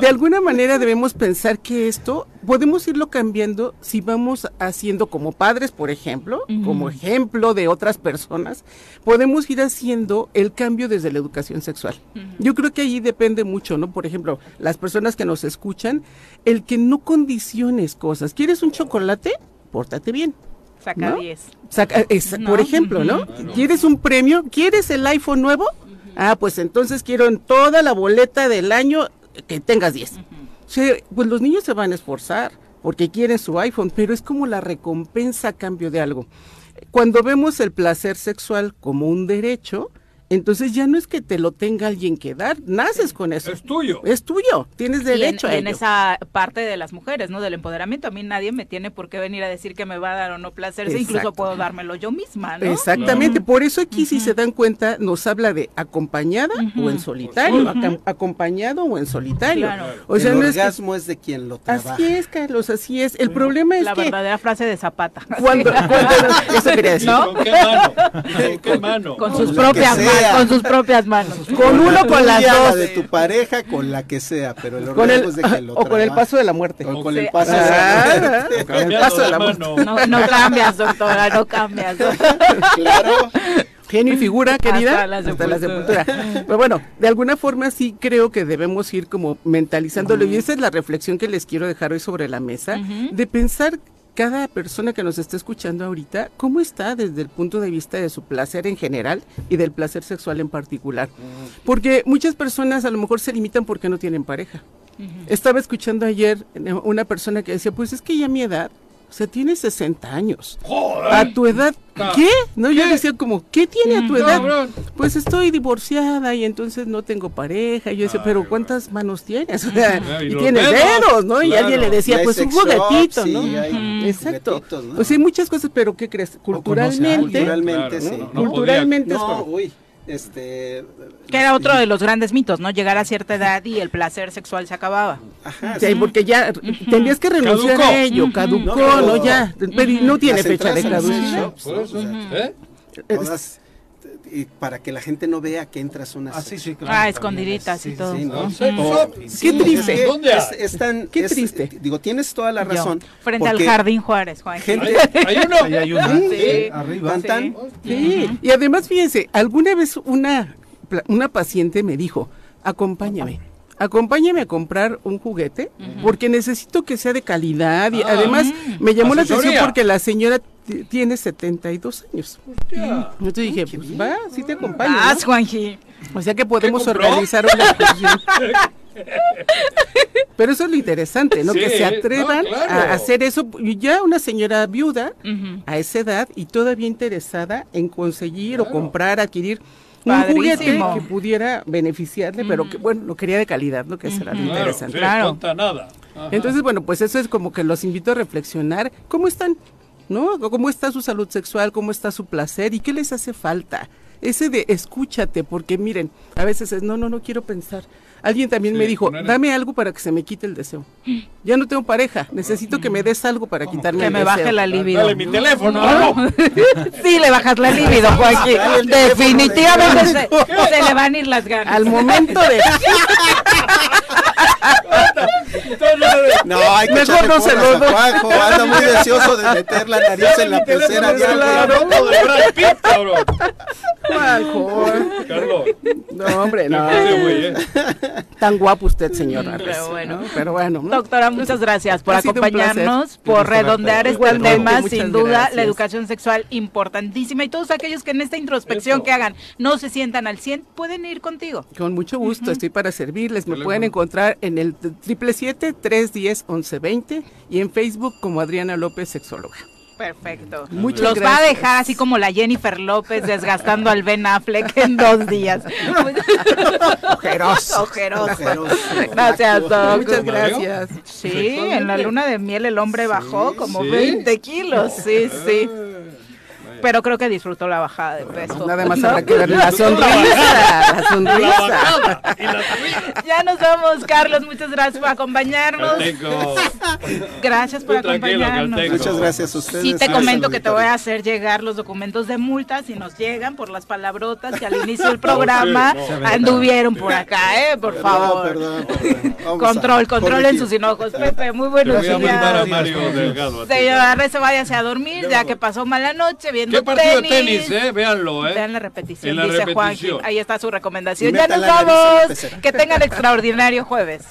de alguna manera debemos pensar que esto podemos irlo cambiando si vamos haciendo como padres, por ejemplo, uh-huh. como ejemplo de otras personas, podemos ir haciendo el cambio desde la educación sexual. Uh-huh. Yo creo que ahí depende mucho, ¿no? Por ejemplo, las personas que nos escuchan, el que no condiciones cosas. ¿Quieres un chocolate? Pórtate bien. Saca diez. ¿No? Saca, es, no. Por ejemplo, ¿no? Claro. ¿Quieres un premio? ¿Quieres el iPhone nuevo? Uh-huh. Ah, pues entonces quiero en toda la boleta del año que tengas diez. Uh-huh. O sea, pues los niños se van a esforzar porque quieren su iPhone, pero es como la recompensa a cambio de algo. Cuando vemos el placer sexual como un derecho, entonces ya no es que te lo tenga alguien que dar, naces con eso. Es tuyo. Es tuyo, tienes derecho en, a ello. En esa parte de las mujeres, ¿no? Del empoderamiento, a mí nadie me tiene por qué venir a decir que me va a dar o no placer, si incluso puedo dármelo yo misma, ¿no? Exactamente, claro. Por eso aquí uh-huh. si se dan cuenta nos habla de acompañada uh-huh. o en solitario, uh-huh. ac- acompañado o en solitario. Claro. O sea, el no orgasmo es, que... es de quien lo trabaja. Así es, Carlos, así es. El sí. problema es la que... La verdadera frase de Zapata. Cuando, cuando eso quería decir. ¿No? ¿Con qué mano? ¿Con qué mano? Con, con sus propias manos. Con sus propias manos. Con uno, con las dos. De tu pareja, con la que sea, pero el orgasmo es de que lo trabaja. O con el paso de la muerte. O con el paso de la muerte. Con el paso de la muerte. No, no cambias, doctora, no cambias. Claro. Genio y figura, querida, hasta la sepultura. Pero bueno, de alguna forma sí creo que debemos ir como mentalizándolo, y esa es la reflexión que les quiero dejar hoy sobre la mesa, de pensar... Cada persona que nos está escuchando ahorita, ¿cómo está desde el punto de vista de su placer en general y del placer sexual en particular? Porque muchas personas a lo mejor se limitan porque no tienen pareja. Uh-huh. Estaba escuchando ayer una persona que decía, pues es que ya a mi edad, o sea, tiene sesenta años. ¡Joder! A tu edad, ¿qué? No, ¿Qué? Yo decía como, ¿qué tiene a tu edad? No, pues estoy divorciada y entonces no tengo pareja. Yo decía, ay, pero ¿cuántas bueno. manos tienes? O sea, y, y tiene dedos, dedos ¿no? Claro. Y alguien le decía, pues un juguetito, sí, ¿no? Hay Exacto. ¿no? O sea, hay muchas cosas, pero ¿qué crees? Culturalmente, culturalmente, claro, sí. no, no, culturalmente no, es como... Uy. este... Que era otro de los grandes mitos, ¿no? Llegar a cierta edad y el placer sexual se acababa. Ajá, sí, sí, porque ya tendrías que renunciar caducó. a ello, caducó, ¿no? no, no ya, uh-huh. pero no tiene fecha de caducidad. Y para que la gente no vea que entras unas ah, sí, sí, claro, ah, escondiditas sí, y todo. Sí, ¿no? sí, ¿no? o, qué sí, triste. Es, es, es tan, qué es, triste. Digo, tienes toda la razón. Yo, frente al Jardín Juárez, Juan. Gente, ¿Hay, hay uno. Ahí hay uno. Sí, sí, arriba. Sí. Tan, sí. Uh-huh. Y además, fíjense, alguna vez una, una paciente me dijo, acompáñame. Acompáñame a comprar un juguete, uh-huh. porque necesito que sea de calidad. Y ah, además, uh-huh. me llamó Asesoría. la atención porque la señora t- tiene setenta y dos años. Hostia. Yo te dije, pues va, sí te acompaño. Vas, ¿no? Juanji. O sea que podemos organizar una reunión. Pero eso es lo interesante, ¿no? Sí, que se atrevan no, claro. a hacer eso. Ya una señora viuda uh-huh. a esa edad y todavía interesada en conseguir claro. o comprar, adquirir... Padrísimo. Un juguete que pudiera beneficiarle, mm. pero que bueno, lo quería de calidad, ¿no? Que será mm. claro, interesante. Sí, claro, no nada. Ajá. Entonces, bueno, pues eso es como que los invito a reflexionar, ¿cómo están? ¿No? ¿Cómo está su salud sexual? ¿Cómo está su placer? ¿Y qué les hace falta? Ese de escúchate, porque miren, a veces es, no, no, no quiero pensar. Alguien también sí, me dijo, poner... dame algo para que se me quite el deseo. Ya no tengo pareja, necesito que me des algo para quitarme el deseo. Que me baje la libido. Dale mi teléfono. ¿No? ¿No? Sí, le bajas la libido, Joaquín. Definitivamente se, se le van a ir las ganas. Al momento de... No, hay que mejor no se lo doy. Juanjo, anda muy deseoso de meter la nariz en la pecera. Juanjo. Carlos. No, hombre, no. Tan guapo usted, señora. Pero bueno. Pero bueno, ¿no? Doctora, muchas gracias por acompañarnos, por redondear este tema. Sin duda, la educación sexual importantísima. Y todos aquellos que en esta introspección que hagan no se sientan al cien, pueden ir contigo. Con mucho gusto, estoy para servirles. Me pueden encontrar en el triple siete, tres diez, once veinte y en Facebook como Adriana López, sexóloga. Perfecto. Muchas Los gracias. Va a dejar así como la Jennifer López desgastando al Ben Affleck en dos días. Ojeroso. Ojeroso. Ojeroso. Gracias, doctor. Muchas gracias. Sí, en la luna de miel el hombre sí, bajó como ¿sí? veinte kilos. Sí, sí. Pero creo que disfrutó la bajada de peso. Nada más habrá que ver la sonrisa, la sonrisa. Ya nos vamos, Carlos, muchas gracias por acompañarnos. Caltenco. Gracias por acompañarnos. Caltenco. Muchas gracias a ustedes. Sí, te gracias comento que te voy a hacer llegar los documentos de multas si nos llegan por las palabrotas que al inicio del programa no, no, anduvieron por acá, ¿eh? Por perdón, favor. Perdón, perdón. Control, controlen sus hinojos. Pepe, muy buenos días. Te voy a mandar a Mario Delgado. Señor Arrece, váyase a dormir, ya que pasó mala noche, bien. ¿Qué partido tenis? de tenis, eh? Véanlo, eh. Vean la repetición, la dice repetición. Juan. Ahí está su recomendación. Ya nos vamos. Que tengan extraordinario jueves.